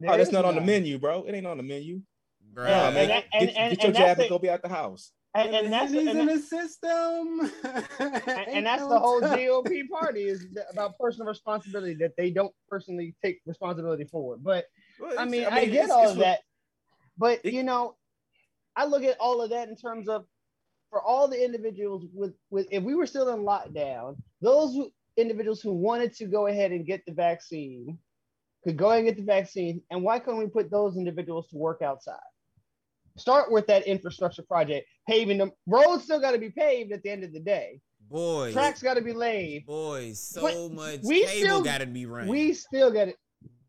There oh, that's not on none. the menu, bro. It ain't on the menu. Bro, yeah, man, that, get, and, and, get your and jab and go be out the house. And, and, and that's and in that, the system. and, and that's no the whole time. G O P party is about personal responsibility that they don't personally take responsibility for. But well, I, mean, I mean, I get it's, all it's, of that. But it, you know, I look at all of that in terms of for all the individuals with with if we were still in lockdown, those who, individuals who wanted to go ahead and get the vaccine. Could go and get the vaccine, and why couldn't we put those individuals to work outside? Start with that infrastructure project, paving them. Roads still got to be paved at the end of the day. Boy, tracks got to be laid. Boy, so what? much we cable got to be run. We still got it.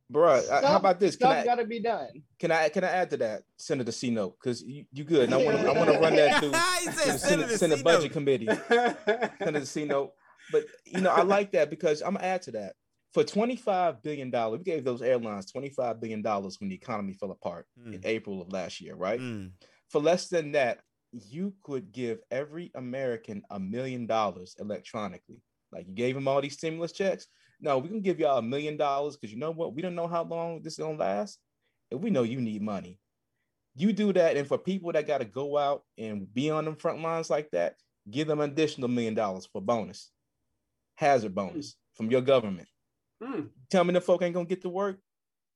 Bro, stuff, how about this? Can stuff I, gotta be done. Can I can I add to that? Senator C-Note, because you, you good. And I want to I want to run that through the Senate, Senate Budget Committee. Senator C-Note. But you know, I like that because I'm gonna add to that. For twenty-five billion dollars, we gave those airlines twenty-five billion dollars when the economy fell apart mm. in April of last year, right? Mm. For less than that, you could give every American a million dollars electronically. Like you gave them all these stimulus checks. No, we can give y'all a million dollars because you know what? We don't know how long this is going to last. And we know you need money. You do that. And for people that got to go out and be on them front lines like that, give them an additional million dollars for bonus. Hazard bonus mm. from your government. Mm. Tell me the folk ain't going to get to work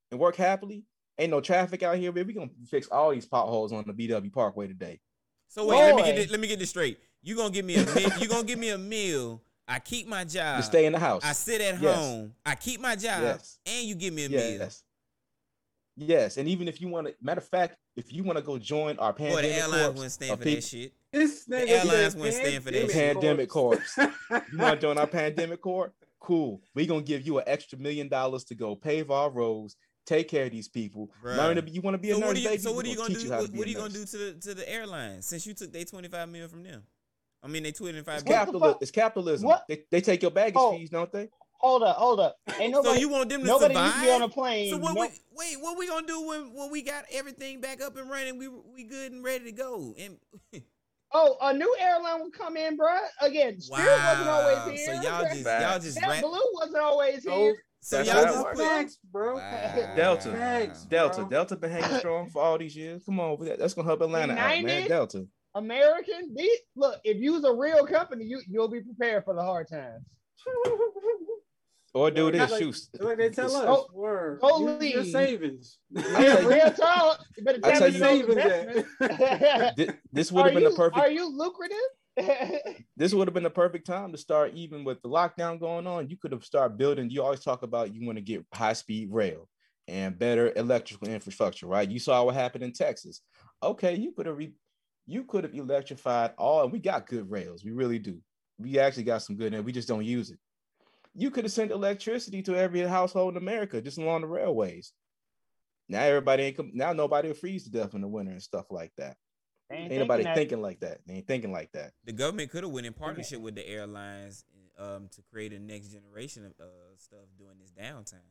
and work happily. Ain't no traffic out here, baby. We're going to fix all these potholes on the B W Parkway today. So wait, Boy. let me get this, let me get this straight. You're going to give me a meal. You're going to give me a meal. I keep my job. You stay in the house. I sit at yes. home. I keep my job. Yes. And you give me a yes. meal. Yes. And even if you want to, matter of fact, if you want to go join our pandemic corps. Boy, the airlines wouldn't stand for people, that shit. This the airlines wouldn't stand for that shit. Pandemic corps. You want to join our pandemic corps? Cool. We're going to give you an extra million dollars to go pave our roads, take care of these people. Right. Learn to be, you want to be a so nurse, what you, baby? So what are you going to do? What, what are you going to do to the, to the airlines since you took they twenty-five million from them? I mean, they tweeted in five. It's, capital- it's capitalism. They, they take your baggage oh, fees, don't they? Hold up, hold up. Ain't nobody, so you want them to nobody survive? Nobody needs to be on a plane. So what no- we, wait, what we gonna do when, when we got everything back up and running? We we good and ready to go. And oh, a new airline will come in, bro. Again, Spirit wow. wasn't always here. So y'all just right? y'all just that rat- Blue wasn't always here. Oh, so y'all just put- facts, bro. Wow. Delta, facts, Delta, bro. Delta been hanging strong for all these years. Come on, that's gonna help Atlanta United? out, man. Delta. American, these, look, if you's a real company, you, you'll be prepared for the hard times. Or do this, like, shoes. Like they tell us, oh, word. Holy your savings. Yeah, real talk. You better tell me savings that. this, this would have been you, the perfect. Are you lucrative? This would have been the perfect time to start, even with the lockdown going on. You could have started building. You always talk about you want to get high-speed rail and better electrical infrastructure, right? You saw what happened in Texas. Okay, you could have re- You could have electrified all, and we got good rails. We really do. We actually got some good, and we just don't use it. You could have sent electricity to every household in America, just along the railways. Now everybody ain't come, now nobody will freeze to death in the winter and stuff like that. Ain't, ain't nobody thinking like that. They ain't thinking like that. The government could have went in partnership with the airlines um, to create a next generation of uh, stuff during this downtime.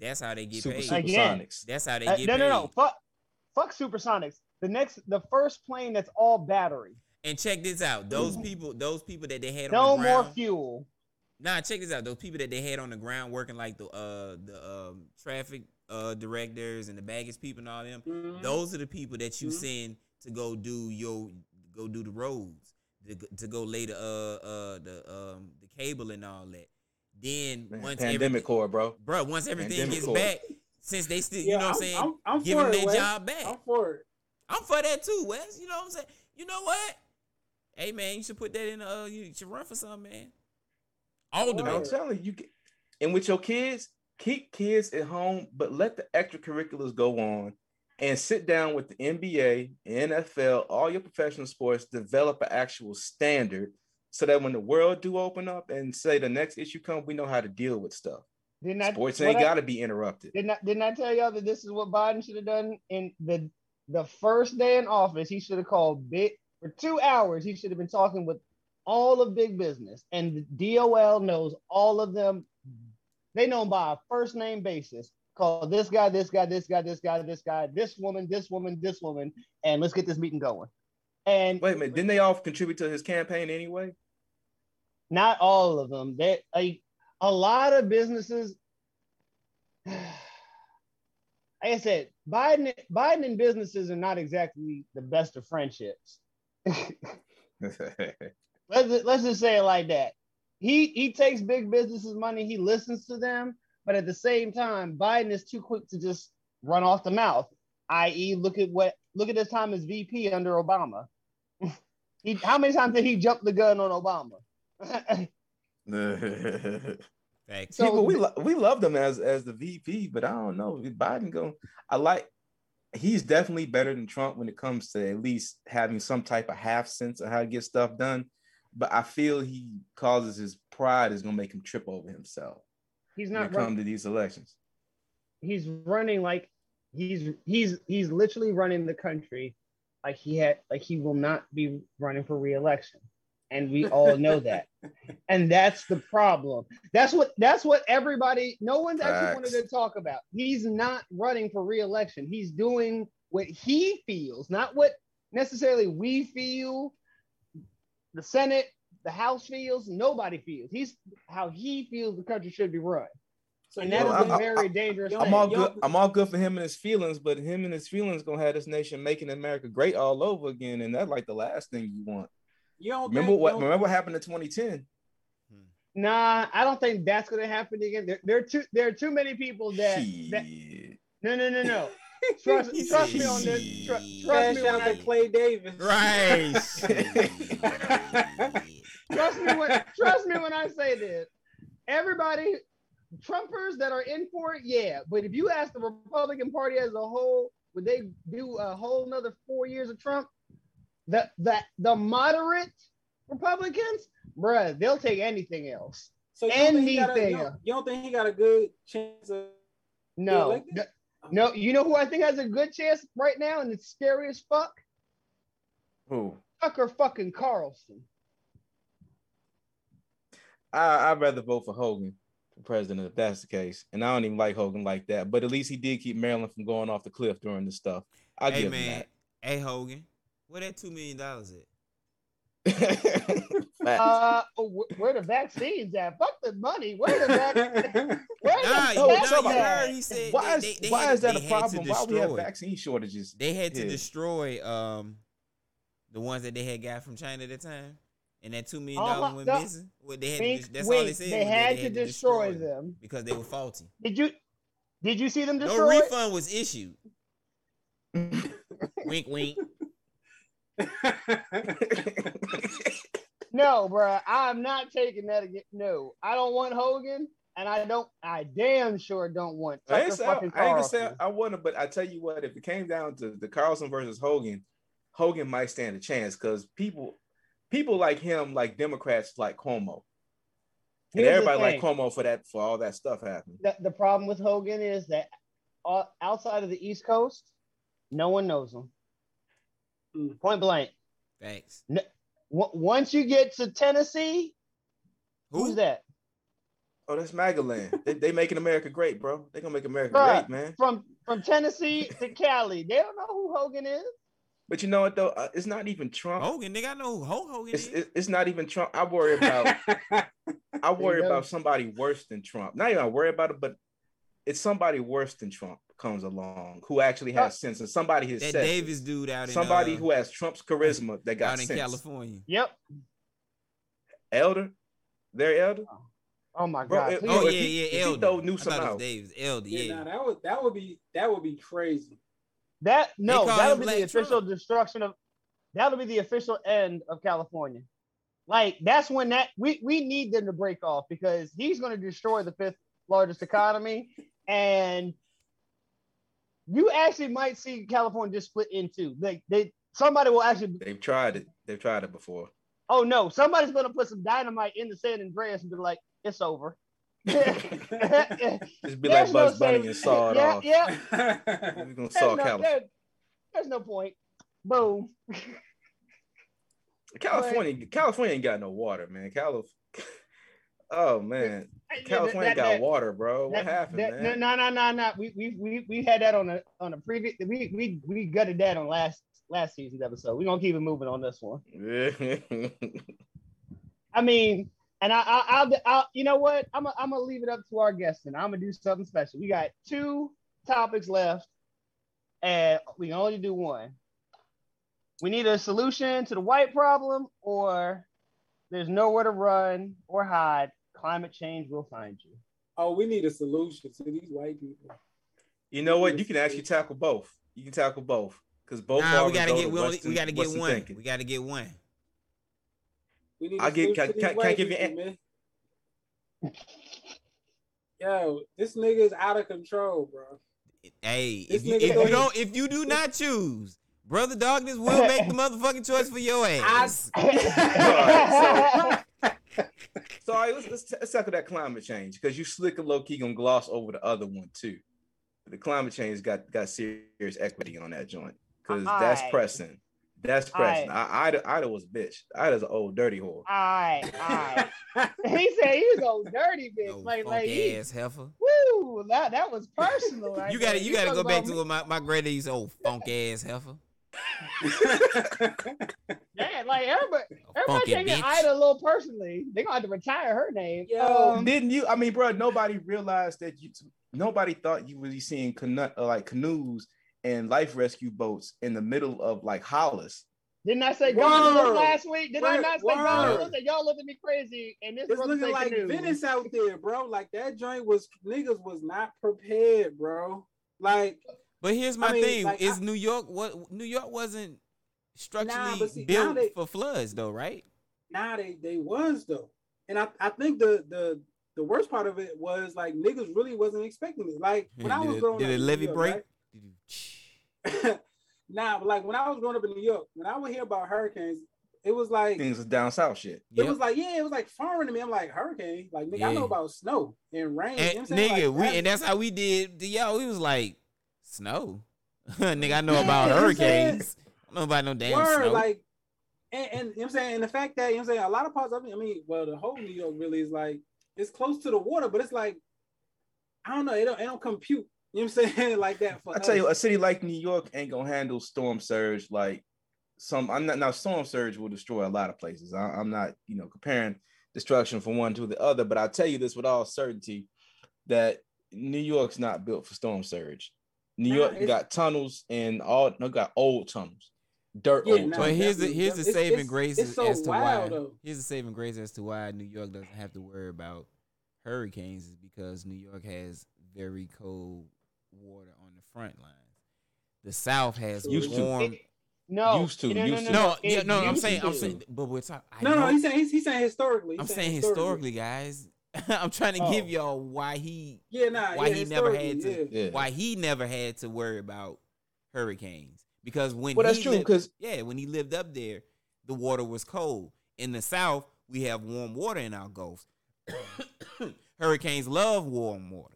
That's how they get Super, paid. Supersonics. That's how they get uh, no, paid. No, no, no. Fuck, fuck supersonics. The next, the first plane that's all battery. And check this out. Those mm-hmm. people, those people that they had no on the ground. No more fuel. Nah, check this out. Those people that they had on the ground working like the uh, the um, traffic uh, directors and the baggage people and all them. Mm-hmm. Those are the people that you mm-hmm. send to go do your, go do the roads, to, to go lay the, uh, uh, the, um, the cable and all that. Then Man, once pandemic core, bro. Bro, once everything pandemic gets core. back, since they still, yeah, you know I'm, what I'm saying, I'm, I'm give them their Wes. job back. I'm for it. I'm for that too, Wes. You know what I'm saying? You know what? Hey, man, you should put that in. Uh, you should run for something, man. Older, I'm telling you. And with your kids, keep kids at home, but let the extracurriculars go on and sit down with the N B A, N F L, all your professional sports, develop an actual standard so that when the world do open up and say the next issue comes, we know how to deal with stuff. Didn't I, sports ain't got to be interrupted. Didn't I, didn't I tell y'all that this is what Biden should have done in the – the first day in office, he should have called big for two hours. He should have been talking with all of big business, and the D O L knows all of them. They know them by a first name basis. Call this guy, this guy, this guy, this guy, this guy, this woman, this woman, this woman, and let's get this meeting going. And wait a minute, didn't they all contribute to his campaign anyway? Not all of them. That a a lot of businesses. Like I said, Biden, Biden and businesses are not exactly the best of friendships. let's, let's just say it like that. He he takes big businesses' money. He listens to them. But at the same time, Biden is too quick to just run off the mouth, that is look at what look at his time as V P under Obama. he, how many times did he jump the gun on Obama? Thanks. So people, we lo- we love them as as the V P, but I don't know. Biden go. I like. He's definitely better than Trump when it comes to at least having some type of half sense of how to get stuff done. but I feel he causes his pride is gonna make him trip over himself. He's not when it come to these elections. He's running like he's he's he's literally running the country like he had like he will not be running for re-election. And we all know that. And that's the problem. That's what that's what everybody, no one's Facts. actually wanted to talk about. He's not running for re-election. He's doing what he feels, not what necessarily we feel, the Senate, the House feels, nobody feels. He's how he feels the country should be run. So and that know, is I, a very I, dangerous I'm thing. All good, I'm all good for him and his feelings, but him and his feelings gonna have this nation making America great all over again. And that's like the last thing you want. You don't remember think, what? Don't, remember what happened in twenty ten? Nah, I don't think that's gonna happen again. There, there are too there are too many people that. that no, no, no, no. Trust, trust me on this. Tr- trust me when I Clay Davis. Right. trust me when. Trust me when I say this. Everybody, Trumpers that are in for it, yeah. But if you ask the Republican Party as a whole, would they do a whole another four years of Trump? The, the the moderate Republicans, bruh, they'll take anything else. So you anything don't a, you, don't, you don't think he got a good chance of no, no, no. You know who I think has a good chance right now, and it's scary as fuck? Who? Tucker fucking Carlson. I I'd rather vote for Hogan for president if that's the case. And I don't even like Hogan like that. But at least he did keep Maryland from going off the cliff during this stuff. I hey, give man. him that. Hey Hogan. Where that two million dollars at? uh, where the vaccines at? Fuck the money. Where the vaccines? Nah, you know, you heard he said. Why is, they, they why had, is that a problem? Why we have vaccine shortages? They had to yeah. destroy um the ones that they had got from China at the time, and that two million dollars went up. missing. Well, they had Think, to, that's wait, all they said. They had, they had to, to destroy, destroy them. them because they were faulty. Did you did you see them destroyed? No refund was issued. Wink, wink. No, bro, I'm not taking that again. No, I don't want Hogan, and I don't. I damn sure don't want. I ain't gonna say I want him, but I tell you what, if it came down to the Carlson versus Hogan, Hogan might stand a chance because people, people like him, like Democrats, like Cuomo, and Here's everybody like Cuomo for that for all that stuff happening. The, the problem with Hogan is that uh, outside of the East Coast, no one knows him. Point blank. Thanks. No, w- once you get to Tennessee, who's Who? that? Oh, that's MAGA land. they, they making America great, bro. They gonna make America Bruh, great, man. From from Tennessee to Cali, they don't know who Hogan is. But you know what though? Uh, it's not even Trump. Hogan, nigga, I know who Hogan is. It's, it's not even Trump. I worry about. I worry about know. somebody worse than Trump. Not even I worry about it, but it's somebody worse than Trump. Comes along who actually has sense and somebody has that Davis dude out in somebody uh, who has Trump's charisma that got out in sense. California. Yep, Elder, their elder. Oh, oh my Bro, god! Please. Oh if yeah, he, yeah, Elder. He knew somehow. Davis, Elder. Yeah, yeah. Nah, that would that would be that would be crazy. That no, that would be Black the official Trump. destruction of. That would be the official end of California. Like that's when that we we need them to break off because he's going to destroy the fifth largest economy and. You actually might see California just split in two. Like they, somebody will actually. They've tried it. They've tried it before. Oh no! Somebody's gonna put some dynamite in the San Andreas and be like, "It's over." Just be there's like Bugs no Bunny and saw it yeah, off. Yeah. We're gonna saw no, California. There, there's no point. Boom. California, but, California ain't got no water, man. Calif. Oh man, California that, that, got that, water, bro. What that, happened, that, man? No, no, no, no. We we we we had that on a on a previous. We we we gutted that on last last season's episode. We're gonna keep it moving on this one. I mean, and I I I'll, I'll you know what? I'm a, I'm gonna leave it up to our guests, and I'm gonna do something special. We got two topics left, and we can only do one. We need a solution to the white problem, or there's nowhere to run or hide. Climate change will find you. Oh, we need a solution to these white people. You know what? You can actually tackle both. You can tackle both because both. Nah, we gotta get. We, only, we gotta get one. Thinking. We gotta get one. We need. I get. Can, can, can I give you an answer? Yo, this nigga is out of control, bro. Hey, this if you, if you don't, if you do not choose, Brother Darkness will make the motherfucking choice for your ass. I... So all right, let's, let's, let's tackle that climate change, because you slick and low-key gonna gloss over the other one too. The climate change got, got serious equity on that joint, because that's pressing. That's pressing. Right. I, Ida, Ida was a bitch. Ida's an old dirty whore. All right, all right. He said he was an old dirty bitch. No, like, like he, ass heifer. Woo, that, that was personal. Right, you got to you, you got to go back me. to my my granddaddy's old funk ass heifer. Man, like everybody, everybody taking Ida a little personally. They gonna have to retire her name. Yo, um, didn't you? I mean, bro, nobody realized that you. Nobody thought you was seeing canoe, like canoes and life rescue boats in the middle of like Hollis. Didn't I say Gondolas last week? Did I not say Gondolas? Y'all looked at me crazy, and this was looking like canoes. Venice out there, bro. Like that joint was niggas was not prepared, bro. Like, but here's my I mean, thing: like, is I, New York what New York wasn't structurally nah, see, built they, for floods, though, right? Nah, they they was though, and I I think the the. The worst part of it was like niggas really wasn't expecting it. Like when did I was growing it, up, did a levee break? Right? Nah, but like when I was growing up in New York, when I would hear about hurricanes, it was like things was down south shit. It yep. was like yeah, it was like foreign to me. I'm like hurricane, like nigga, yeah. I know about snow and rain. And, you know nigga, like, we that's, and that's how we did. Yo, we was like snow, nigga. I know yeah, about hurricanes. I know about no damn Word, snow. Like, and, and you know what I'm saying, and the fact that you know what I'm saying, a lot of parts of it. I mean, well, the whole New York really is like. It's close to the water, but it's like, I don't know. It don't, it don't compute. You know what I'm saying? Like that. For I tell us. you, a city like New York ain't going to handle storm surge like some. I'm not Now, storm surge will destroy a lot of places. I, I'm not, you know, comparing destruction from one to the other, but I tell you this with all certainty that New York's not built for storm surge. New nah, York got tunnels and all, no, got old tunnels. Dirt yeah, old. But no, here's the here's the saving it's, grace it's so as to wild, why though. here's the saving grace as to why New York doesn't have to worry about hurricanes is because New York has very cold water on the front lines. The South has used warm. To. No, used to. No, used to. No, no, no, no, no I'm saying, I'm saying, but we're talking. I no, know, no, he's saying, he's, he's saying historically. He's I'm saying historically, historically guys. I'm trying to oh. give y'all why he, yeah, nah, why yeah, he never had to, yeah. why he never had to worry about hurricanes. Because when well, that's he true, lived, yeah, when he lived up there, the water was cold. In the South, we have warm water in our Gulf. Hurricanes love warm water.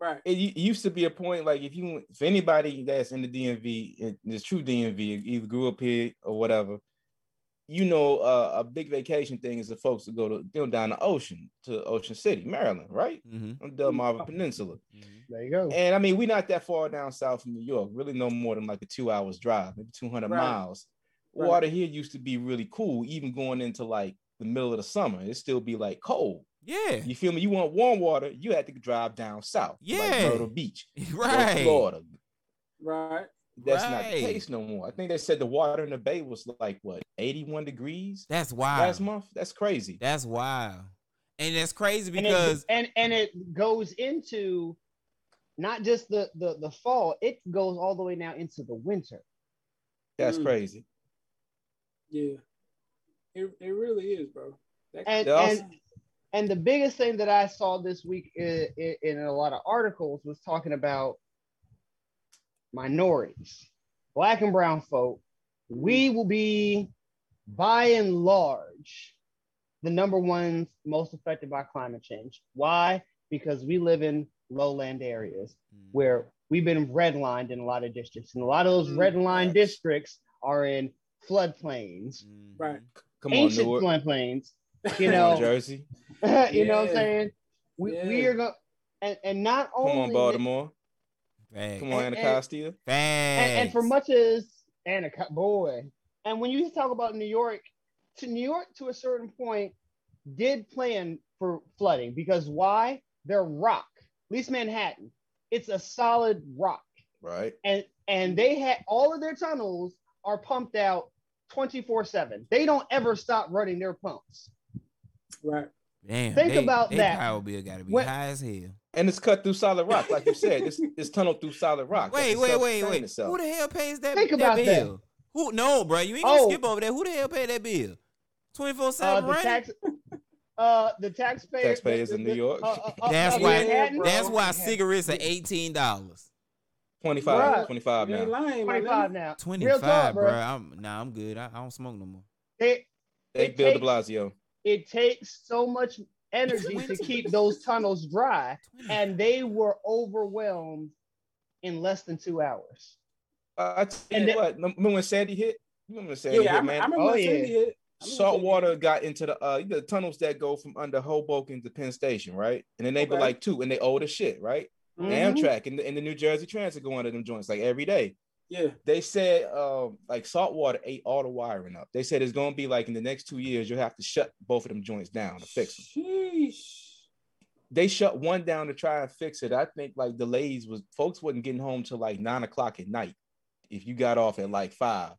Right. It used to be a point like if you, if anybody that's in the D M V, this true D M V, either grew up here or whatever, you know, uh, a big vacation thing is the folks that go to you know, down the ocean to Ocean City, Maryland, right? Mm-hmm. On the Delmarva Peninsula. Mm-hmm. There you go. And I mean, we're not that far down south from New York, really no more than like a two hours drive, maybe two hundred right. miles. Right. Water here used to be really cool, even going into like the middle of the summer. It'd still be like cold. Yeah. You feel me? You want warm water, you had to drive down south. Yeah. Like Myrtle Beach. Right. Florida. Right. That's right. Not the case no more. I think they said the water in the bay was like, what, eighty-one degrees? That's wild. Last month? That's crazy. That's wild. And that's crazy because... And it, and, and it goes into not just the, the, the fall. It goes all the way now into the winter. That's mm. crazy. Yeah. It, it really is, bro. That, and, and, and the biggest thing that I saw this week in, in, in a lot of articles was talking about minorities, black and brown folk, we will be by and large the number ones most affected by climate change. Why? Because we live in lowland areas mm. where we've been redlined in a lot of districts, and a lot of those mm. redlined right. districts are in floodplains, mm. right? Come on, ancient floodplains, you know, New Jersey. you yeah. know what I'm saying? We, yeah. we are going, and, and not only come on, Baltimore. Bang. Come on, and, Anacostia. And, and for much as Anacostia, boy. And when you talk about New York, to New York to a certain point did plan for flooding because why? They're rock. At least Manhattan. It's a solid rock. Right. And and they had all of their tunnels are pumped out twenty-four seven. They don't ever stop running their pumps. Right. Damn. Think they, about they that. Power bill gotta be when, high as hell. And it's cut through solid rock, like you said. This this tunnel through solid rock. Wait, wait, wait, wait. Itself. Who the hell pays that, Think that about bill? Think about that. Who? No, bro, you ain't gonna oh. skip over that. Who the hell paid that bill? twenty-four seven uh, tax, uh, the taxpayers. Taxpayers the, in New York. Uh, uh, that's uh, why. Manhattan, that's why cigarettes are eighteen dollars. twenty-five, bruh, twenty-five now. Lying, twenty-five now. twenty-five, talk, bro. I'm, nah, I'm good. I, I don't smoke no more. It, it Bill takes, de Blasio. It takes so much energy to keep those tunnels dry, and they were overwhelmed in less than two hours. Uh, I tell and you then, what, remember when Sandy hit? You remember when Sandy yeah, hit, man? I remember oh, when yeah. Sandy hit. Salt water got into the uh the tunnels that go from under Hoboken to Penn Station, right? And then they okay. be like two, and they old as shit, right? Mm-hmm. Amtrak and the, and the New Jersey Transit go under them joints like every day. Yeah, they said um like salt water ate all the wiring up. They said it's gonna be like in the next two years you'll have to shut both of them joints down to fix them. Sheesh. They shut one down to try and fix it. I think like delays was folks wasn't getting home till like nine o'clock at night if you got off at like five.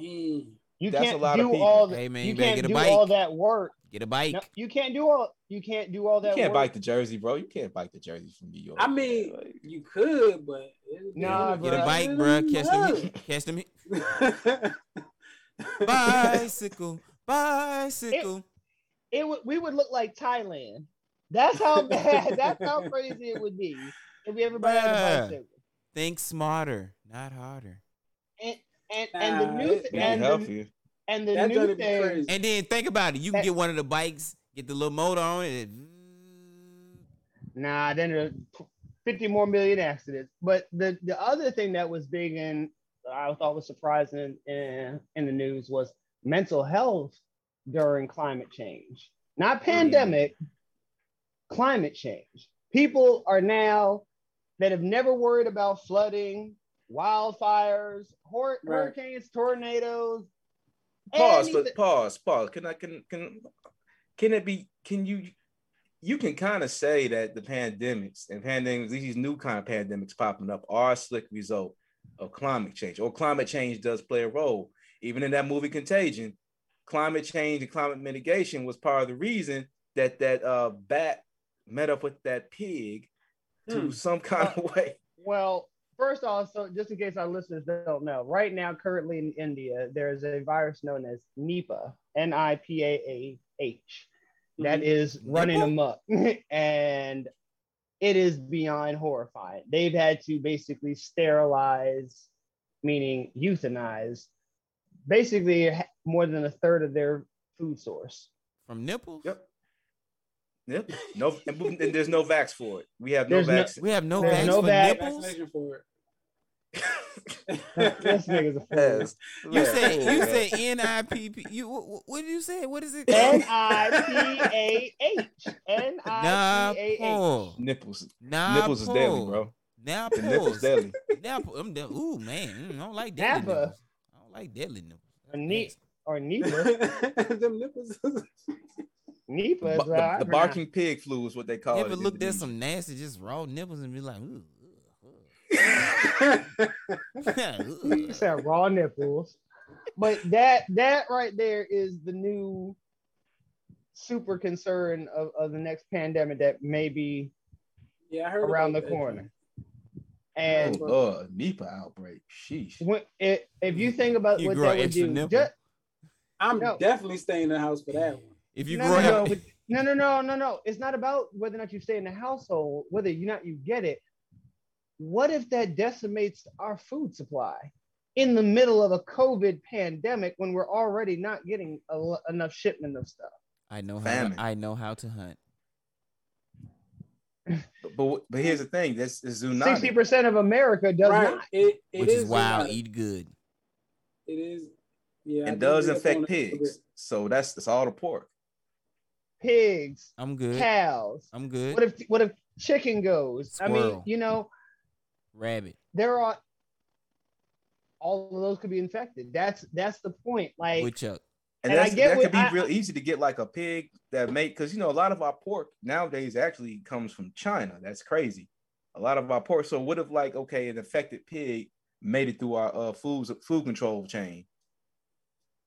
Damn. You That's can't a lot do of people. all the, hey man, you, you can't get a do bike. all that work. Get a bike. No, you can't do all you can't do all that work. You can't work. bike to Jersey, bro. You can't bike to Jersey from New York. I mean, like, you could, but no. Nah, get bro. a bike, bro. Catch them. Catch them. Bicycle, bicycle. It, it would. We would look like Thailand. That's how bad. That's how crazy it would be if we everybody Bruh. had a bicycle. Think smarter, not harder. And, And, and the new th- and, the, and the That's new thing, and then think about it. You can that, get one of the bikes, get the little motor on it. Nah, then there's fifty more million accidents. But the, the other thing that was big and I thought was surprising in, in the news was mental health during climate change, not pandemic, mm. climate change. People are now that have never worried about flooding, wildfires, hor- right. hurricanes, tornadoes. Pause, anything. but pause, pause. Can I can can can it be? Can you you can kind of say that the pandemics and pandemics, these new kind of pandemics popping up, are a slick result of climate change, or climate change does play a role. Even in that movie Contagion, climate change and climate mitigation was part of the reason that that uh, bat met up with that pig to hmm. some kind uh, of way. Well. First off, so just in case our listeners don't know, right now, currently in India, there is a virus known as Nipah, N I P A H, that mm-hmm. is running amok. And it is beyond horrifying. They've had to basically sterilize, meaning euthanize, basically more than a third of their food source. From nipples? Yep. Yep. No, and there's no vax for it. We have no vax. No, we have no vax no for vac- nipples. For it. This nigga's a fool. You said you said N I P P. You what, what did you say? What is it? N I P A H. N I P A H. Nipples. Nah, nipples is deadly, bro. Now the nipples deadly. Nipple. I'm deadly. Ooh man, I don't like deadly Napa. nipples. I don't like deadly nipples. A neat or Nipah. Them nipples. Nipples, the, the, the barking pig flu is what they call it. Never looked at some nasty, just raw nipples and be like, ooh. You said raw nipples. But that that right there is the new super concern of, of the next pandemic that may be yeah, I heard around the that. corner. And oh, Lord, Nipah outbreak. Sheesh. When, it, if you think about you what that would do, just, I'm no. definitely staying in the house for that one. If you no, grow no, up, no, no, no, no, no. It's not about whether or not you stay in the household, whether or not you get it. What if that decimates our food supply in the middle of a COVID pandemic when we're already not getting a, enough shipment of stuff? I know how to, I know how to hunt. But, but but here's the thing: this is tsunami. Sixty percent of America does right. not. It, it Which is, is wild. Eat good. It is. Yeah. It does affect pigs, so that's that's all the pork. Pigs, I'm good. Cows, I'm good. What if what if chicken goes? Squirrel. I mean, you know, rabbit. There are all of those could be infected. That's that's the point. Like, and, and I get that what, could be I, real easy to get like a pig that make because you know a lot of our pork nowadays actually comes from China. That's crazy. A lot of our pork. So what if like okay, an infected pig made it through our uh, food food control chain?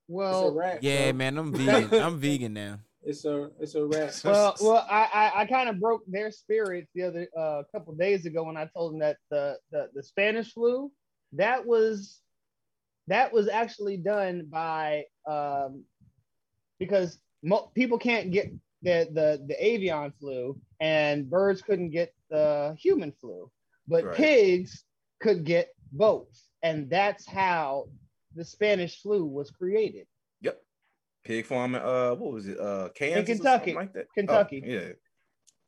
Well, rat, yeah, bro. man, I'm vegan. I'm vegan now. It's a it's a wrap. Well, well, I I, I kind of broke their spirits the other uh, couple of days ago when I told them that the, the the Spanish flu that was that was actually done by um because mo- people can't get the, the the avian flu and birds couldn't get the human flu, but right. pigs could get votes. And that's how the Spanish flu was created. Yep. Pig farm in, uh, what was it? Uh, Kansas? In Kentucky. Like that. Kentucky. Oh, yeah.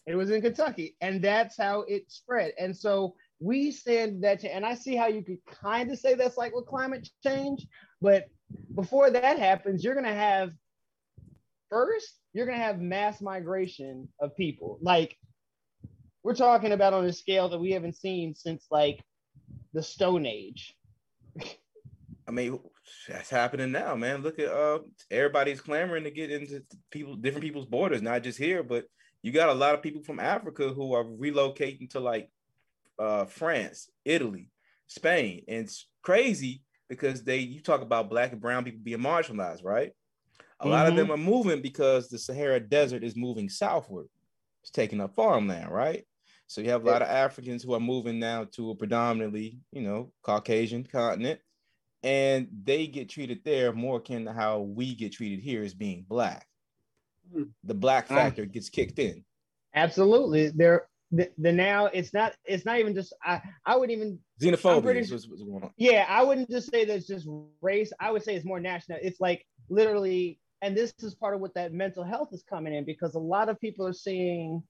It was in Kentucky. And that's how it spread. And so we said that, and I see how you could kind of say that's like with climate change, but before that happens, you're going to have, first, you're going to have mass migration of people. Like, we're talking about on a scale that we haven't seen since, like, the Stone Age. I mean, that's happening now, man. Look at, uh, everybody's clamoring to get into people, different people's borders, not just here, but you got a lot of people from Africa who are relocating to, like, uh, France, Italy, Spain. And it's crazy because they, you talk about Black and brown people being marginalized, right? A mm-hmm. lot of them are moving because the Sahara Desert is moving southward. It's taking up farmland, right? So you have a lot of Africans who are moving now to a predominantly, you know, Caucasian continent, and they get treated there more akin to how we get treated here as being Black. The Black factor gets kicked in. Absolutely. There, the, the now it's not it's not even just I I would even xenophobia pretty, is what's, what's going on. Yeah, I wouldn't just say that it's just race. I would say it's more national. It's like literally, and this is part of what that mental health is coming in, because a lot of people are seeing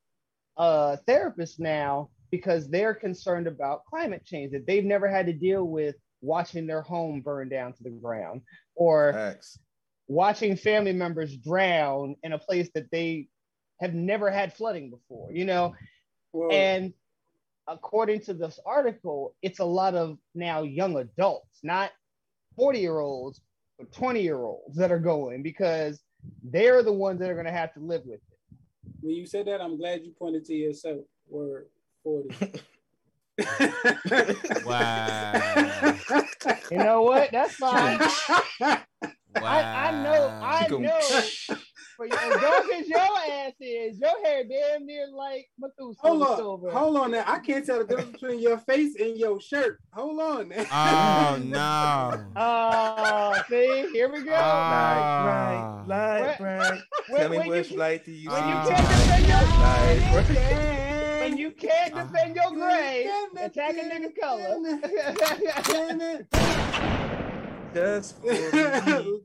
uh, therapists now because they're concerned about climate change, that they've never had to deal with watching their home burn down to the ground or Thanks. watching family members drown in a place that they have never had flooding before, you know? Whoa. And according to this article, it's a lot of now young adults, not forty-year-olds, twenty-year-olds that are going, because they're the ones that are going to have to live with it. When you said that, I'm glad you pointed to yourself. Word forty. Wow. You know what? That's fine. Wow. I, I know. I know. For your, as your ass is, your hair damn near like Methuselah. Hold on. Silver. Hold on now. I can't tell the difference between your face and your shirt. Hold on now. Oh no. Oh, uh, see, here we go. Light, bright, light, bright. Tell me which light do you see? When you can't defend your gray, when you can't defend your gray, attack a nigga color. Just for me.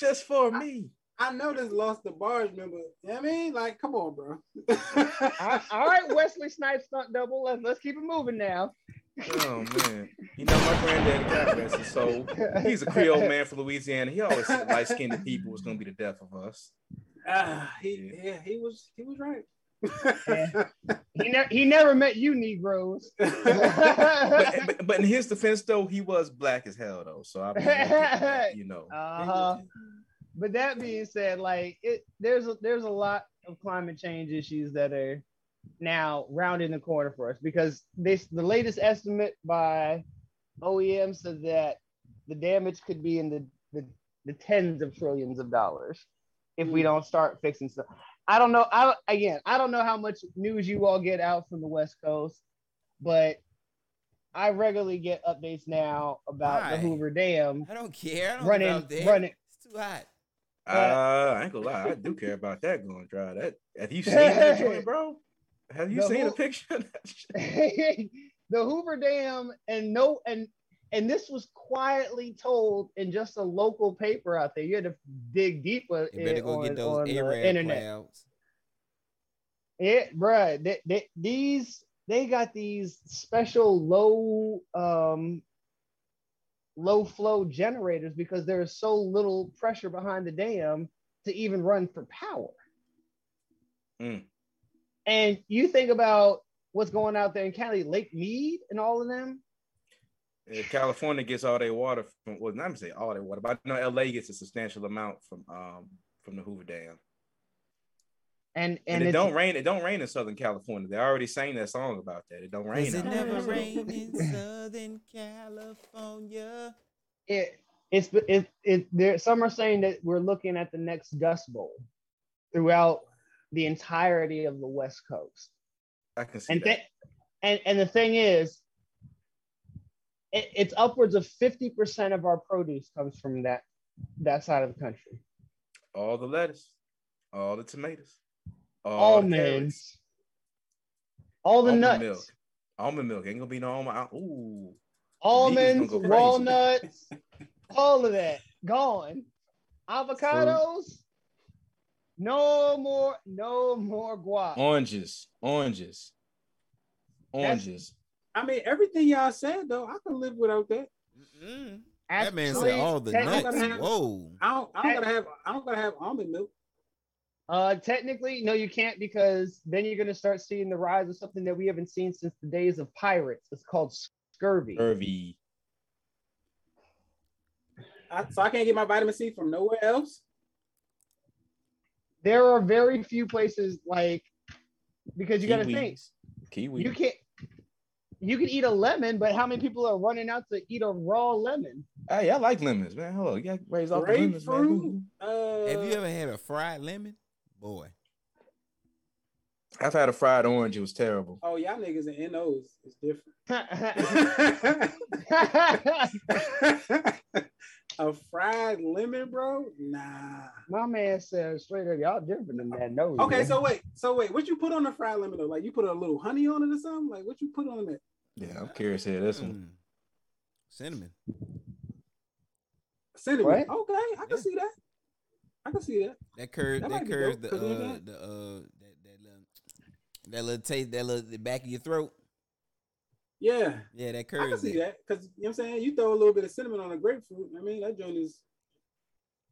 Just for me. I, I know this lost the barge member. You know what I mean? Like, come on, bro. I, all right, Wesley Snipes stunt double. Let's, let's keep it moving now. Oh, man. You know, my granddaddy, God rest his soul, he's a Creole man from Louisiana. He always said light-skinned people was going to be the death of us. Uh, he, yeah. yeah, he was he was right. Yeah. He, ne- he never met you, Negroes. but, but, but in his defense, though, he was Black as hell, though. So I, mean, you know. Uh-huh. But that being said, like it, there's a, there's a lot of climate change issues that are now rounding the corner for us, because this the latest estimate by O E M said that the damage could be in the the, the tens of trillions of dollars if we don't start fixing stuff. I don't know. I again, I don't know how much news you all get out from the West Coast, but I regularly get updates now about right. the Hoover Dam. I don't care. I don't running, about that. running. It's too hot. Uh, uh, I ain't gonna lie. I do care about that going dry. That have you seen that joint, bro? Have you the seen Ho- a picture? Of that the Hoover Dam, and no, and and this was quietly told in just a local paper out there. You had to dig deeper you better in, go on, get those on the internet. Clouds. Yeah, bro. They, they, these. They got these special low um, low flow generators because there is so little pressure behind the dam to even run for power. Mm. And you think about what's going out there in Cali, Lake Mead and all of them. Yeah, California gets all their water from, well, not going to say all their water, but I know L A gets a substantial amount from um, from the Hoover Dam. And, and, and it don't rain. It don't rain in Southern California. They already sang that song about that. It don't rain. Does it never rain in Southern California? It it's it it. There, some are saying that we're looking at the next Dust Bowl throughout the entirety of the West Coast. I can see and that. Th- and and the thing is, it, it's upwards of fifty percent of our produce comes from that that side of the country. All the lettuce, all the tomatoes. All almonds, the carrots, all the all nuts, the milk, Almond milk ain't gonna be no almond. Ooh, almonds, go walnuts, all of that gone. Avocados, so, no more, no more guava. Oranges, oranges, oranges. That's, I mean, everything y'all said though, I can live without that. Mm-hmm. Actually, that man said all the nuts. Have, Whoa! I don't, I don't gotta have. I don't gotta have almond milk. Uh, technically, no, you can't, because then you're going to start seeing the rise of something that we haven't seen since the days of pirates. It's called scurvy. Scurvy. I, so I can't get my vitamin C from nowhere else? There are very few places, like, because you got to think. Kiwi. You can't, you can eat a lemon, but how many people are running out to eat a raw lemon? Hey, I like lemons, man. Hello, you got to raise off the lemons, man. Uh, Have you ever had a fried lemon? Boy, I've had a fried orange. It was terrible. Oh, y'all niggas and N O's is different. A fried lemon, bro? Nah. My man says straight up, y'all different than that. No. Okay, man. so wait, so wait, what you put on a fried lemon though? Like you put a little honey on it or something? Like what you put on it? Yeah, I'm curious here. This mm. one, cinnamon. Cinnamon. What? Okay, I yeah. can see that. I can see that. That curves, that, that curves the, uh, the, uh, that, that little, that little taste, that little, the back of your throat. Yeah. Yeah, that curves. I can see that, because, you know what I'm saying, you throw a little bit of cinnamon on a grapefruit, I mean, that joint is,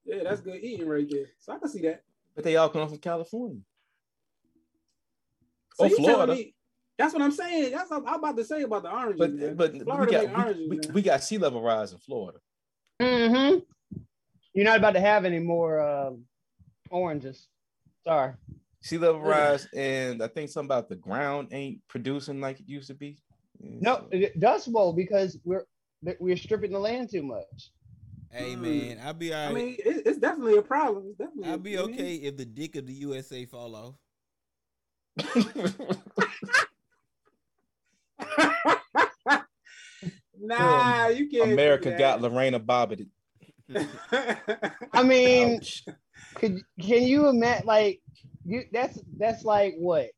yeah, that's good eating right there. So I can see that. But they all come from California. So oh, Florida. Me, that's what I'm saying. That's what I'm about to say about the oranges. But, man. but Florida we, got, oranges, we, we, we got sea level rise in Florida. Mm-hmm. You're not about to have any more uh, oranges. Sorry. Sea level rise, and I think something about the ground ain't producing like it used to be. No, Dust Bowl, because we're we're stripping the land too much. Hey man, I'll be all right. I mean, it's definitely a problem. It's definitely I'll be okay if the dick of the U S A fall off. Nah, you can't. America got Lorena Bobbitt. I mean, could, can you imagine? Like, you that's that's like what?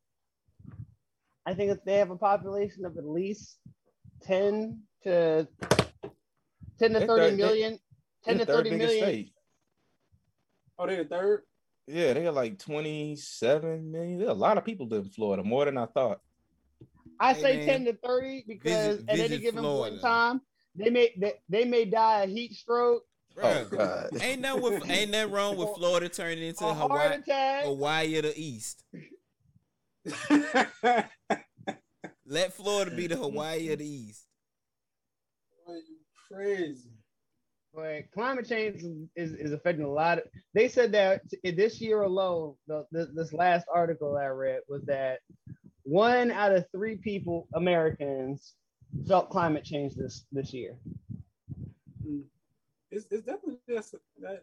I think if they have a population of at least ten to ten to thirty million, ten to thirty million. Oh, they're the third. Yeah, they got like twenty-seven million. There's a lot of people live in Florida, more than I thought. I hey, say man. ten to thirty because visit, at visit any given Florida. point in time, they may they, they may die of heat stroke. Oh, God. ain't nothing with, ain't nothing wrong with Florida turning into a Hawaii, Hawaii of the East. Let Florida be the Hawaii of the East. Boy, you crazy. But climate change is, is affecting a lot of. They said that this year alone, the, this, this last article I read was that one out of three people, Americans, felt climate change this this year. Mm. It's, it's definitely just that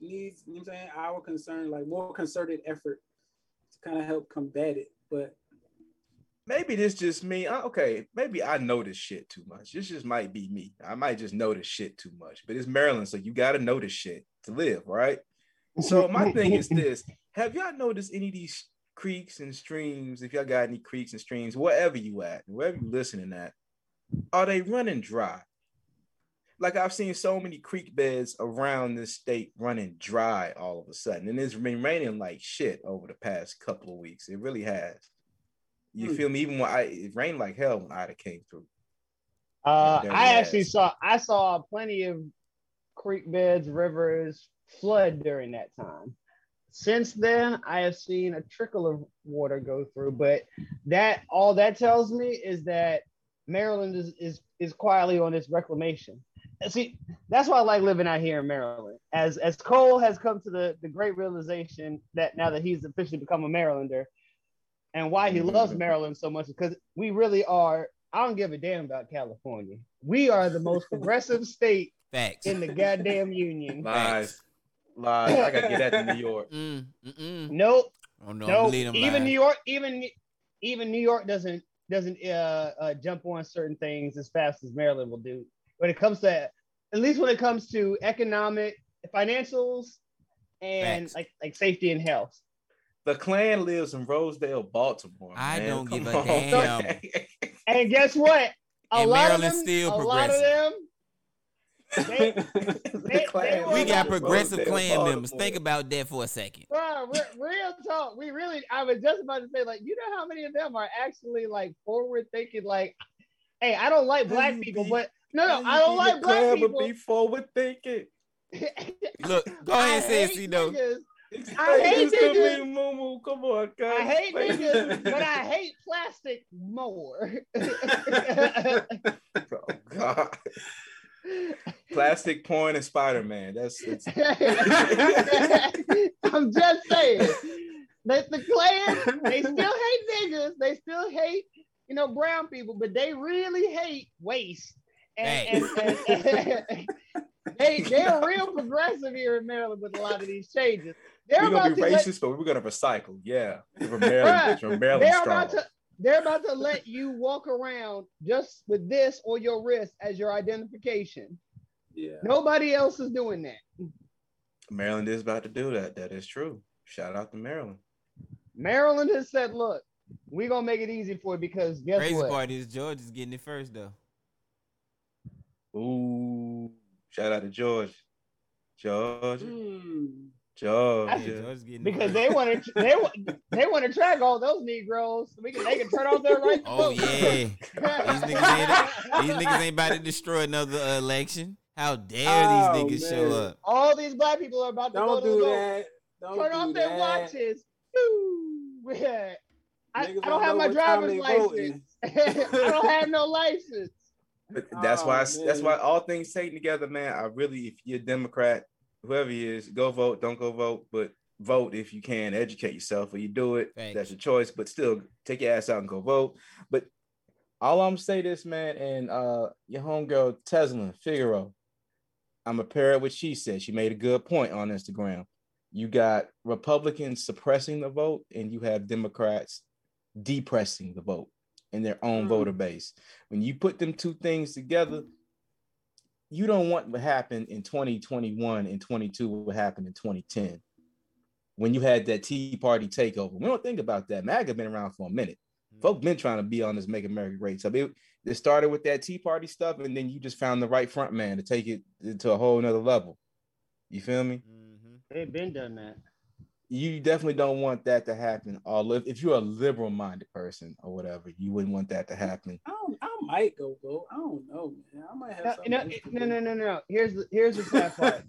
needs, you know what I'm saying, our concern, like more concerted effort to kind of help combat it. But maybe this just me. Okay, maybe I know this shit too much. This just might be me. I might just know this shit too much. But it's Maryland, so you got to know this shit to live, right? So my thing is this. Have y'all noticed any of these creeks and streams, if y'all got any creeks and streams, wherever you at, wherever you listening at, are they running dry? Like I've seen so many creek beds around this state running dry all of a sudden. And it's been raining like shit over the past couple of weeks. It really has. You mm. feel me? Even when I, it rained like hell when Ida came through. Uh, I has. actually saw, I saw plenty of creek beds, rivers flood during that time. Since then, I have seen a trickle of water go through, but that, all that tells me is that Maryland is, is, is quietly on its reclamation. See, that's why I like living out here in Maryland. As as Cole has come to the, the great realization that now that he's officially become a Marylander, and why he loves Maryland so much, because we really are, I don't give a damn about California. We are the most progressive state Facts. in the goddamn union. Lies. Lies. I gotta get that to New York. Mm, nope. Oh, no, nope. Even lying. New York, even even New York doesn't doesn't uh, uh, jump on certain things as fast as Maryland will do. When it comes to, at least when it comes to economic, financials, and Facts. like like safety and health. The Klan lives in Rosedale, Baltimore. I man. don't Come give on. a damn. And guess what? A and lot Maryland of them, still a lot of them. They, they, they we got progressive Klan members. Think about that for a second. Bro, real talk. We really, I was just about to say, like, you know how many of them are actually like forward thinking, like, hey, I don't like black be, people, but no, no, I don't like black people. Be forward thinking. Look, go ahead and say it, C-Note. I hate niggas. Come on, guys. I hate niggas, but I hate plastic more. Oh God. Plastic porn and Spider-Man. That's, that's... I'm just saying that the Klan, they still hate niggas, they still hate, you know, brown people, but they really hate waste. And, and, and, and they they're real progressive here in Maryland with a lot of these changes. They're we're gonna be racist, let... but we're gonna recycle. Yeah, from Maryland, from Maryland they're strong. About to... They're about to let you walk around just with this or your wrist as your identification. Yeah. Nobody else is doing that. Maryland is about to do that. That is true. Shout out to Maryland. Maryland has said, look, we're going to make it easy for you because guess Crazy what? Crazy part is Georgia's getting it first, though. Ooh. Shout out to Georgia. Georgia. Mm. Georgia. Yeah, because they want to, they want, they want to track all those Negroes. So we can, they can turn off their right. Oh yeah, these niggas, ain't, these niggas ain't about to destroy another election. How dare oh, these niggas man. show up? All these black people are about to Don't go to do that. Don't turn do off their that. watches. Yeah. I, I don't, don't have my driver's license. I don't have no license. But that's oh, why. I, that's why all things taken together, man. I really, if you're a Democrat. Whoever he is, go vote, don't go vote, but vote if you can. Educate yourself or you do it. Thanks. That's your choice, but still take your ass out and go vote. But all I'm saying is, man, and uh, your homegirl, Tesla Figaro, I'm a pair of what she said. She made a good point on Instagram. You got Republicans suppressing the vote and you have Democrats depressing the vote in their own mm. voter base. When you put them two things together, you don't want what happened in twenty twenty-one and twenty-two, what happened in twenty ten when you had that Tea Party takeover. We don't think about that. MAGA been around for a minute. Mm-hmm. Folk been trying to be on this Make America Great stuff. It, it started with that Tea Party stuff, and then you just found the right front man to take it to a whole nother level. You feel me? Mm-hmm. They've been done that. You definitely don't want that to happen. All if, if you're a liberal-minded person or whatever, you wouldn't want that to happen. I, don't, I might go vote. I don't know, man. I might have no, something. No, no, no, no, no. Here's the here's the sad part.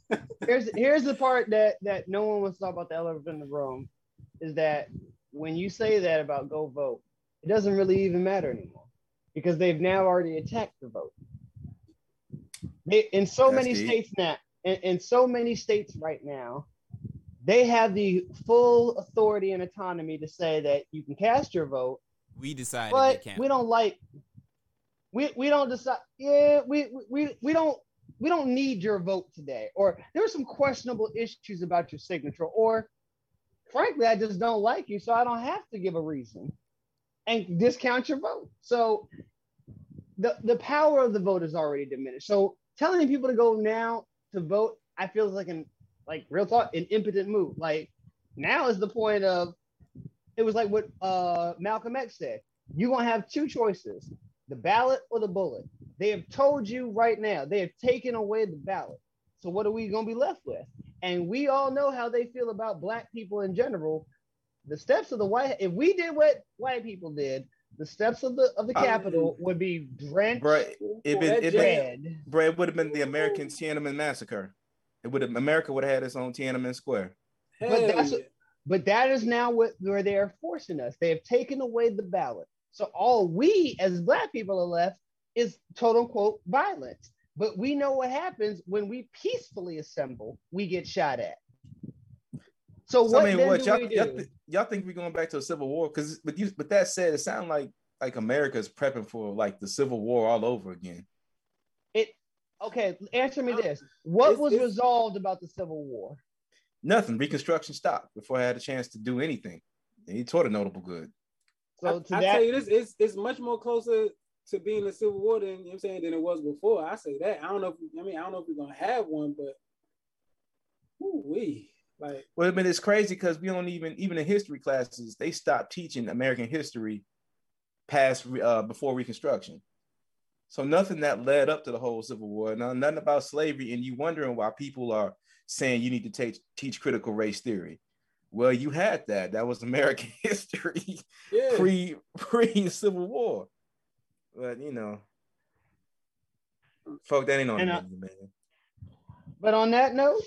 here's here's the part that that no one wants to talk about. The elephant in the room is that when you say that about go vote, it doesn't really even matter anymore because they've now already attacked the vote. They, in so That's many deep. states now, in, in so many states right now. They have the full authority and autonomy to say that you can cast your vote. We decided but we, we don't like, we, we don't decide. Yeah, we, we, we don't, we don't need your vote today. Or there are some questionable issues about your signature, or frankly, I just don't like you. So I don't have to give a reason and discount your vote. So the, the power of the vote is already diminished. So telling people to go now to vote, I feel like an, Like real talk, an impotent move. Like now is the point of, it was like what uh, Malcolm X said. You're gonna have two choices, the ballot or the bullet. They have told you right now, they have taken away the ballot. So what are we gonna be left with? And we all know how they feel about black people in general. The steps of the white, if we did what white people did, the steps of the of the Capitol uh, would be drenched. Bre- it been, it been, bre- it would have been the American Tiananmen Massacre. It would have, America would have had its own Tiananmen Square. Hell but that's, yeah. but that is now what where they are forcing us. They have taken away the ballot. So all we as black people are left is total quote violence. But we know what happens when we peacefully assemble, we get shot at. So, so what, I mean, then what do y'all, we do? Y'all, th- y'all think we're going back to a civil war? Because but you but that said, it sounds like like America is prepping for like the Civil War all over again. Okay, answer me this. What it's, was it's, resolved about the Civil War? Nothing. Reconstruction stopped before I had a chance to do anything. He taught a notable good. So I, I that, tell you this, it's it's much more closer to being a Civil War than you know what I'm saying than it was before. I say that. I don't know if I mean I don't know if we're gonna have one, but we like well I mean it's crazy because we don't even even in history classes, they stopped teaching American history past uh, before Reconstruction. So nothing that led up to the whole Civil War, now, nothing about slavery, and you wondering why people are saying you need to take, teach critical race theory. Well, you had that. That was American history, yeah. pre, pre-Civil War. But, you know, folk, that ain't on me, I, man. But on that note,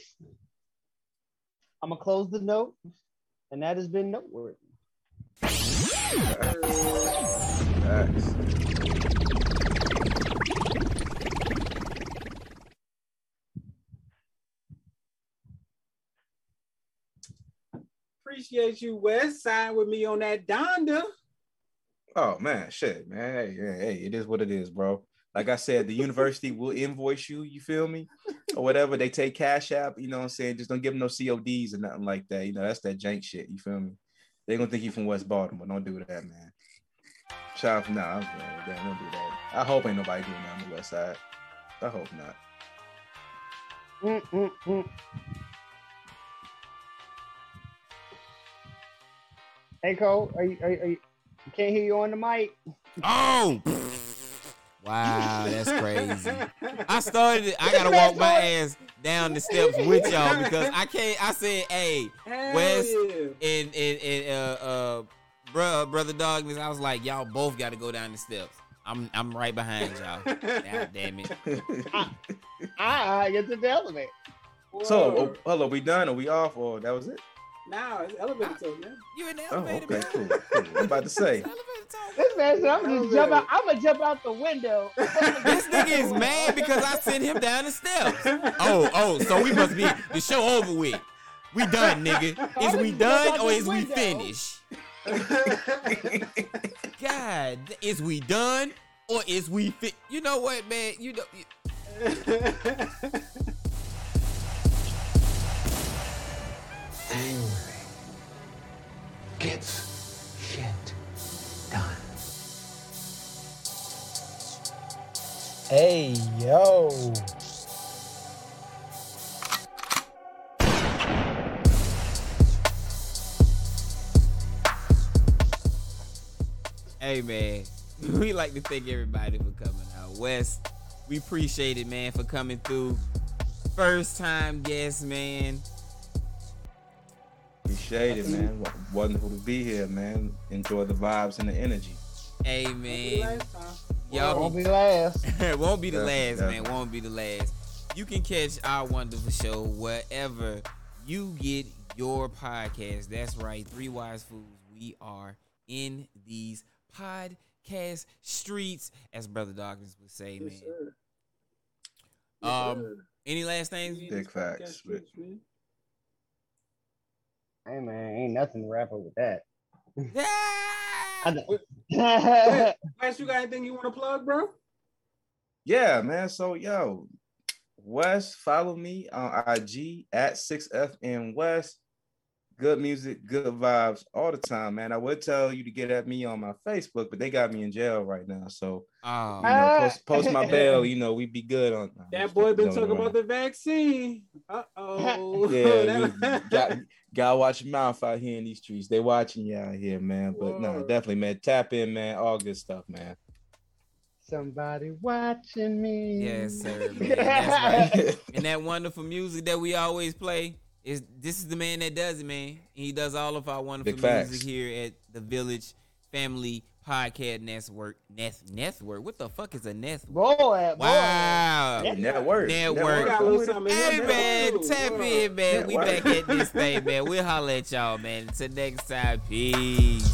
I'm going to close the note, and that has been Noteworthy. Nice. Nice. Appreciate you, West. Sign with me on that Donda. Oh man, shit, man. Hey, hey, hey, it is what it is, bro. Like I said, the university will invoice you, you feel me? Or whatever. They take Cash App, you know what I'm saying? Just don't give them no C O Ds or nothing like that. You know, that's that jank shit, you feel me? They're gonna think you from West Baltimore. Don't do that, man. Child, nah, I'm playing with that. Don't do that. I hope ain't nobody doing that on the West Side. I hope not. Mm, mm, mm. Hey Cole, are you, are you, are you, can't hear you on the mic. Oh, wow, that's crazy. I started. I gotta walk my ass down the steps with y'all because I can't. I said, "Hey, Hell West yeah. and and and uh, uh, bro, brother Douglas." I was like, "Y'all both gotta go down the steps." I'm I'm right behind y'all. God damn it! I, I get to the elevator. So, hello, we done? Are we off? Or that was it? Now it's elevator talk, man. You in the elevator? Oh, okay, cool, cool. I'm about to say. This man said, "I'm gonna jump out. I'm gonna jump out the window." This nigga is mad because I sent him down the steps. Oh, oh, so we must be the show over with. We done, nigga. Is we done or is we finished? God, is we done or is we fit? You know what, man? You know. You- Angry gets shit done. Hey, yo. Hey, man. We like to thank everybody for coming out. West, we appreciate it, man, for coming through. First time guest, man. Appreciate it, man. Wonderful to be here, man. Enjoy the vibes and the energy. Hey, man. Y'all won't be last. Won't be the last, man. Won't be the last. You can catch our wonderful show wherever you get your podcast. That's right. Three Wise Fools. We are in these podcast streets, as Brother Dawkins would say, man. Yes, sir. Um, yes, sir. Any last things? Big facts. Hey man, ain't nothing to wrap up with that. Yeah. Wes, you got anything you want to plug, bro? Yeah, man. So yo, Wes, follow me on I G at six F N West. Good music, good vibes all the time, man. I would tell you to get at me on my Facebook, but they got me in jail right now. So oh. you know, post, post my bail, you know, we'd be good on that. That boy been talking about the vaccine. Uh-oh. Yeah, that- got, Gotta watch your mouth out here in these streets. They watching you out here, man. But Whoa. no, definitely, man. Tap in, man. All good stuff, man. Somebody watching me. Yes, sir, man. That's right. And that wonderful music that we always play is this is the man that does it, man. He does all of our wonderful music here at the Village Family Podcast Network. Neth Network. What the fuck is a Network? Boy, wow. Boy. Network. Network. Network. Hey, man. Network. Tap in, man. Network. We back at this thing, man. We'll holler at y'all, man. Until next time. Peace.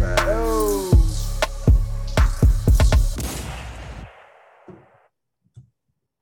Bye.